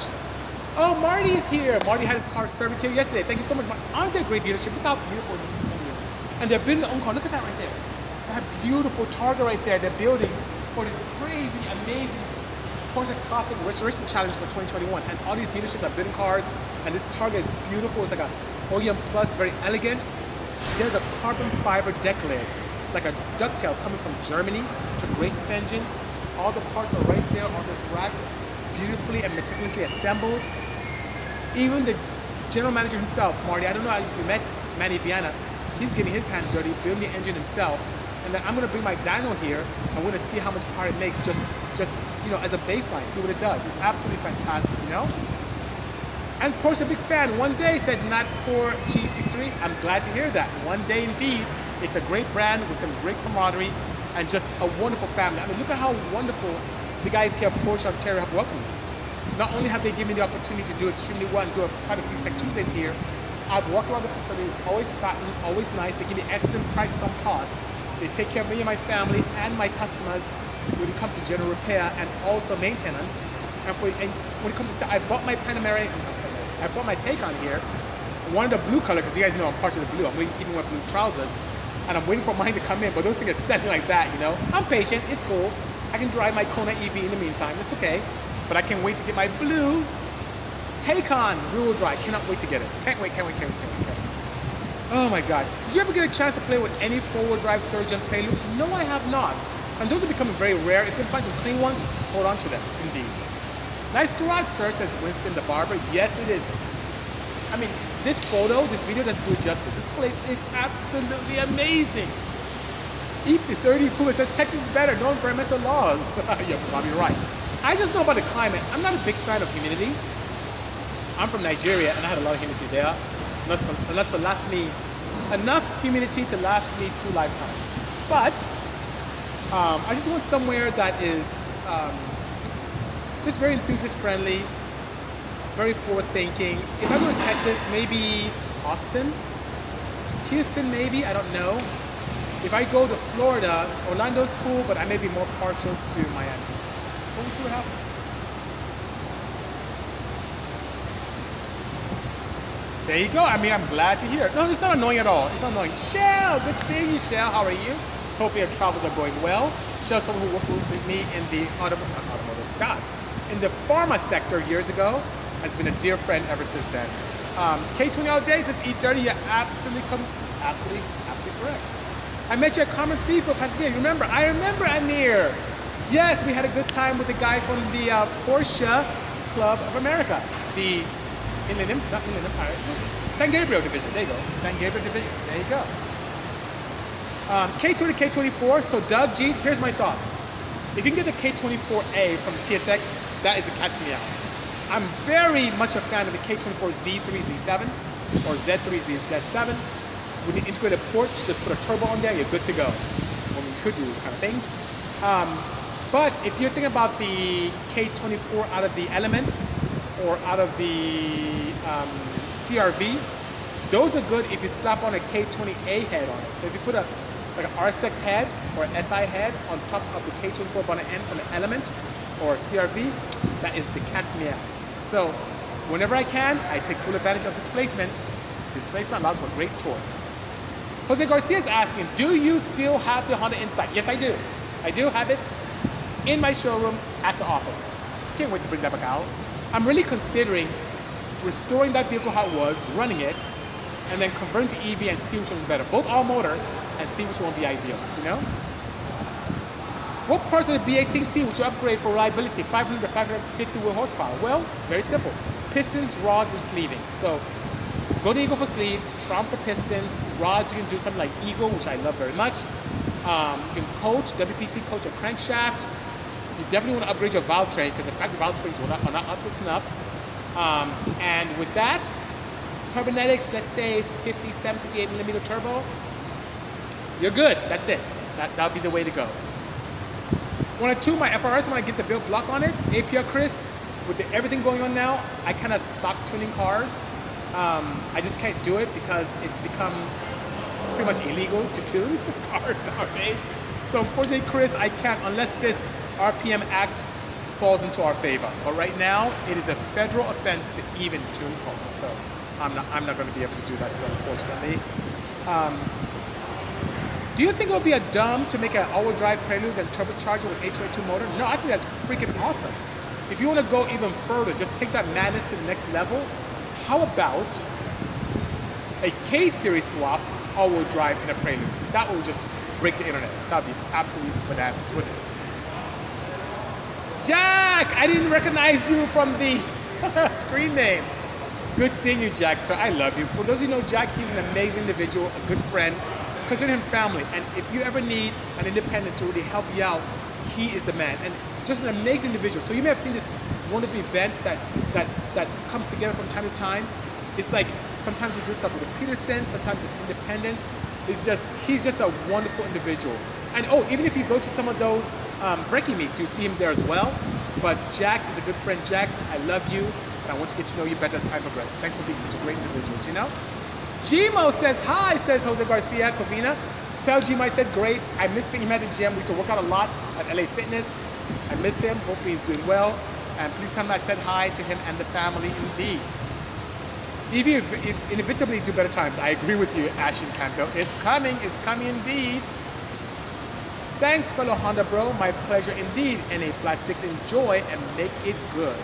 Oh, Marty is here. Marty had his car serviced here yesterday. Thank you so much, Marty. Aren't they a great dealership? Look how beautiful this is. And they're building their own car. Look at that right there. That beautiful Targa right there. They're building for this crazy, amazing Porsche Classic Restoration Challenge for 2021. And all these dealerships are building cars, and this Targa is beautiful. It's like a OEM Plus, very elegant. There's a carbon fiber deck lid, like a ducktail coming from Germany to grace this engine. All the parts are right there on this rack, beautifully and meticulously assembled. Even the general manager himself, Marty, I don't know if you met Manny Viana, he's getting his hands dirty, building the engine himself, and then I'm gonna bring my dyno here. I'm gonna see how much power it makes, just you know, as a baseline, see what it does. It's absolutely fantastic, you know? And Porsche, a big fan. One day said not for GC3. I'm glad to hear that. One day indeed. It's a great brand with some great camaraderie and just a wonderful family. I mean, look at how wonderful the guys here at Porsche Ontario have welcomed me. Not only have they given me the opportunity to do extremely well and do quite a few Tech Tuesdays here, I've walked around the facility, it's always gotten, always nice. They give me excellent prices on parts. They take care of me and my family and my customers when it comes to general repair and also maintenance. And when it comes to, I bought my Panamera, I bought my Taycan here. I wanted a blue color because you guys know I'm partial to blue. I'm even wearing blue trousers. And I'm waiting for mine to come in, but those things are setting like that, you know? I'm patient, it's cool. I can drive my Kona EV in the meantime, it's okay. But I can't wait to get my blue Taycan rear-wheel drive. Cannot wait to get it. Can't wait. Oh my God. Did you ever get a chance to play with any four-wheel drive third-gen Preludes? No, I have not. And those are becoming very rare. If you can find some clean ones, hold on to them, indeed. Nice garage, sir, says Winston the Barber. Yes, it is. I mean, this photo, this video doesn't do it justice. This place is absolutely amazing. EP30 Pooh says Texas is better, no environmental laws. You're probably right. I just know about the climate. I'm not a big fan of humidity. I'm from Nigeria and I had a lot of humidity there. Enough humidity to last me 2 lifetimes. But I just want somewhere that is just very enthusiast friendly, very forward-thinking. If I go to Texas, maybe Austin, Houston maybe, I don't know. If I go to Florida, Orlando's cool, but I may be more partial to Miami. But we'll see what happens. There you go, I mean, I'm glad to hear it. No, it's not annoying at all, it's not annoying. Shell, good seeing you, Shell, how are you? Hopefully your travels are going well. Shell's someone who worked with me in the pharma sector years ago. Has been a dear friend ever since then. K20 all day says E30. You're absolutely correct. I met you at Commerce Sea for Pasadena. You remember? I remember, Amir. Yes, we had a good time with the guy from the Porsche Club of America, the San Gabriel Division. There you go. San Gabriel Division. There you go. K20, K24. So Doug G, here's my thoughts. If you can get the K24A from TSX, that is the cat's meow. I'm very much a fan of the K24Z3Z7 or Z3Z7 with the integrated port. Just put a turbo on there, you're good to go. Well, we could do these kind of things. But if you're thinking about the K24 out of the Element or out of the CR-V, those are good if you slap on a K20A head on it. So if you put a like an RSX head or an SI head on top of the K24 bonnet end from the Element or CR-V, that is the cat's meow. So whenever I can, I take full advantage of displacement. Displacement allows for great torque. Jose Garcia is asking, do you still have the Honda Insight? Yes, I do. I do have it in my showroom at the office. Can't wait to bring that back out. I'm really considering restoring that vehicle how it was, running it, and then converting to EV and see which one's better. Both all motor and see which one would be ideal, you know? What parts of the B18C would you upgrade for reliability, 500 to 550 wheel horsepower? Well, very simple. Pistons, rods, and sleeving. So go to Eagle for sleeves, Tron for pistons, rods, you can do something like Eagle, which I love very much. You can WPC coach a crankshaft. You definitely want to upgrade your valve train because the fact the valve springs are not up to snuff. And with that, turbonetics, let's say 57, 58 millimeter turbo, you're good, that's it. That'll be the way to go. One or two, my FRS, when I get the build block on it, APR Chris, with everything going on now, I kind of stop tuning cars. I just can't do it because it's become pretty much illegal to tune cars nowadays. So unfortunately, Chris, I can't, unless this RPM Act falls into our favor. But right now, it is a federal offense to even tune cars. So I'm not going to be able to do that, so unfortunately. Do you think it would be a dumb to make an all-wheel drive Prelude and turbocharger with an 822 motor? No, I think that's freaking awesome. If you want to go even further, just take that madness to the next level. How about a K-series swap all-wheel drive in a Prelude? That would just break the internet. That would be absolutely bananas with it. Jack, I didn't recognize you from the screen name. Good seeing you, Jack, sir. I love you. For those of you who know Jack, he's an amazing individual, a good friend. consider him family. And if you ever need an independent to really help you out, he is the man. And just an amazing individual. So you may have seen this wonderful events that comes together from time to time. It's like sometimes we do stuff with Peterson, sometimes it's independent. It's just, he's just a wonderful individual. And oh, even if you go to some of those breaking meets, you see him there as well. But Jack is a good friend. Jack, I love you, and I want to get to know you better as time progresses. Thanks for being such a great individual, you know? Gmo says, hi, says Jose Garcia Covina. Tell Gmo I said, great. I miss seeing him at the gym. We used to work out a lot at LA Fitness. I miss him. Hopefully he's doing well. And please tell me I said hi to him and the family indeed. Evie, inevitably do better times. I agree with you, Ashton Campbell. It's coming indeed. Thanks, fellow Honda bro. My pleasure indeed. NA Flat 6, enjoy and make it good.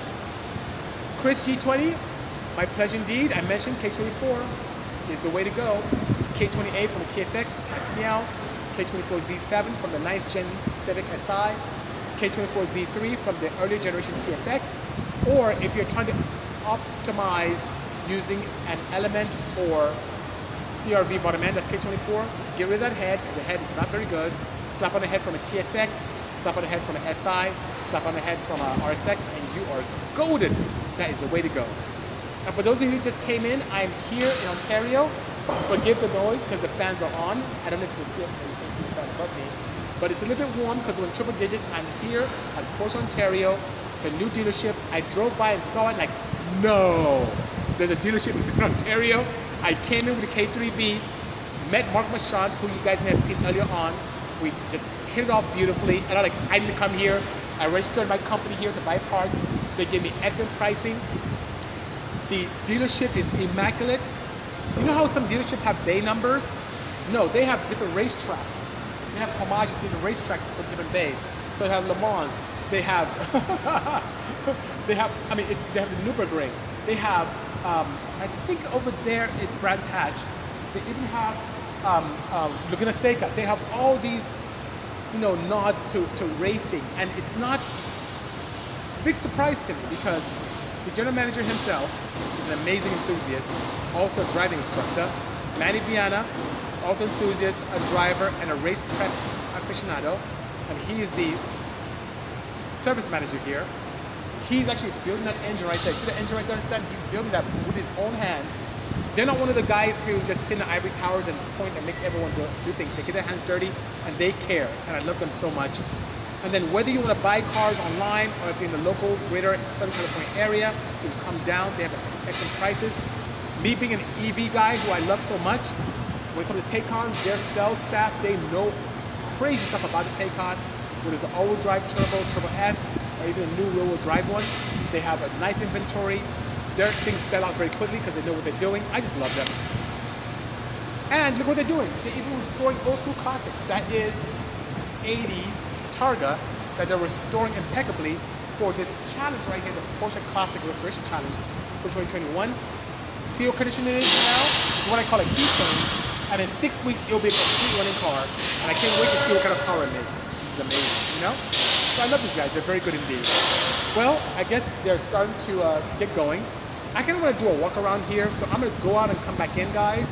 Chris G20, my pleasure indeed. I mentioned K24 is the way to go. K28 from the TSX, Cat's Meow. K24Z7 from the 9th Gen Civic SI. K24Z3 from the earlier generation TSX. Or if you're trying to optimize using an Element or CR-V bottom end, that's K24. Get rid of that head, because the head is not very good. Slap on the head from a TSX, slap on the head from an SI, slap on the head from an RSX, and you are golden. That is the way to go. And for those of you who just came in, I am here in Ontario. Forgive the noise, because the fans are on. I don't know if you can see the fan above me. But it's a little bit warm, because we're in triple digits. I'm here at Porsche Ontario. It's a new dealership. I drove by and saw it, like, no. There's a dealership in Ontario. I came in with a K3V, met Mark Machant, who you guys may have seen earlier on. We just hit it off beautifully. And I'm like, I need to come here. I registered my company here to buy parts. They gave me excellent pricing. The dealership is immaculate. You know how some dealerships have bay numbers? No, they have different racetracks. They have homages to the racetracks for different bays. So they have Le Mans. They have, they have the Nürburgring. They have, I think over there it's Brands Hatch. They even have Laguna Seca. They have all these, you know, nods to racing. And it's not a big surprise to me, because the general manager himself is an amazing enthusiast, also a driving instructor. Manny Viana is also an enthusiast, a driver, and a race prep aficionado. And he is the service manager here. He's actually building that engine right there. See the engine right there? He's building that with his own hands. They're not one of the guys who just sit in the ivory towers and point and make everyone do things. They get their hands dirty and they care. And I love them so much. And then whether you want to buy cars online or if you're in the local greater Southern California area, you can come down. They have excellent prices. Me being an EV guy who I love so much, when it comes to Taycan, their sales staff, they know crazy stuff about the Taycan. Whether it's an all-wheel drive turbo, turbo S, or even a new rear-wheel drive one. They have a nice inventory. Their things sell out very quickly because they know what they're doing. I just love them. And look what they're doing. They're even restoring old school classics. That is 80s Targa that they're restoring impeccably for this challenge right here, the Porsche Classic Restoration Challenge for 2021. See what condition it is now? It's what I call a keystone. And in 6 weeks, it'll be a complete running car. And I can't wait to see what kind of power it makes. Which is amazing, you know? So I love these guys. They're very good indeed. Well, I guess they're starting to get going. I kind of want to do a walk around here, so I'm going to go out and come back in, guys.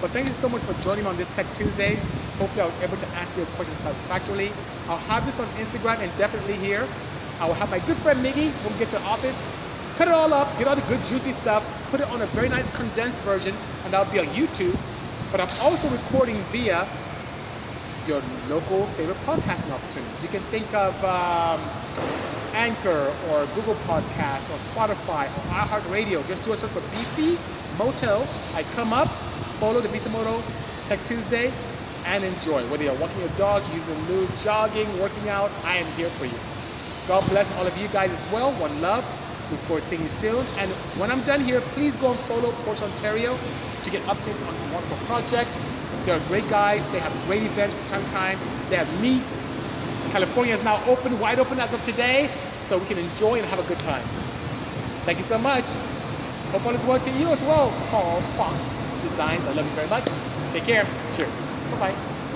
But thank you so much for joining me on this Tech Tuesday. Hopefully I was able to answer your questions satisfactorily. I'll have this on Instagram and definitely here. I will have my good friend Miggy come get your office, cut it all up, get all the good juicy stuff, put it on a very nice condensed version, and that'll be on YouTube. But I'm also recording via your local favorite podcasting opportunities. You can think of Anchor or Google Podcasts or Spotify or iHeartRadio. Just do a search for BC Moto. I come up, follow the Bisimoto Tech Tuesday, and enjoy. Whether you're walking your dog, using the loo, jogging, working out, I am here for you. God bless all of you guys as well. One love. Look forward to seeing you soon. And when I'm done here, please go and follow Porsche Ontario to get updates on the wonderful project. They're great guys. They have great events from time to time. They have meets. California is now open, wide open as of today, so we can enjoy and have a good time. Thank you so much. Hope all is well to you as well. Paul Fox Designs. I love you very much. Take care. Cheers. Bye-bye.